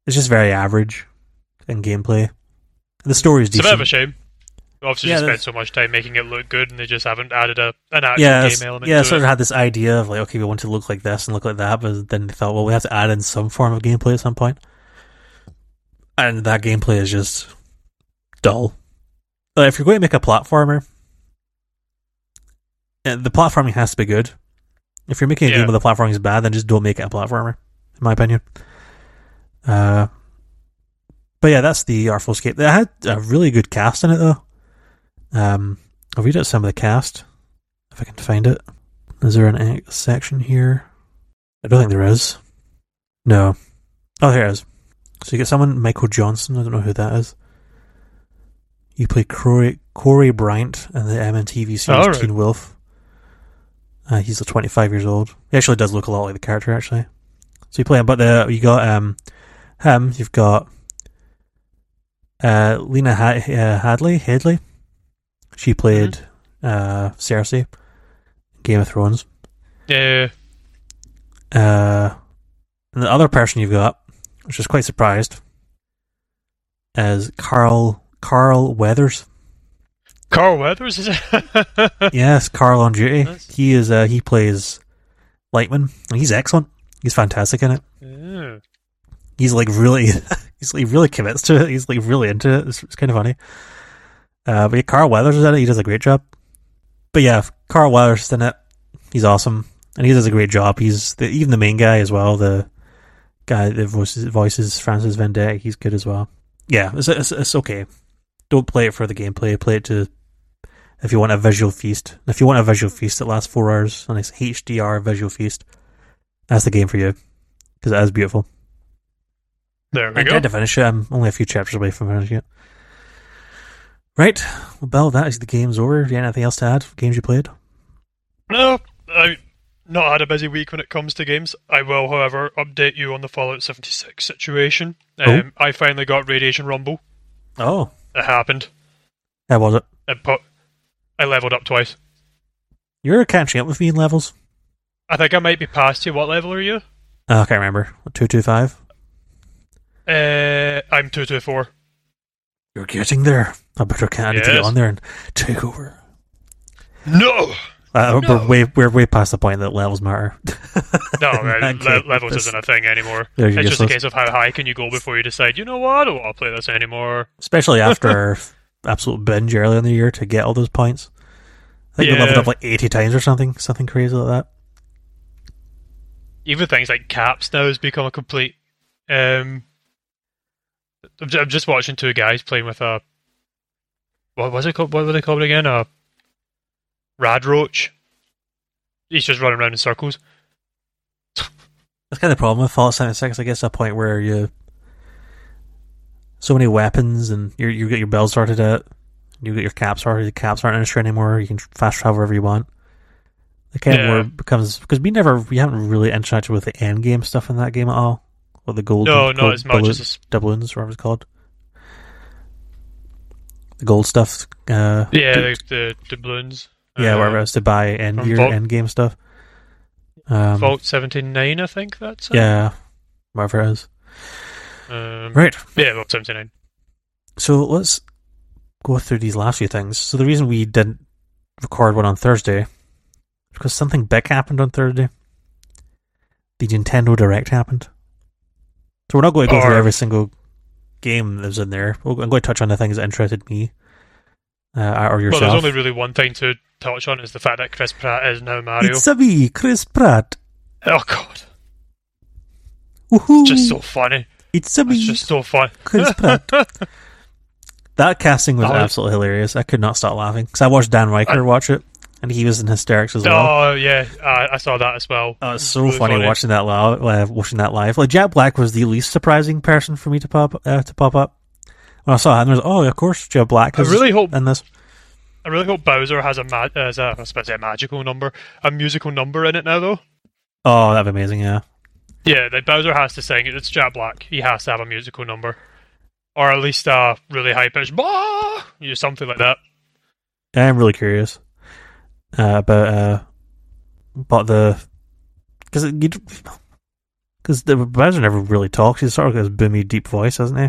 It's just very average in gameplay. The story is decent. It's a bit of a shame. Obviously, yeah, they spent so much time making it look good, and they just haven't added a an actual yeah, game element. Yeah, to sort it. of had this idea of like, okay, we want to look like this and look like that, but then they thought, well, we have to add in some form of gameplay at some point, and that gameplay is just dull. Like, if you're going to make a platformer, the platforming has to be good. If you're making a yeah. game where the platforming is bad, then just don't make it a platformer, in my opinion. Uh, but yeah, that's the Artful Escape. It had a really good cast in it, though. Um, I'll read out some of the cast, if I can find it. Is there an a section here? I don't think there is. No. Oh, here it is. So you get someone, Michael Johnson, I don't know who that is. You play Corey, Corey Bryant in the M T V series oh, right. Teen Wolf. Uh, he's like twenty-five years old. He actually does look a lot like the character, actually. So you play him, but the, you got um, him, you've got uh, Lena H- uh, Hadley, Hadley. She played mm-hmm. uh, Cersei, Game of Thrones. Yeah. Uh, and the other person you've got, which is quite surprised, is Carl Carl Weathers. Carl Weathers is it? Yes, Carl on duty. Nice. He is. Uh, he plays Lightman. He's excellent. He's fantastic in it. Yeah. He's like really. He's like really commits to it. He's like really into it. It's, it's kind of funny. Uh, but yeah, Carl Weathers is in it. He does a great job. But yeah, Carl Weathers is in it. He's awesome, and he does a great job. He's the, even the main guy as well. The guy that voices, voices Francis Vendetta. He's good as well. Yeah, it's it's, it's okay. Don't play it for the gameplay. Play it to. If you want a visual feast, if you want a visual feast that lasts four hours, a nice H D R visual feast, that's the game for you, because it is beautiful. There we I go. I tried to finish it. I'm only a few chapters away from finishing it. Right. Well, Bill, that is the game's over. Do you have anything else to add? Games you played? No, I've not had a busy week when it comes to games. I will, however, update you on the Fallout seventy-six situation. Oh. Um, I finally got Radiation Rumble. Oh. It happened. How was it? It put. I leveled up twice. You're catching up with me in levels. I think I might be past you. What level are you? Oh, I can't remember. two twenty-five? Uh, I'm two twenty-four. You're getting there. I better can't yes. get on there and take over. No! Uh, no! We're, way, we're way past the point that levels matter. No, man, le- levels isn't a thing anymore. It's useless. Just a case of how high can you go before you decide, you know what, I don't want to play this anymore. Especially after... absolute binge early in the year to get all those points. I think yeah. we leveled up like eighty times or something, something crazy like that. Even things like caps now has become a complete. Um, I'm just watching two guys playing with a. What was it called? What were they called again? A Rad Roach. He's just running around in circles. That's kind of the problem with Fallout seventy-six. I guess a point where you so many weapons, and you you get your build sorted out, you get your caps sorted. Your caps aren't an issue anymore. You can fast travel wherever you want. The kind yeah. where it becomes because we never we haven't really interacted with the end game stuff in that game at all. Or the gold no, not as much as doubloons, whatever it's called. The gold stuff. Uh, yeah, the, the doubloons. Yeah, uh, wherever it's to buy end gear, Vault, end game stuff. Um, Vault seventy-nine, I think that's it. Yeah, wherever it is. Um, right. Yeah, Vault seventy-nine. So let's go through these last few things. So the reason we didn't record one on Thursday is because something big happened on Thursday. The Nintendo Direct happened. So we're not going to go or, through every single game that was in there. I'm going to touch on the things that interested me uh, or yourself. Well, there's only really one thing to touch on, is the fact that Chris Pratt is now Mario. It's a me, Chris Pratt. Oh, God. Woohoo. It's just so funny. It's a me. It's just so fun. Chris Pratt. That casting was that absolutely was... hilarious. I could not stop laughing because I watched Dan Riker I... watch it, and he was in hysterics as well. Oh, yeah. I, I saw that as well. Oh, it's so really funny, funny watching that live. Uh, watching that live. Like, Jack Black was the least surprising person for me to pop uh, to pop up. When I saw him, I was oh, of course, Jack Black is I really hope, in this. I really hope Bowser has a, ma- has a, I was about to say a magical number, a musical number in it now, though. Oh, that'd be amazing, yeah. Yeah, like Bowser has to sing. It's Jack Black. He has to have a musical number. Or at least a really high-pitched, bah! You know, something like that. I am really curious. Uh, but uh, but the because because the Bowser never really talks. He's sort of got this boomy, deep voice, hasn't he?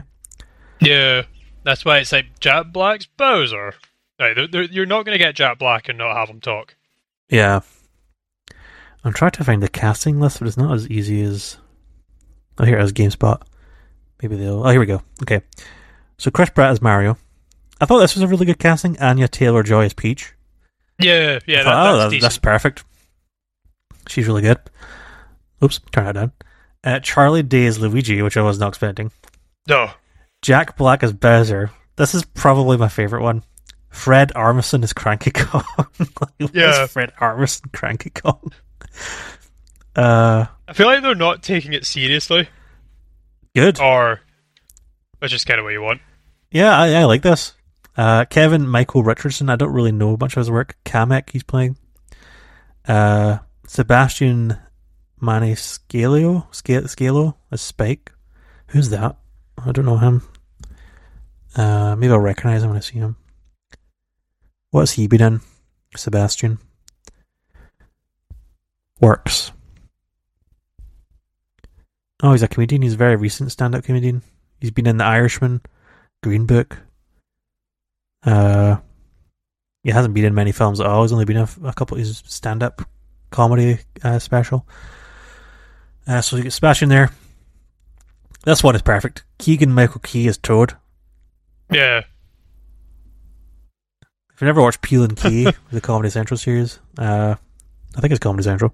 Yeah, that's why it's like Jack Black's Bowser. Right, they're, they're, you're not going to get Jack Black and not have him talk. Yeah, I'm trying to find the casting list, but it's not as easy as. Oh, here it is, GameSpot. Maybe they'll. Oh, here we go. Okay, so Chris Pratt is Mario. I thought this was a really good casting. Anya Taylor-Joy is Peach. Yeah, yeah, thought, that, that's oh, that, that's perfect. She's really good. Oops, turn that down. Uh, Charlie Day is Luigi, which I was not expecting. No. Jack Black is Bowser. This is probably my favorite one. Fred Armisen is Cranky Kong. Like, yeah, is Fred Armisen Cranky Kong. Uh, I feel like they're not taking it seriously. Good. Or that's just kind of what you want. Yeah, I, I like this. Uh, Kevin Michael Richardson, I don't really know much of his work. Kamek, he's playing. Uh, Sebastian Maniscalco, Scalo is Spike. Who's that? I don't know him. Uh, maybe I'll recognize him when I see him. What's he been in? Sebastian. Works. Oh, he's a comedian. He's a very recent stand-up comedian. He's been in The Irishman, Green Book. Uh, he hasn't been in many films at all. He's only been in a couple of his stand-up comedy uh, special. Uh, so you get Sebastian there. This one is perfect. Keegan-Michael Key is Toad. Yeah. If you've never watched Peel and Key, the Comedy Central series, uh, I think it's Comedy Central.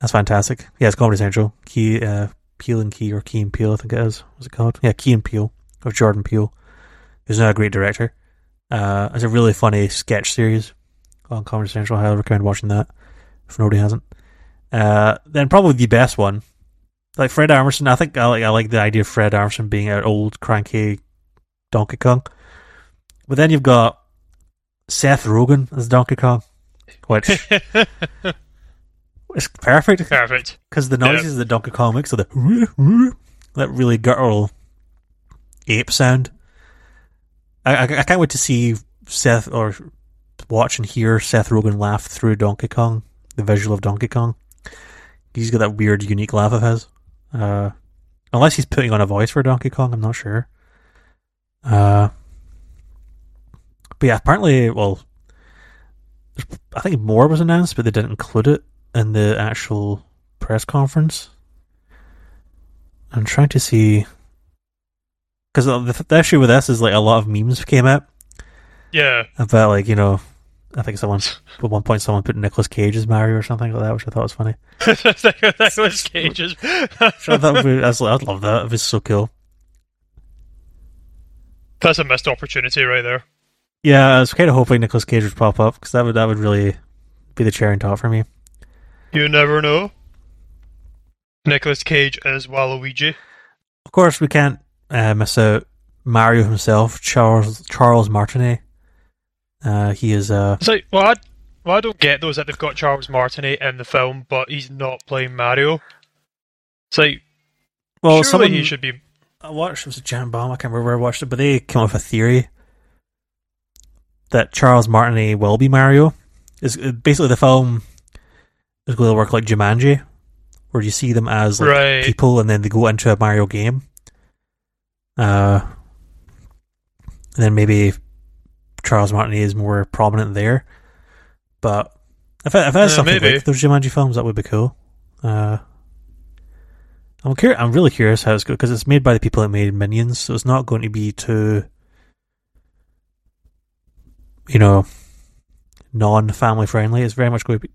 That's fantastic. Yeah, it's Comedy Central. Key, uh, Peel and Key, or Key and Peel, I think it is. What's it called? Yeah, Key and Peel, or Jordan Peele, who's now a great director. Uh, it's a really funny sketch series on Comedy Central. I highly recommend watching that if nobody hasn't. Uh, then probably the best one, like Fred Armisen. I think I like I like the idea of Fred Armisen being an old cranky Donkey Kong. But then you've got Seth Rogen as Donkey Kong, which is perfect. Perfect, because the noises yep. that Donkey Kong makes are the that really guttural ape sound. I, I can't wait to see Seth, or watch and hear Seth Rogen laugh through Donkey Kong, the visual of Donkey Kong. He's got that weird, unique laugh of his. Uh, unless he's putting on a voice for Donkey Kong, I'm not sure. Uh, but yeah, apparently, well, I think more was announced, but they didn't include it in the actual press conference. I'm trying to see... Because the, the issue with this is, like, a lot of memes came out. Yeah. About, like, you know, I think someone, at one point someone put Nicolas Cage as Mario or something like that, which I thought was funny. Nicolas Cage as Mario. I thought we, I'd love that. It was so cool. That's a missed opportunity right there. Yeah, I was kind of hoping Nicolas Cage would pop up, because that would, that would really be the chair and talk for me. You never know. Nicolas Cage as Waluigi. Of course, we can't uh, miss out Mario himself, Charles Charles Martinet. Uh, he is a... Uh, like, well, I, well, I don't get those that they've got Charles Martinet in the film, but he's not playing Mario. It's like, well, surely someone, he should be... I watched, it was a jam bomb, I can't remember where I watched it, but they came up with a theory that Charles Martinet will be Mario. It's, it, basically, the film is going to work like Jumanji, where you see them as like, right. people and then they go into a Mario game. Uh, and then maybe Charles Martinet is more prominent there. But if it, if it is uh, something maybe. like those Jumanji films, that would be cool. Uh, I'm curious, I'm really curious how it's going, because it's made by the people that made Minions, so it's not going to be too, you know, non-family friendly. It's very much going to be,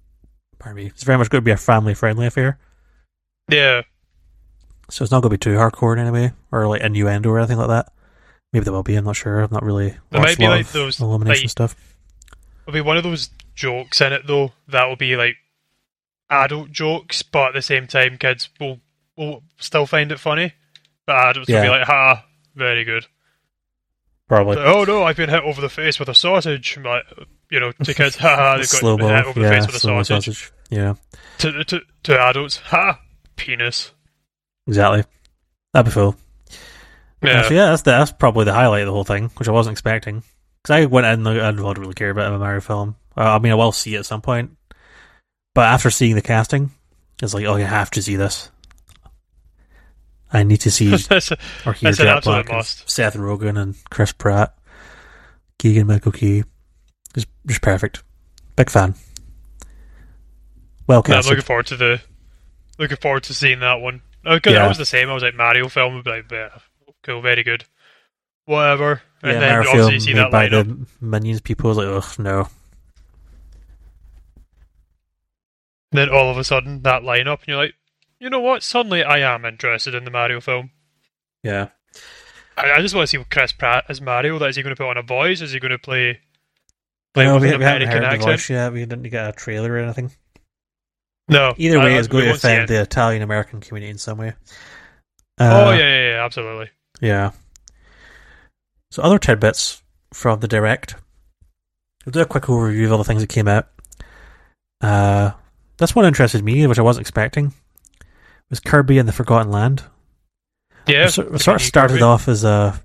pardon me, it's very much going to be a family-friendly affair. Yeah. So it's not going to be too hardcore in any way, or like innuendo or anything like that. Maybe there will be, I'm not sure. I've not really there watched might be like those elimination like, stuff. It'll be one of those jokes in it, though, that will be like adult jokes, but at the same time, kids will, will still find it funny. But adults yeah. will be like, ha, very good. Probably. Like, oh no, I've been hit over the face with a sausage. Like, you know, to kids, ha ha, they've got hit over yeah, the face with a sausage. sausage. Yeah. To, to, to adults, ha, penis. Exactly. That'd be cool. Yeah, so yeah that's, the, that's probably the highlight of the whole thing, which I wasn't expecting. Because I went in, I don't really care about a Mario film. Uh, I mean, I will see it at some point. But after seeing the casting, it's like, oh, you have to see this. I need to see that's a, or hear Jack Black, Seth Rogen, and Chris Pratt, Keegan-Michael Key. It's just perfect. Big fan. Well casted. Yeah, I'm looking forward to the, looking forward to seeing that one. Because yeah. I was the same. I was like, Mario film would be like, yeah. Cool, very good. Whatever. And yeah, then Mario obviously you see that by lineup. The Minions people, like, ugh, no. Then all of a sudden, that lineup, and you're like, you know what? Suddenly I am interested in the Mario film. Yeah. I, I just want to see what Chris Pratt as Mario. Like, is he going to put on a voice? Is he going to play, play no, with we, an we American accent? Yeah, we didn't get a trailer or anything. No. Either way, it's going to offend the Italian American community in some way. Uh, oh, yeah, yeah, yeah, absolutely. Yeah. So other tidbits from the Direct. We'll do a quick overview of all the things that came out. Uh, this one interested me, which I wasn't expecting. Was Kirby and the Forgotten Land. Yeah. It sort, sort of started Kirby. off as a,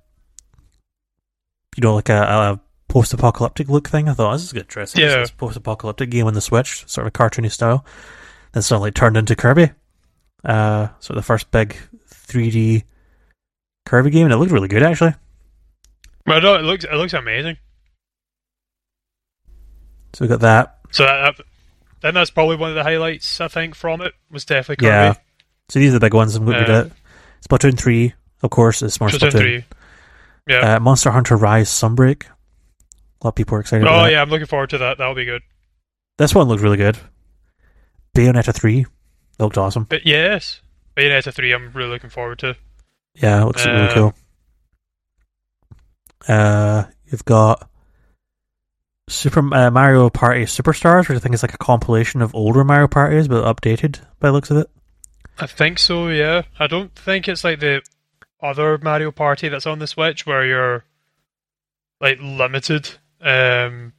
you know, like a, a post-apocalyptic look thing. I thought, oh, this is interesting. Yeah. It's a post-apocalyptic game on the Switch, sort of a cartoony style. Then suddenly turned into Kirby. Uh, so the first big three D Kirby game, and it looked really good actually. Well, no, it looks it looks amazing. So we got that. So that, that, then that's probably one of the highlights I think from it was definitely Kirby. Yeah. So these are the big ones. I'm going to read it. Splatoon three, of course, is more Splatoon. Splatoon three. Yeah. Uh, Monster Hunter Rise Sunbreak. A lot of people are excited. Oh about yeah, that. I'm looking forward to that. That'll be good. This one looked really good. Bayonetta three looked awesome. But yes, Bayonetta three, I'm really looking forward to. Yeah, it looks uh, really cool. Uh, you've got Super uh, Mario Party Superstars, which I think is like a compilation of older Mario Parties, but updated by the looks of it. I think so, yeah. I don't think it's like the other Mario Party that's on the Switch, where you're like limited, um,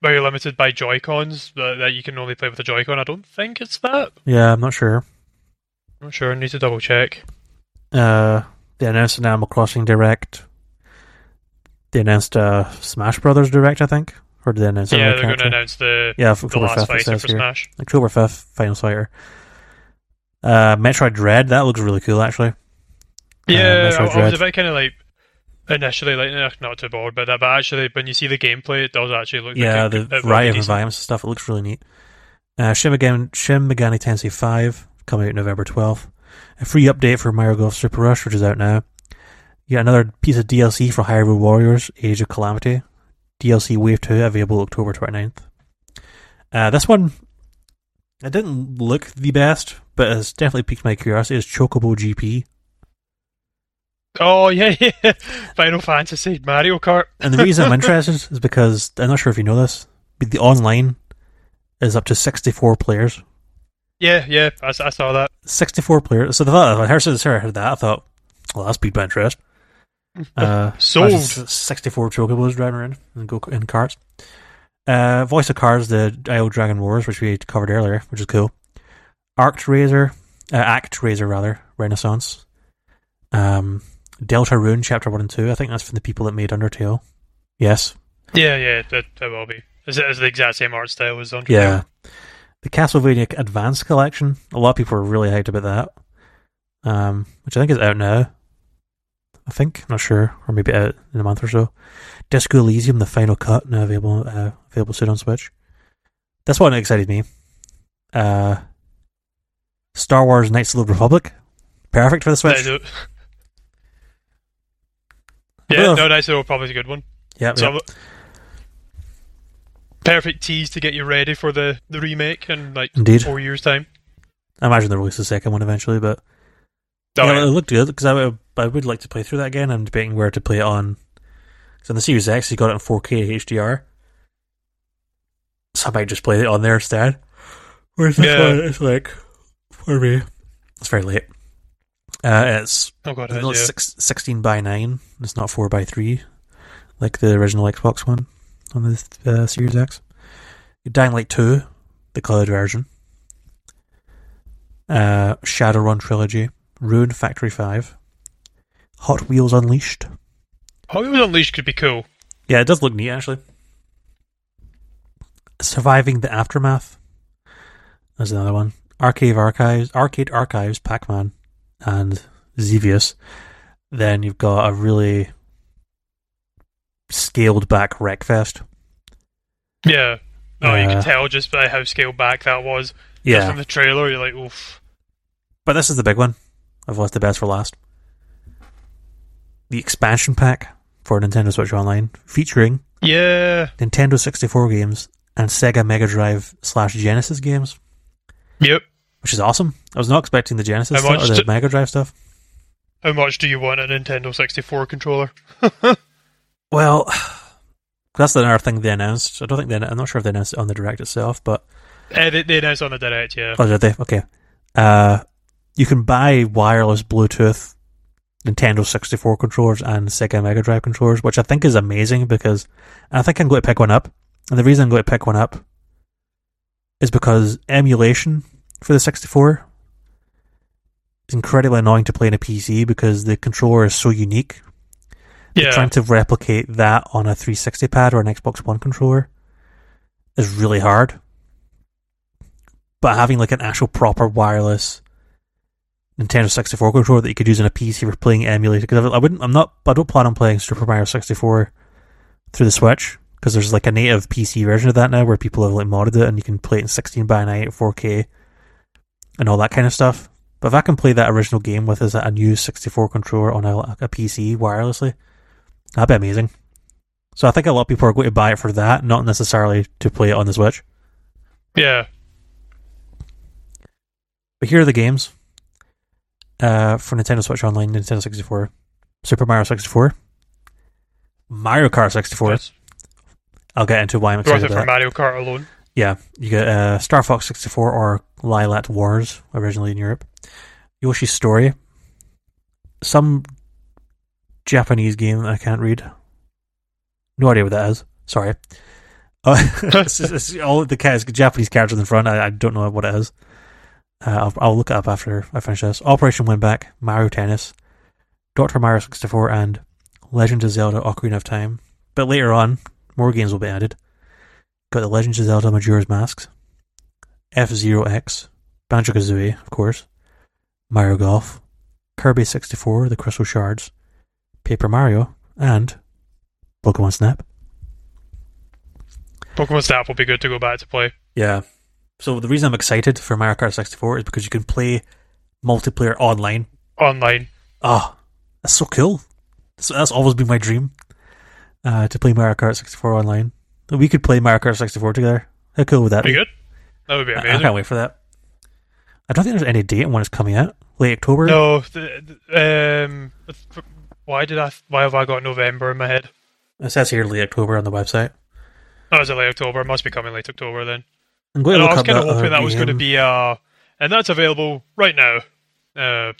where you're limited by Joy-Cons, that, that you can only play with a Joy-Con. I don't think it's that. Yeah, I'm not sure. I'm not sure, I need to double check. Uh, they announced an Animal Crossing Direct. They announced a Smash Brothers Direct, I think. Or did they announce? Yeah, they're going to announce the, yeah, the last fighter for here. Smash. October fifth, Final Fighter. Uh, Metroid Dread, that looks really cool, actually. Yeah, uh, I, I was a bit kind of like, initially, like, not too bored by that, but actually, when you see the gameplay, it does actually look yeah, like, the it, it variety of environments and stuff, it looks really neat. Uh, Shin Megami, Shin Megami Tensei five, coming out November twelfth. A free update for Mario Golf Super Rush, which is out now. You got another piece of D L C for Hyrule Warriors, Age of Calamity. D L C Wave two, available October twenty-ninth. Uh, this one, it didn't look the best, but it's definitely piqued my curiosity. It's Chocobo G P. Oh, yeah, yeah. Final Fantasy, Mario Kart. And the reason I'm interested is because, I'm not sure if you know this, but the online is up to sixty-four players. Yeah, yeah, I, I saw that. sixty-four players. So the thought, when I heard that, I thought, well, that's piqued my interest. Uh, Sold. sixty-four chocobos driving around and go in cars. Uh, Voice of Cards, the I O Dragon Wars, which we covered earlier, which is cool. Arctraiser, uh, Actraiser rather, Renaissance. Um, Deltarune Chapter One and Two. I think that's from the people that made Undertale. Yes. Yeah, yeah, that, that will be. It's, it's the exact same art style as Undertale. Yeah. The Castlevania Advance Collection. A lot of people were really hyped about that, um, which I think is out now. I think, I'm not sure, or maybe out in a month or so. Disco Elysium, the final cut, now available uh, available soon on Switch. That's what excited me. Uh, Star Wars Knights of the Republic, perfect for the Switch. Yeah, yeah no, Knights of the Republic is a good one. Yeah, so, yeah. Perfect tease to get you ready for the, the remake in like Indeed. four years' time. I imagine they'll release the second one eventually, but oh, yeah, yeah. it looked good because I would. I would like to play through that again. I'm debating where to play it on. Because on the Series X, you got it in four K H D R. So I might just play it on there instead. Whereas this yeah. one, it's like, for me, it's very late. Uh, it's oh God, it's not yeah. six, sixteen by nine. It's not four by three, like the original Xbox one on the uh, Series X. Dying Light two, the cloud version. Uh, Shadowrun Trilogy. Rune Factory five. Hot Wheels Unleashed. Hot Wheels Unleashed could be cool. Yeah, it does look neat, actually. Surviving the Aftermath. That's another one. Arcade Archives, Arcade Archives, Pac-Man, and Xevious. Then you've got a really scaled-back Wreckfest. Yeah. Oh, uh, you can tell just by how scaled-back that was. Yeah. Just from the trailer, you're like, oof. But this is the big one. I've left the best for last. The expansion pack for Nintendo Switch Online, featuring yeah. Nintendo sixty-four games and Sega Mega Drive slash Genesis games. Yep. Which is awesome. I was not expecting the Genesis stuff or the do- Mega Drive stuff. How much do you want a Nintendo sixty-four controller? Well, that's another thing they announced. I don't think they, I'm not sure if they announced it on the Direct itself, but... Uh, they, they announced it on the Direct, yeah. Oh, did they? Okay. Uh, you can buy wireless Bluetooth Nintendo sixty-four controllers and Sega Mega Drive controllers, which I think is amazing because I think I'm going to pick one up. And the reason I'm going to pick one up is because emulation for the sixty-four is incredibly annoying to play on a P C because the controller is so unique. Yeah. But trying to replicate that on a three sixty pad or an Xbox One controller is really hard. But having like an actual proper wireless Nintendo sixty-four controller that you could use in a P C for playing emulated, because I wouldn't, I'm not, I don't plan on playing Super Mario sixty-four through the Switch because there's like a native P C version of that now where people have like modded it and you can play it in sixteen by nine at four K and all that kind of stuff. But if I can play that original game with is a new sixty-four controller on a, a P C wirelessly, that'd be amazing. So I think a lot of people are going to buy it for that, not necessarily to play it on the Switch. Yeah. But here are the games. Uh, for Nintendo Switch Online, Nintendo sixty-four, Super Mario sixty-four, Mario Kart sixty-four. Yes. I'll get into why I'm excited about it for that. Mario Kart alone. Yeah, you get uh, Star Fox sixty-four or Lilat Wars, originally in Europe. Yoshi's Story. Some Japanese game that I can't read. No idea what that is. Sorry. Uh, it's, it's all the Japanese characters in front. I, I don't know what it is. Uh, I'll, I'll look it up after I finish this. Operation Winback, Mario Tennis, Doctor Mario sixty-four, and Legend of Zelda Ocarina of Time. But later on, more games will be added. Got the Legend of Zelda Majora's Masks, F-Zero X, Banjo-Kazooie, of course, Mario Golf, Kirby sixty-four, The Crystal Shards, Paper Mario, and Pokemon Snap. Pokemon Snap will be good to go back to play. Yeah. So the reason I'm excited for Mario Kart sixty-four is because you can play multiplayer online. Online. Oh, that's so cool. That's, that's always been my dream, uh, to play Mario Kart sixty-four online. We could play Mario Kart sixty-four together. How cool would that be? Be good. That would be amazing. I, I can't wait for that. I don't think there's any date when it's coming out. Late October? No. The, the, um, why did I? Why have I got November in my head? It says here late October on the website. Oh, is it late October? It must be coming late October then. I'm going to look I was kind of hoping that was going to be uh, and that's available right now. Uh,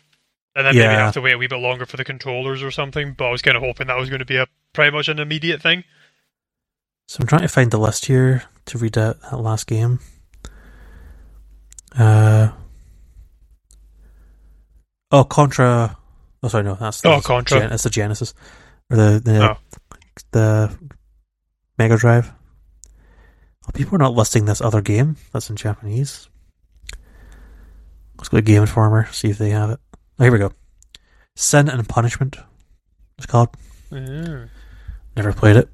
and then yeah. maybe have to wait a wee bit longer for the controllers or something. But I was kind of hoping that was going to be a pretty much an immediate thing. So I'm trying to find the list here to read out that last game. Uh, oh, Contra. Oh, sorry, no, that's the, oh, Contra. Gen- that's the Genesis or the the, oh. the Mega Drive. Oh, people are not listing this other game that's in Japanese. Let's go to Game Informer, see if they have it. Oh, here we go. Sin and Punishment. It's called. Mm. Never played it.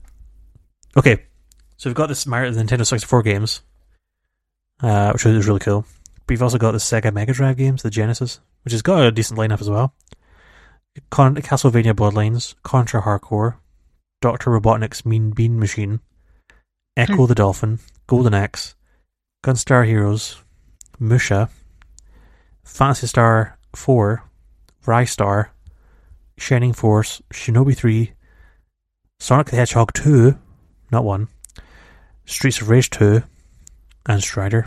Okay, so we've got this Mario, the Nintendo sixty-four games, uh, which is really cool. But you've also got the Sega Mega Drive games, the Genesis, which has got a decent lineup as well. Con- Castlevania Bloodlines, Contra Hardcore, Doctor Robotnik's Mean Bean Machine, Echo hmm. the Dolphin, Golden Axe, Gunstar Heroes, Musha, Phantasy Star four, Rystar, Shining Force, Shinobi three, Sonic the Hedgehog two, not one, Streets of Rage two, and Strider.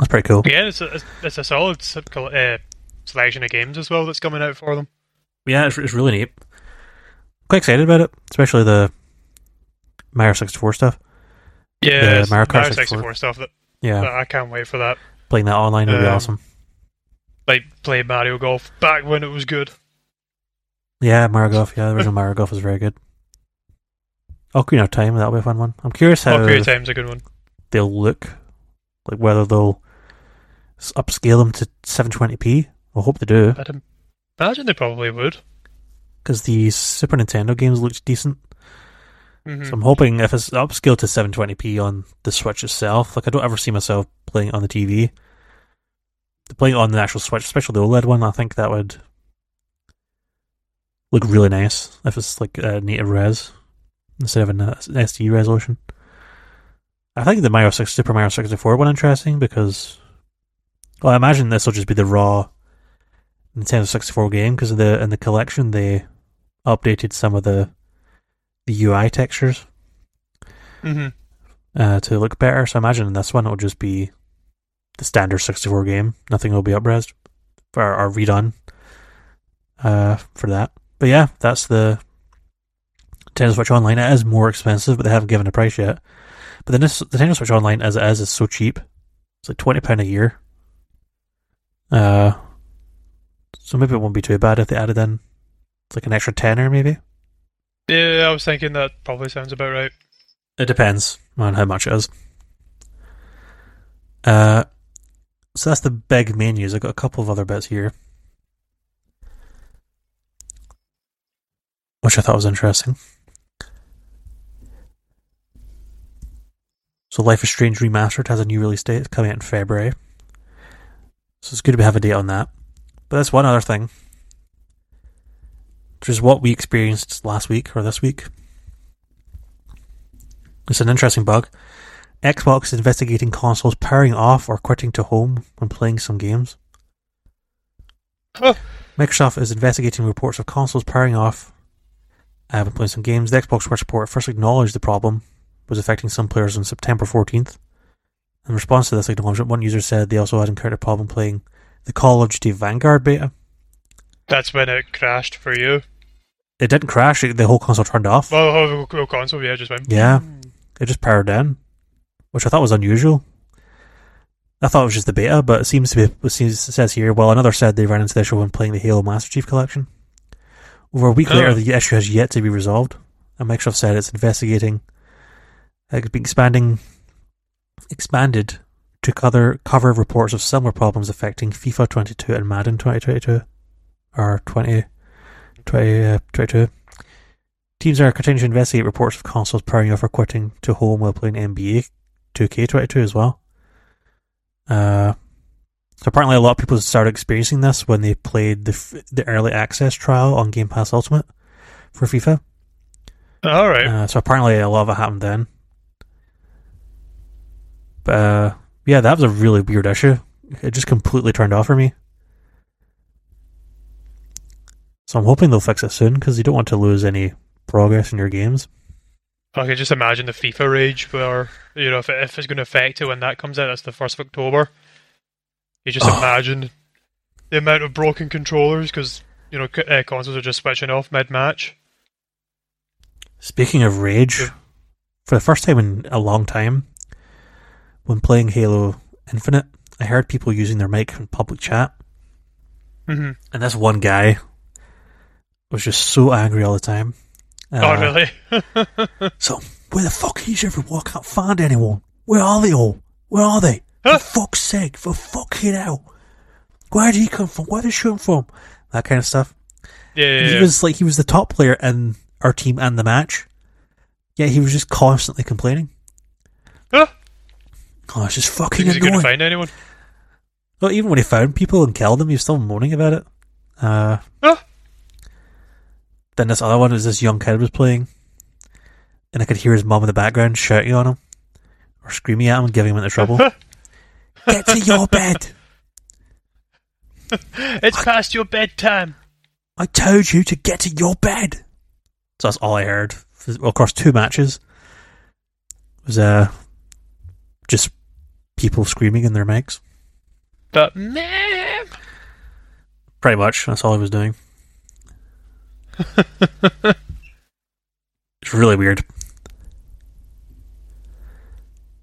That's pretty cool. Yeah, it's a, it's a solid uh, selection of games as well that's coming out for them. Yeah, it's, it's really neat. Quite excited about it, especially the Mario sixty-four stuff. Yeah, the Mario, Mario sixty-four. sixty-four stuff. That, yeah, that I can't wait for that. Playing that online would um, be awesome. Like, play Mario Golf back when it was good. Yeah, Mario Golf. Yeah, the original Mario Golf was very good. Ocarina of Time, that'll be a fun one. I'm curious how Ocarina of Time's a good one. They'll look, like whether they'll upscale them to seven twenty p. I hope they do. I'd imagine they probably would. Because the Super Nintendo games looked decent. Mm-hmm. So I'm hoping if it's upscaled to seven twenty p on the Switch itself, like I don't ever see myself playing it on the T V. Playing it on the actual Switch, especially the OLED one, I think that would look really nice if it's like uh, native res. Instead of an S D resolution. I think the Mario six, Super Mario sixty-four one interesting because, well, I imagine this will just be the raw Nintendo sixty-four game because the in the collection they updated some of the the U I textures mm-hmm. uh, to look better. So I imagine in this one it will just be the standard sixty-four game. Nothing will be up-resed or, or redone uh, for that. But yeah, that's the Nintendo Switch Online. It is more expensive, but they haven't given a price yet. But the Nintendo Switch Online, as it is, is so cheap. It's like twenty pounds a year. Uh, so maybe it won't be too bad if they added in it's like an extra tenner, maybe? Yeah, I was thinking that probably sounds about right. It depends on how much it is. Uh, so that's the big main news. I've got a couple of other bits here, which I thought was interesting. So Life is Strange Remastered has a new release date. It's coming out in February. So it's good to have a date on that. But that's one other thing, which is what we experienced last week, or this week. It's an interesting bug. Xbox is investigating consoles powering off or quitting to home when playing some games. Huh. Microsoft is investigating reports of consoles powering off uh, when playing some games. The Xbox Watch report first acknowledged the problem was affecting some players on September fourteenth. In response to this acknowledgement, one user said they also had encountered a problem playing the Call of Duty Vanguard beta. That's when it crashed for you? It didn't crash, the whole console turned off. Well, the whole console, yeah, just went... Yeah, it just powered down, which I thought was unusual. I thought it was just the beta, but it seems to be... It seems, it says here, well, another said they ran into the issue when playing the Halo Master Chief Collection. Over a week oh. later, the issue has yet to be resolved, and Microsoft said it's investigating... It's been expanding, expanded to cover, cover reports of similar problems affecting FIFA twenty-two and Madden twenty twenty-two, or twenty twenty-two. Teams are continuing to investigate reports of consoles powering off or quitting to home while playing N B A two K twenty-two as well. Uh, so apparently a lot of people started experiencing this when they played the the early access trial on Game Pass Ultimate for FIFA. All right. Uh, so apparently a lot of it happened then. Uh, yeah, that was a really weird issue. It just completely turned off for me. So I'm hoping they'll fix it soon because you don't want to lose any progress in your games. I could just imagine the FIFA rage where, you know, if, it, if it's going to affect it when that comes out, that's the first of October. You just oh. imagine the amount of broken controllers because, you know, uh, consoles are just switching off mid-match. Speaking of rage, yeah. for the first time in a long time, when playing Halo Infinite, I heard people using their mic in public chat. Mm-hmm. And this one guy was just so angry all the time. Uh, oh, really? So, where the fuck is everyone? I can't find anyone. Where are they all? Where are they? Huh? For fuck's sake, for fucking hell. Where did he come from? Where did he shoot from? That kind of stuff. Yeah, yeah, he yeah. was like, he was the top player in our team and the match. Yeah, he was just constantly complaining. Huh? Oh, it's just fucking annoying. He couldn't find anyone? Well, even when he found people and killed them, he was still moaning about it. Uh, huh? Then this other one was this young kid was playing, and I could hear his mum in the background shouting on him or screaming at him and giving him into trouble. Get to your bed! It's I, past your bedtime! I told you to get to your bed! So that's all I heard. Well, of course, two matches. It was uh, just people screaming in their mics. But man! Pretty much, that's all I was doing. It's really weird,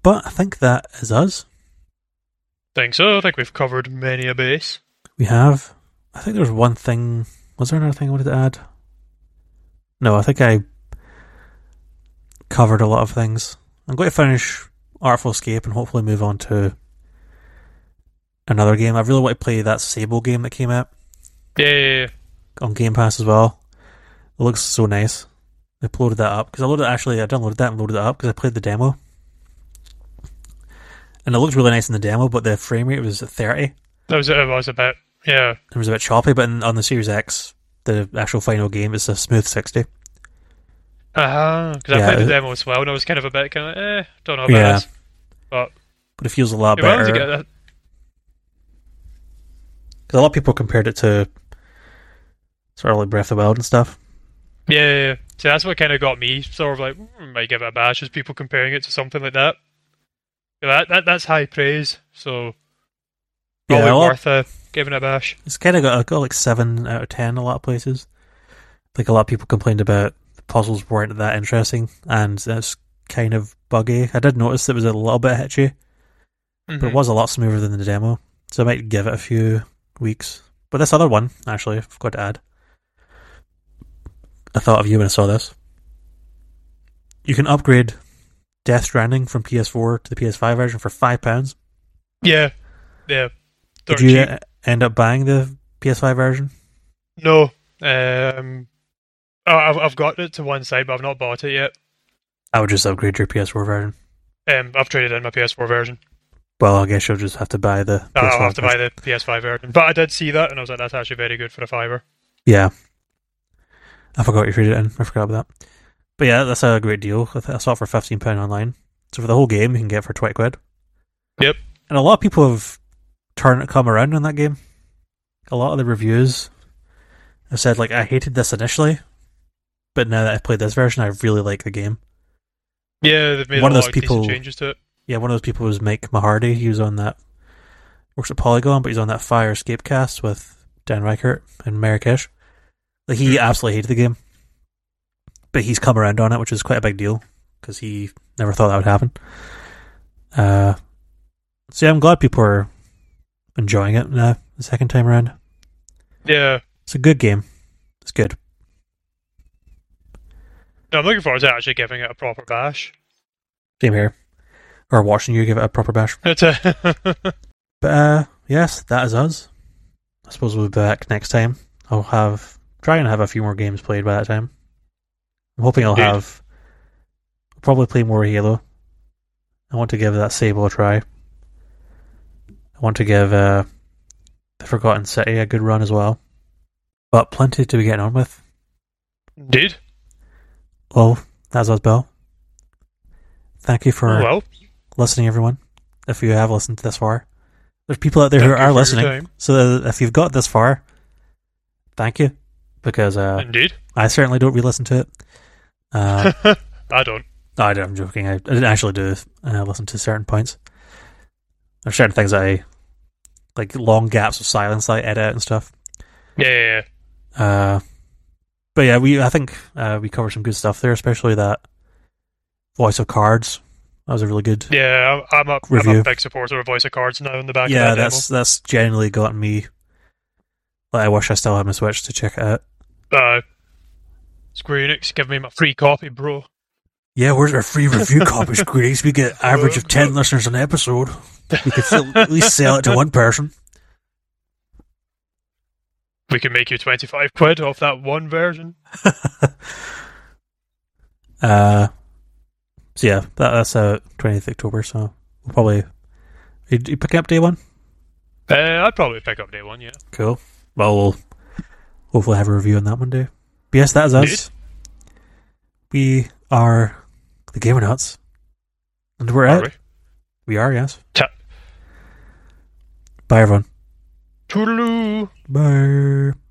but I think that is us. Think so? I think we've covered many a base. We have. I think there was one thing. Was there another thing I wanted to add? No, I think I covered a lot of things. I'm going to finish Artful Escape and hopefully move on to another game. I really want to play that Sable game that came out. Yeah, yeah, yeah. On Game Pass as well. It looks so nice. I loaded that up because I loaded actually I downloaded that and loaded it up because I played the demo, and it looked really nice in the demo, but the frame rate was at thirty. That was it. Was a bit yeah. It was a bit choppy, but in, on the Series X, the actual final game, it's a smooth sixty. Uh huh. Because yeah, I played the demo as well, and I was kind of a bit kind of eh, don't know about yeah. this, but but it feels a lot better. Because a lot of people compared it to sort of like Breath of the Wild and stuff. Yeah, yeah, yeah. So that's what kind of got me sort of like, mm, might give it a bash, is people comparing it to something like that. That, that that's high praise, so probably yeah, lot, worth uh, giving it a bash. It's kind of got, got like seven out of ten a lot of places. Like a lot of people complained about the puzzles weren't that interesting, and that's kind of buggy. I did notice it was a little bit hitchy, mm-hmm. but it was a lot smoother than the demo, so I might give it a few weeks. But this other one, actually, I've got to add. I thought of you when I saw this. You can upgrade Death Stranding from P S four to the P S five version for five pounds. Yeah. Yeah. Did you cheap. end up buying the P S five version? No. Um, I've, I've got it to one side, but I've not bought it yet. I would just upgrade your P S four version. Um, I've traded in my P S four version. Well, I guess you'll just have to buy the P S five I'll have to version. buy the P S five version. But I did see that, and I was like, that's actually very good for a fiver. Yeah. I forgot you traded it in. I forgot about that. But yeah, that's a great deal. I, th- I saw it for fifteen pounds online. So for the whole game, you can get it for twenty quid. Yep. And a lot of people have turned come around on that game. A lot of the reviews have said, like, I hated this initially, but now that I've played this version, I really like the game. Yeah, they've made one a of those lot people, of changes to it. Yeah, one of those people was Mike Mahardy. He was on that, works at Polygon, but he's on that Fire Escape cast with Dan Reichert and Marrakesh. Like, he absolutely hated the game, but he's come around on it, which is quite a big deal, because he never thought that would happen. Uh, so yeah, I'm glad people are enjoying it now, the second time around. Yeah. It's a good game. It's good. No, I'm looking forward to actually giving it a proper bash. Same here. Or watching you give it a proper bash. It's a but uh, yes, that is us. I suppose we'll be back next time. I'll have... Try and have a few more games played by that time. I'm hoping I'll Dude. have... I'll probably play more Halo. I want to give that Sable a try. I want to give uh, The Forgotten City a good run as well. But plenty to be getting on with. Indeed. Well, that's us, Bill. Thank you for well. listening, everyone. If you have listened this far. There's people out there Thank who are listening. So if you've got this far, thank you. Because uh, Indeed. I certainly don't re-listen to it. Uh, I don't. No, I didn't, I'm joking. I, I didn't actually do uh, listen to certain points. There's certain things I like, long gaps of silence I edit out and stuff. Yeah. yeah, yeah. Uh, but yeah, we I think uh, we covered some good stuff there, especially that Voice of Cards. That was a really good yeah. I'm a, I'm a big supporter of Voice of Cards now in the back. Yeah, of that that's demo. that's genuinely gotten me. Like, I wish I still had my Switch to check it out. Uh, Square Enix, give me my free copy, bro. Yeah, where's our free review copy, Square Enix? We get average of ten listeners an episode. We could still at least sell it to one person. We can make you twenty-five quid off that one version. uh, so yeah, that, that's uh, twentieth of October, so we'll probably... You, you pick up day one? Uh, I'd probably pick up day one, yeah. Cool. Well, we'll hopefully have a review on that one day. But yes, that is us. Indeed. We are the Gamer Nuts. And we're out. We? we are, yes. Ta- Bye, everyone. Toodaloo. Bye.